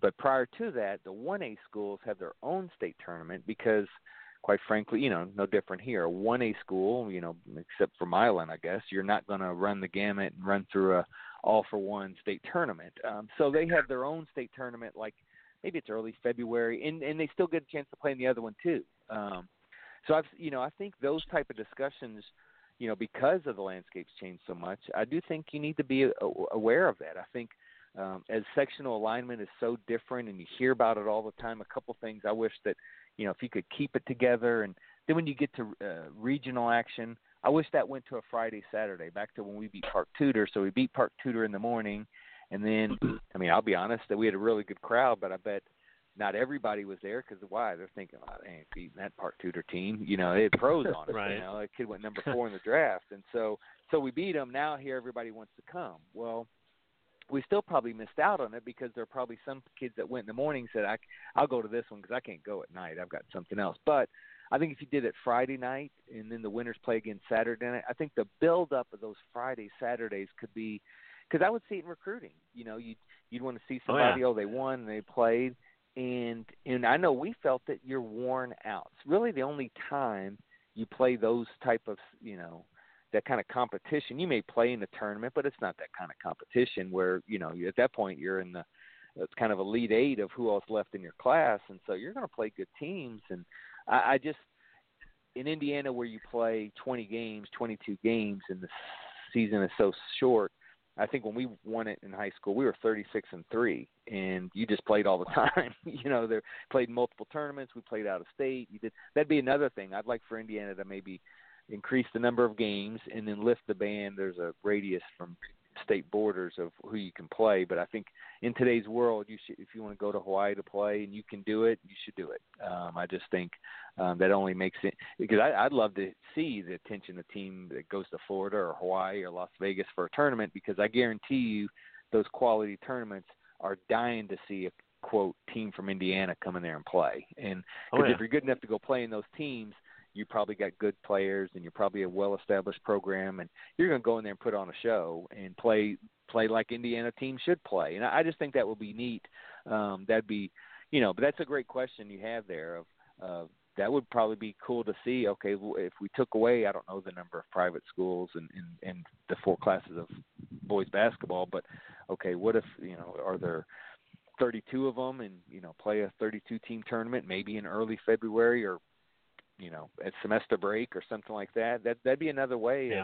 But prior to that, the one A schools have their own state tournament because – quite frankly, you know, no different here. A one A school, you know, except for Milan, I guess, you're not going to run the gamut and run through a all-for-one state tournament. Um, so they have their own state tournament, like maybe it's early February, and, and they still get a chance to play in the other one too. Um, so, I've, you know, I think those type of discussions, you know, because of the landscape's changed so much, I do think you need to be aware of that. I think um, as sectional alignment is so different and you hear about it all the time, a couple things I wish that, you know, if you could keep it together. And then when you get to uh, regional action, I wish that went to a Friday, Saturday, back to when we beat Park Tudor. So we beat Park Tudor in the morning. And then, I mean, I'll be honest, that we had a really good crowd, but I bet not everybody was there because why? They're thinking, oh, I ain't beating that Park Tudor team. You know, they had pros on it. Right. You know, that kid went number four in the draft. And so, so we beat them. Now here everybody wants to come. Well, we still probably missed out on it because there are probably some kids that went in the morning and said, I, I'll go to this one because I can't go at night. I've got something else. But I think if you did it Friday night and then the winners play again Saturday night, I think the buildup of those Friday, Saturdays could be – because I would see it in recruiting. You know, you'd, you'd want to see somebody, oh, yeah. oh, they won and they played. And, and I know we felt that you're worn out. It's really the only time you play those type of, you know – that kind of competition. You may play in the tournament, but it's not that kind of competition where, you know, at that point you're in the it's kind of elite eight of who else left in your class. And so you're going to play good teams. And I, I just, in Indiana where you play twenty games, twenty-two games and the season is so short, I think when we won it in high school, we were thirty-six and three and you just played all the time. You know, they played multiple tournaments. We played out of state. You did. That'd be another thing. I'd like for Indiana to maybe increase the number of games and then lift the band. There's a radius from state borders of who you can play. But I think in today's world, you should, if you want to go to Hawaii to play and you can do it, you should do it. Um, I just think um, that only makes it – because I, I'd love to see the attention of a team that goes to Florida or Hawaii or Las Vegas for a tournament, because I guarantee you those quality tournaments are dying to see a, quote, team from Indiana come in there and play. And cause oh, yeah. if you're good enough to go play in those teams – you probably got good players and you're probably a well-established program, and you're going to go in there and put on a show and play, play like Indiana teams should play. And I just think that would be neat. Um, that'd be, you know, but that's a great question you have there of, of, that would probably be cool to see. Okay, if we took away, I don't know the number of private schools and, and, and the four classes of boys basketball, but okay, what if, you know, are there thirty-two of them, and, you know, play a thirty-two team tournament, maybe in early February or, you know, at semester break or something like that. That, that'd be another way. Yeah.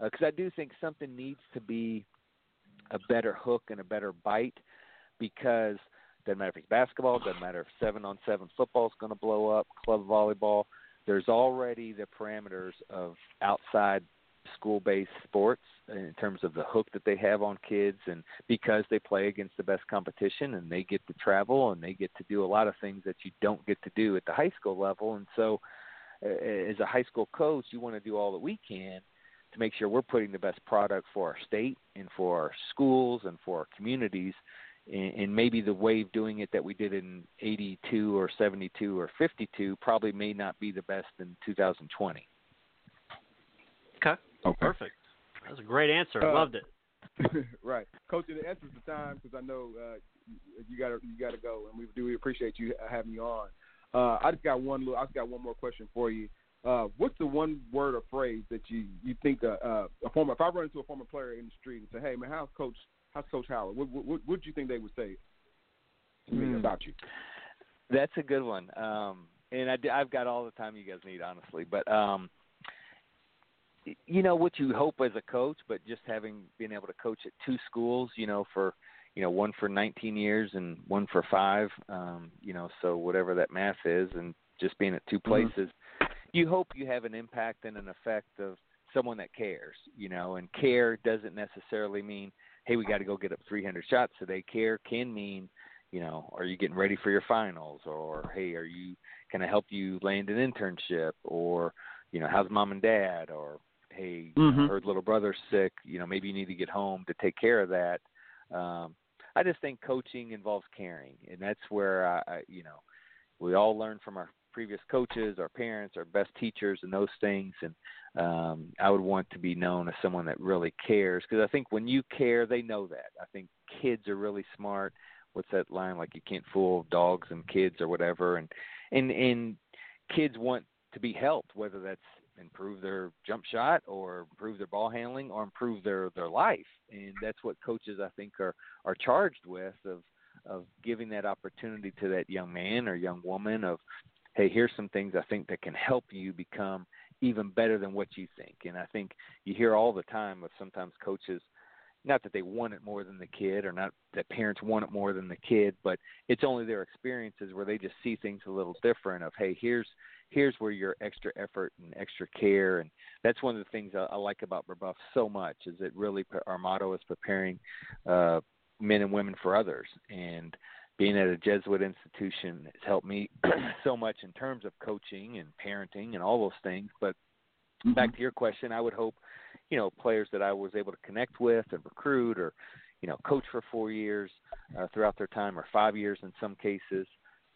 Of, 'cause I do think something needs to be a better hook and a better bite, because doesn't matter if it's basketball, doesn't matter if seven-on-seven football is going to blow up, club volleyball. There's already the parameters of outside school-based sports in terms of the hook that they have on kids, and because they play against the best competition and they get to travel and they get to do a lot of things that you don't get to do at the high school level. And so – as a high school coach, you want to do all that we can to make sure we're putting the best product for our state and for our schools and for our communities. And maybe the way of doing it that we did in eighty-two or seventy-two or fifty-two probably may not be the best in two thousand twenty. Okay. okay. Perfect. That was a great answer. Uh, Loved it. Right. Coach, in the interest of time, because I know uh, you got you got to go, and we do appreciate you having you on. Uh, I just got one. I just got one more question for you. Uh, what's the one word or phrase that you you think uh, uh, a former? If I run into a former player in the street and say, "Hey, man, how's Coach? How's Coach Howard?" What would what, what, you think they would say to me mm. about you? That's a good one, um, and I, I've got all the time you guys need, honestly. But um, you know what you hope as a coach, but just having been able to coach at two schools, you know, for. You know, one for nineteen years and one for five, um, you know, so whatever that math is, and just being at two places, mm-hmm. you hope you have an impact and an effect of someone that cares, you know, and care doesn't necessarily mean, hey, we got to go get up three hundred shots today. Care can mean, you know, are you getting ready for your finals, or, hey, are you, can I help you land an internship, or, you know, how's mom and dad, or, hey, mm-hmm. I heard little brother's sick, you know, maybe you need to get home to take care of that. Um, I just think coaching involves caring, and that's where, I, I, you know, we all learn from our previous coaches, our parents, our best teachers, and those things, and um, I would want to be known as someone that really cares, because I think when you care, they know that. I think kids are really smart. What's that line, like you can't fool dogs and kids or whatever, and and, and kids want to be helped, whether that's improve their jump shot or improve their ball handling or improve their, their life. And that's what coaches, I think, are, are charged with, of, of giving that opportunity to that young man or young woman of, hey, here's some things I think that can help you become even better than what you think. And I think you hear all the time of sometimes coaches, not that they want it more than the kid, or not that parents want it more than the kid, but it's only their experiences where they just see things a little different of, hey, here's, here's where your extra effort and extra care. And that's one of the things I, I like about Brebeuf so much, is it really, our motto is preparing uh, men and women for others. And being at a Jesuit institution has helped me so much in terms of coaching and parenting and all those things. But mm-hmm. back to your question, I would hope, you know, players that I was able to connect with and recruit, or, you know, coach for four years uh, throughout their time, or five years in some cases,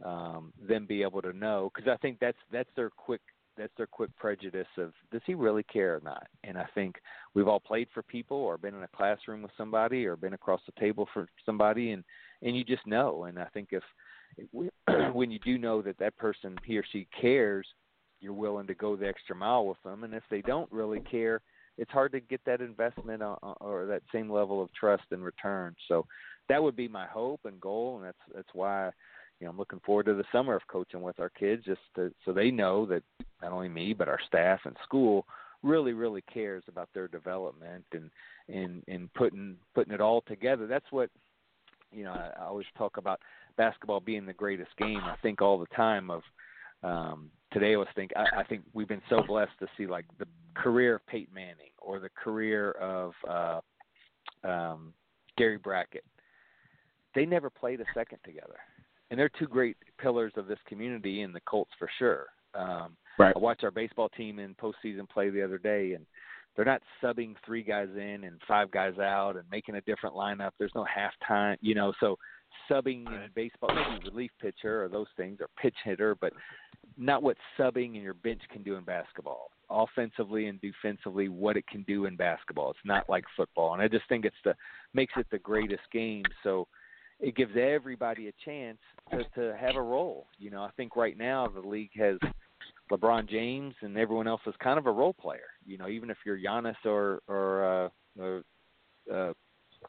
um, then be able to know, because I think that's that's their quick that's their quick prejudice of, does he really care or not? And I think we've all played for people, or been in a classroom with somebody, or been across the table for somebody, and, and you just know. And I think if, if we, when you do know that that person, he or she cares, you're willing to go the extra mile with them. And if they don't really care, it's hard to get that investment or that same level of trust in return. So that would be my hope and goal, and that's that's why, you know, I'm looking forward to the summer of coaching with our kids, just to, so they know that not only me but our staff and school really, really cares about their development, and and, and putting putting it all together. That's what, you know, I, I always talk about basketball being the greatest game. I think all the time of um, today I was think I, I think we've been so blessed to see, like, the career of Peyton Manning, or the career of uh, um, Gary Brackett. They never played a second together. And they're two great pillars of this community and the Colts for sure. Um, right. I watched our baseball team in postseason play the other day, and they're not subbing three guys in and five guys out and making a different lineup. There's no halftime, you know, so subbing in baseball, maybe relief pitcher or those things, or pitch hitter, but not what subbing and your bench can do in basketball. Offensively and defensively, what it can do in basketball. It's not like football. And I just think it's the makes it the greatest game. So it gives everybody a chance to, to have a role. You know, I think right now the league has LeBron James and everyone else is kind of a role player. You know, even if you're Giannis or, or, uh, or uh,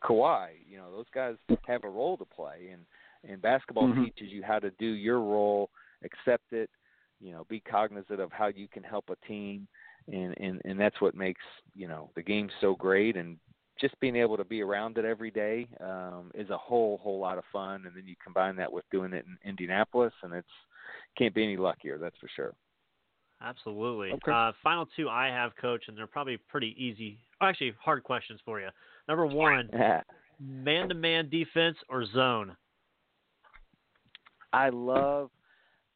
Kawhi, you know, those guys have a role to play. And, and basketball mm-hmm. teaches you how to do your role, accept it, you know, be cognizant of how you can help a team. And, and, and that's what makes, you know, the game so great. And just being able to be around it every day um, is a whole, whole lot of fun. And then you combine that with doing it in Indianapolis, and it's can't be any luckier. That's for sure. Absolutely. Okay. Uh, final two I have, Coach, and they're probably pretty easy. Actually, hard questions for you. Number one, man-to-man defense or zone? I love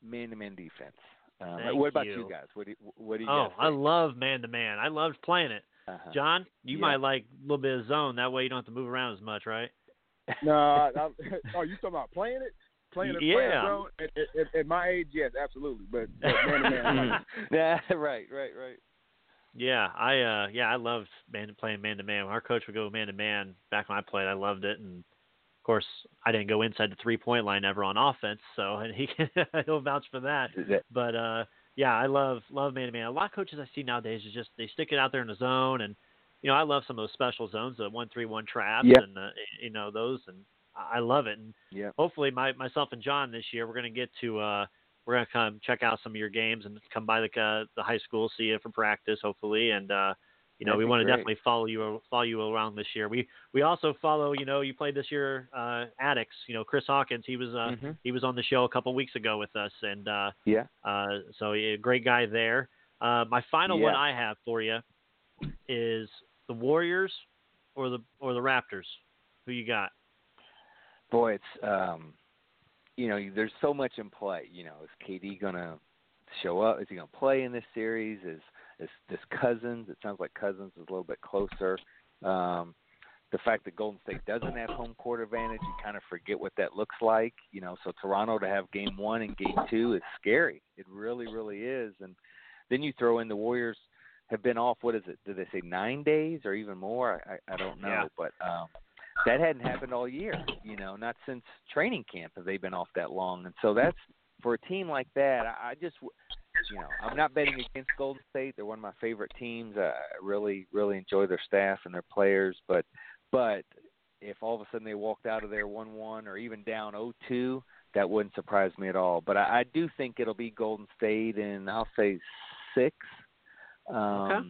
man-to-man defense. Um, what about you, you guys? What do, what do you oh, guys think? I love man-to-man. I loved playing it. Uh-huh. John, you yeah. might like a little bit of zone. That way you don't have to move around as much, right? No. I, I, oh, you talking about playing it? Playing it, yeah. Zone? At, at, at my age, yes, absolutely. But, but man-to-man. Like yeah, right, right, right. Yeah, I uh, yeah, I loved man playing man-to-man. When our coach would go man-to-man back when I played, I loved it. And, of course, I didn't go inside the three-point line ever on offense, so and he can, he'll vouch for that. But, uh yeah, I love love man-to-man. A lot of coaches I see nowadays is just they stick it out there in the zone, and you know I love some of those special zones, the one three one traps, yep. and uh, you know those, and I love it. And yep. hopefully, my myself and John this year we're gonna get to uh, we're gonna come check out some of your games and come by the uh, the high school, see you for practice, hopefully, and uh, you know That'd we want to definitely follow you follow you around this year. We we also follow you know you played this year uh, Addicts, you know Chris Hawkins. He was uh, mm-hmm. he was on the show a couple weeks ago with us, and uh, yeah, uh, so a yeah, great guy there. Uh, my final yeah. one I have for you is the Warriors or the or the Raptors. Who you got? Boy, it's um, you know there's so much in play. You know, is K D gonna show up? Is he gonna play in this series? Is This, this Cousins, it sounds like Cousins is a little bit closer. Um, the fact that Golden State doesn't have home court advantage, you kind of forget what that looks like. You know, so Toronto to have game one and game two is scary. It really, really is. And then you throw in the Warriors have been off, what is it, did they say nine days or even more? I, I don't know. Yeah. But um, that hadn't happened all year, you know, not since training camp have they been off that long. And so that's, for a team like that, I, I just – You know, I'm not betting against Golden State. They're one of my favorite teams. I really, really enjoy their staff and their players. But but if all of a sudden they walked out of there one one or even down oh two, that wouldn't surprise me at all. But I, I do think it'll be Golden State, and I'll say six. Um, okay.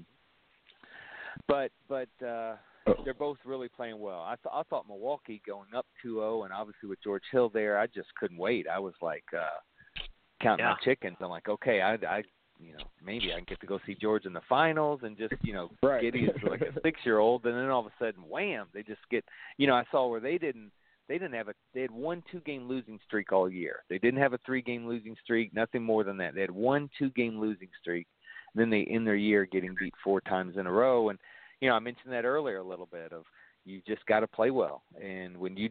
But, but uh, they're both really playing well. I, th- I thought Milwaukee going up two oh, and obviously with George Hill there, I just couldn't wait. I was like uh, – counting yeah. my chickens. I'm like, okay, I, I, you know, maybe I can get to go see George in the finals and just, you know, right. giddy as like a six-year-old. And then all of a sudden, wham, they just get, you know, I saw where they didn't, they didn't have a, they had one two-game losing streak all year. They didn't have a three-game losing streak, nothing more than that. They had one two-game losing streak. And then they end their year getting beat four times in a row. And, you know, I mentioned that earlier a little bit of, you just got to play well, and when you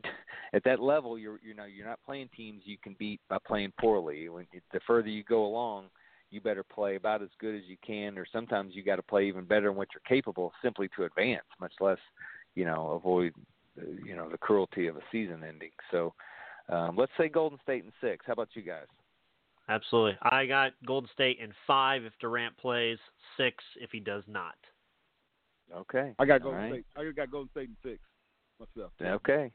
at that level, you're you know you're not playing teams you can beat by playing poorly. When the further you go along, you better play about as good as you can, or sometimes you got to play even better than what you're capable, simply to advance. Much less, you know, avoid you know the cruelty of a season ending. So, um, let's say Golden State in six. How about you guys? Absolutely, I got Golden State in five if Durant plays, six if he does not. Okay. I got Golden right. State. I got Golden State in six myself. Okay.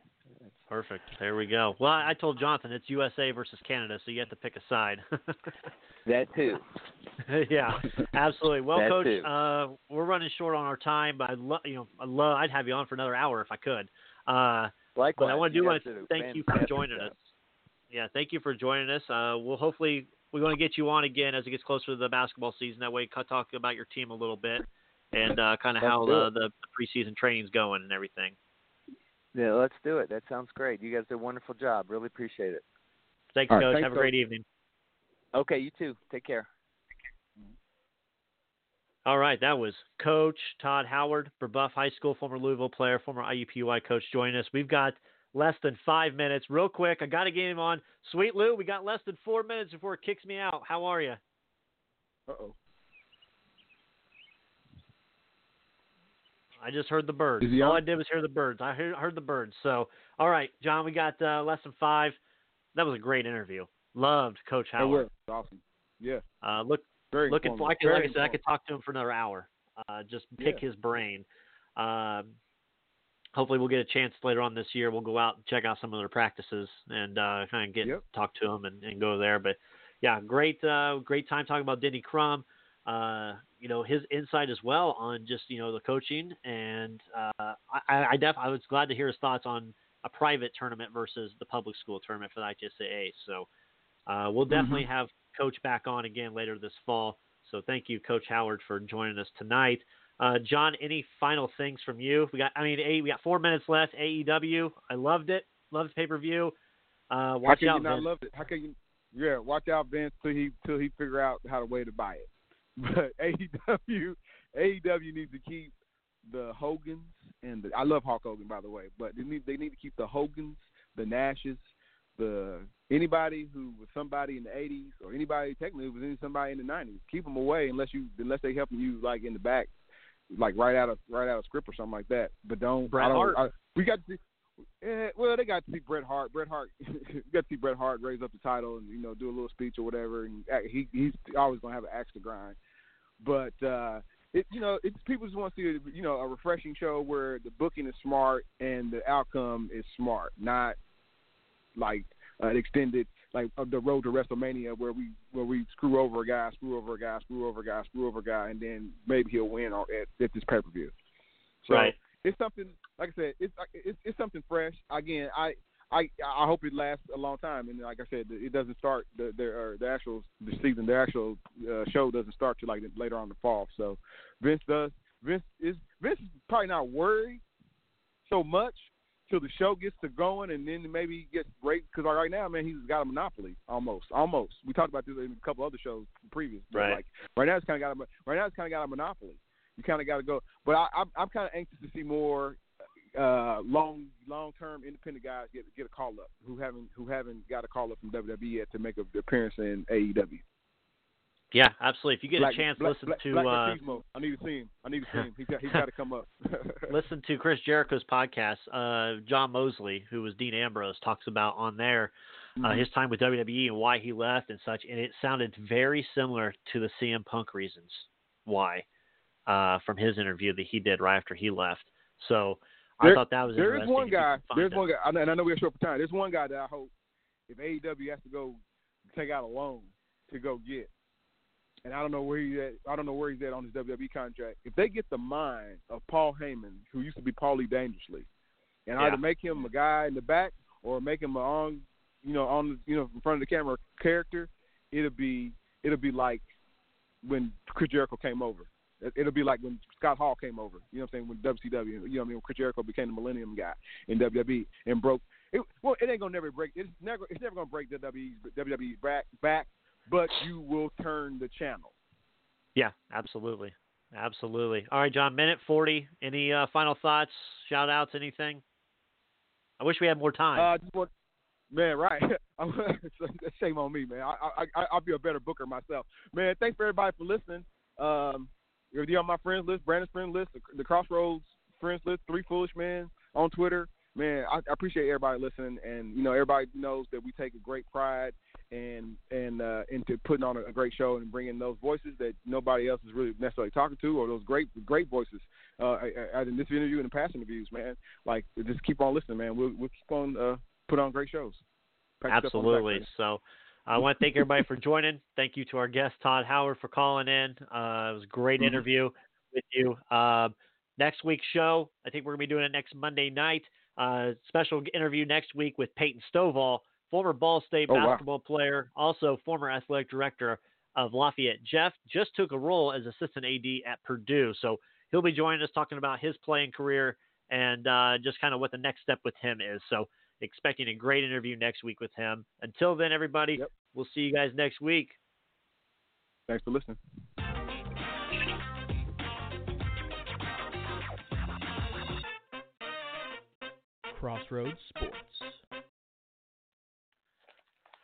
Perfect. There we go. Well, I told Jonathan it's U S A versus Canada, so you have to pick a side. That too. Yeah, absolutely. Well, that Coach, uh, we're running short on our time, but I'd love you know I love I'd have you on for another hour if I could. Uh, Likewise. But I want to do want to thank you for joining stuff. us. Yeah, thank you for joining us. Uh, we'll hopefully we're going to get you on again as it gets closer to the basketball season. That way, talk about your team a little bit. And uh, kind of how uh, the preseason training's going and everything. Yeah, let's do it. That sounds great. You guys did a wonderful job. Really appreciate it. Thanks, All Coach. Right, thanks, Have a great Coach. Evening. Okay, you too. Take care. All right, that was Coach Todd Howard, Brebeuf High School, former Louisville player, former I U P U I coach, joining us. We've got less than five minutes. Real quick, I got to get him on. Sweet Lou, we got less than four minutes before it kicks me out. How are you? Uh-oh. I just heard the birds. All I did was hear the birds. I heard, heard the birds. So, all right, John, we got uh, less than five. That was a great interview. Loved Coach Howard. It was awesome. Yeah. Uh, look, Very look at, like, Very like I said, I could talk to him for another hour. Uh, just pick yeah. his brain. Uh, hopefully we'll get a chance later on this year. We'll go out and check out some of their practices and uh, kind of get yep. talk to him and, and go there. But, yeah, great uh, great time talking about Denny Crum. Uh, you know, his insight as well on just, you know, the coaching. And uh, I, I, def- I was glad to hear his thoughts on a private tournament versus the public school tournament for the I H S A A. So uh, we'll definitely mm-hmm. have Coach back on again later this fall. So thank you, Coach Howard, for joining us tonight. Uh, John, any final things from you? We got, I mean, a, we got four minutes left. A E W, I loved it. Loved the pay-per-view. Uh, watch How can out, you not Vince. Love it? How can you? Yeah, watch out, Vince, till he till he figure out how to way to buy it. But A E W, A E W needs to keep the Hogans and the, I love Hulk Hogan, by the way, but they need they need to keep the Hogans, the Nashes, the anybody who was somebody in the eighties or anybody technically was in somebody in the nineties. Keep them away unless you unless they helping you like in the back, like right out of right out of script or something like that. But don't. Bret Hart. I, we got to see, eh, well, they got to see Bret Hart. Bret Hart. We got to see Bret Hart raise up the title and you know do a little speech or whatever. And he he's always gonna have an axe to grind. But uh, it, you know, it's people just want to see you know a refreshing show where the booking is smart and the outcome is smart, not like an uh, extended like uh, the road to WrestleMania where we where we screw over a guy, screw over a guy, screw over a guy, screw over a guy, and then maybe he'll win on, at, at this pay per view. So right. It's something like I said, it's it's it's something fresh. Again, I. I, I hope it lasts a long time, and like I said, it doesn't start the the, the actual the season. The actual uh, show doesn't start till like later on in the fall. So Vince does Vince is Vince is probably not worried so much till the show gets to going, and then maybe he gets great because right now, man, he's got a monopoly almost. Almost, we talked about this in a couple other shows previous. Right. Like, right now, it's kind of got a, right now it's kind of got a monopoly. You kind of got to go, but I, I'm I'm kind of anxious to see more. Uh, long, long-term independent guys get get a call up who haven't who haven't got a call up from W W E yet to make an appearance in A E W. Yeah, absolutely. If you get Black, a chance, Black, listen Black, to Black uh, I need to see him. I need to see him. He's got he's got to come up. Listen to Chris Jericho's podcast. Uh, John Mosley, who was Dean Ambrose, talks about on there uh, mm-hmm. his time with W W E and why he left and such. And it sounded very similar to the C M Punk reasons why uh, from his interview that he did right after he left. So. I there, thought that was there is one guy. There's out. one guy, and I know we're short for time. There's one guy that I hope if A E W has to go take out a loan to go get, and I don't know where he's at. I don't know where he's at on his W W E contract. If they get the mind of Paul Heyman, who used to be Paulie Dangerously, and yeah. either make him a guy in the back or make him a on, you know, on you know in front of the camera character, it'll be it'll be like when Chris Jericho came over. It'll be like when Scott Hall came over, you know what I'm saying, when W C W, you know what I mean, when Chris Jericho became the Millennium guy in W W E and broke. It, well, it ain't going to never break. It's never it's never going to break W W E's back, back, but you will turn the channel. Yeah, absolutely. Absolutely. All right, John, minute forty. Any uh, final thoughts, shout-outs, anything? I wish we had more time. Uh, just want, man, right. Shame on me, man. I, I, I'll be a better booker myself. Man, thanks for everybody for listening. Um If you're on my friends list, Brandon's friends list, the Crossroads friends list, Three Foolish Men on Twitter, man, I, I appreciate everybody listening. And, you know, everybody knows that we take a great pride and, and uh, into putting on a, a great show and bringing those voices that nobody else is really necessarily talking to or those great great voices uh, in this interview and the past interviews, man. Like, just keep on listening, man. We'll, we'll keep on uh, put on great shows. Pack Absolutely. Back, so – I want to thank everybody for joining. Thank you to our guest, Todd Howard, for calling in. Uh, it was a great interview with you. Uh, next week's show, I think we're going to be doing it next Monday night. Uh, special interview next week with Peyton Stovall, former Ball State oh, basketball wow. player, also former athletic director of Lafayette. Jeff just took a role as assistant A D at Purdue. So he'll be joining us talking about his playing career and uh, just kind of what the next step with him is. So expecting a great interview next week with him. Until then, everybody, yep. We'll see you guys next week. Thanks for listening. Crossroads Sports.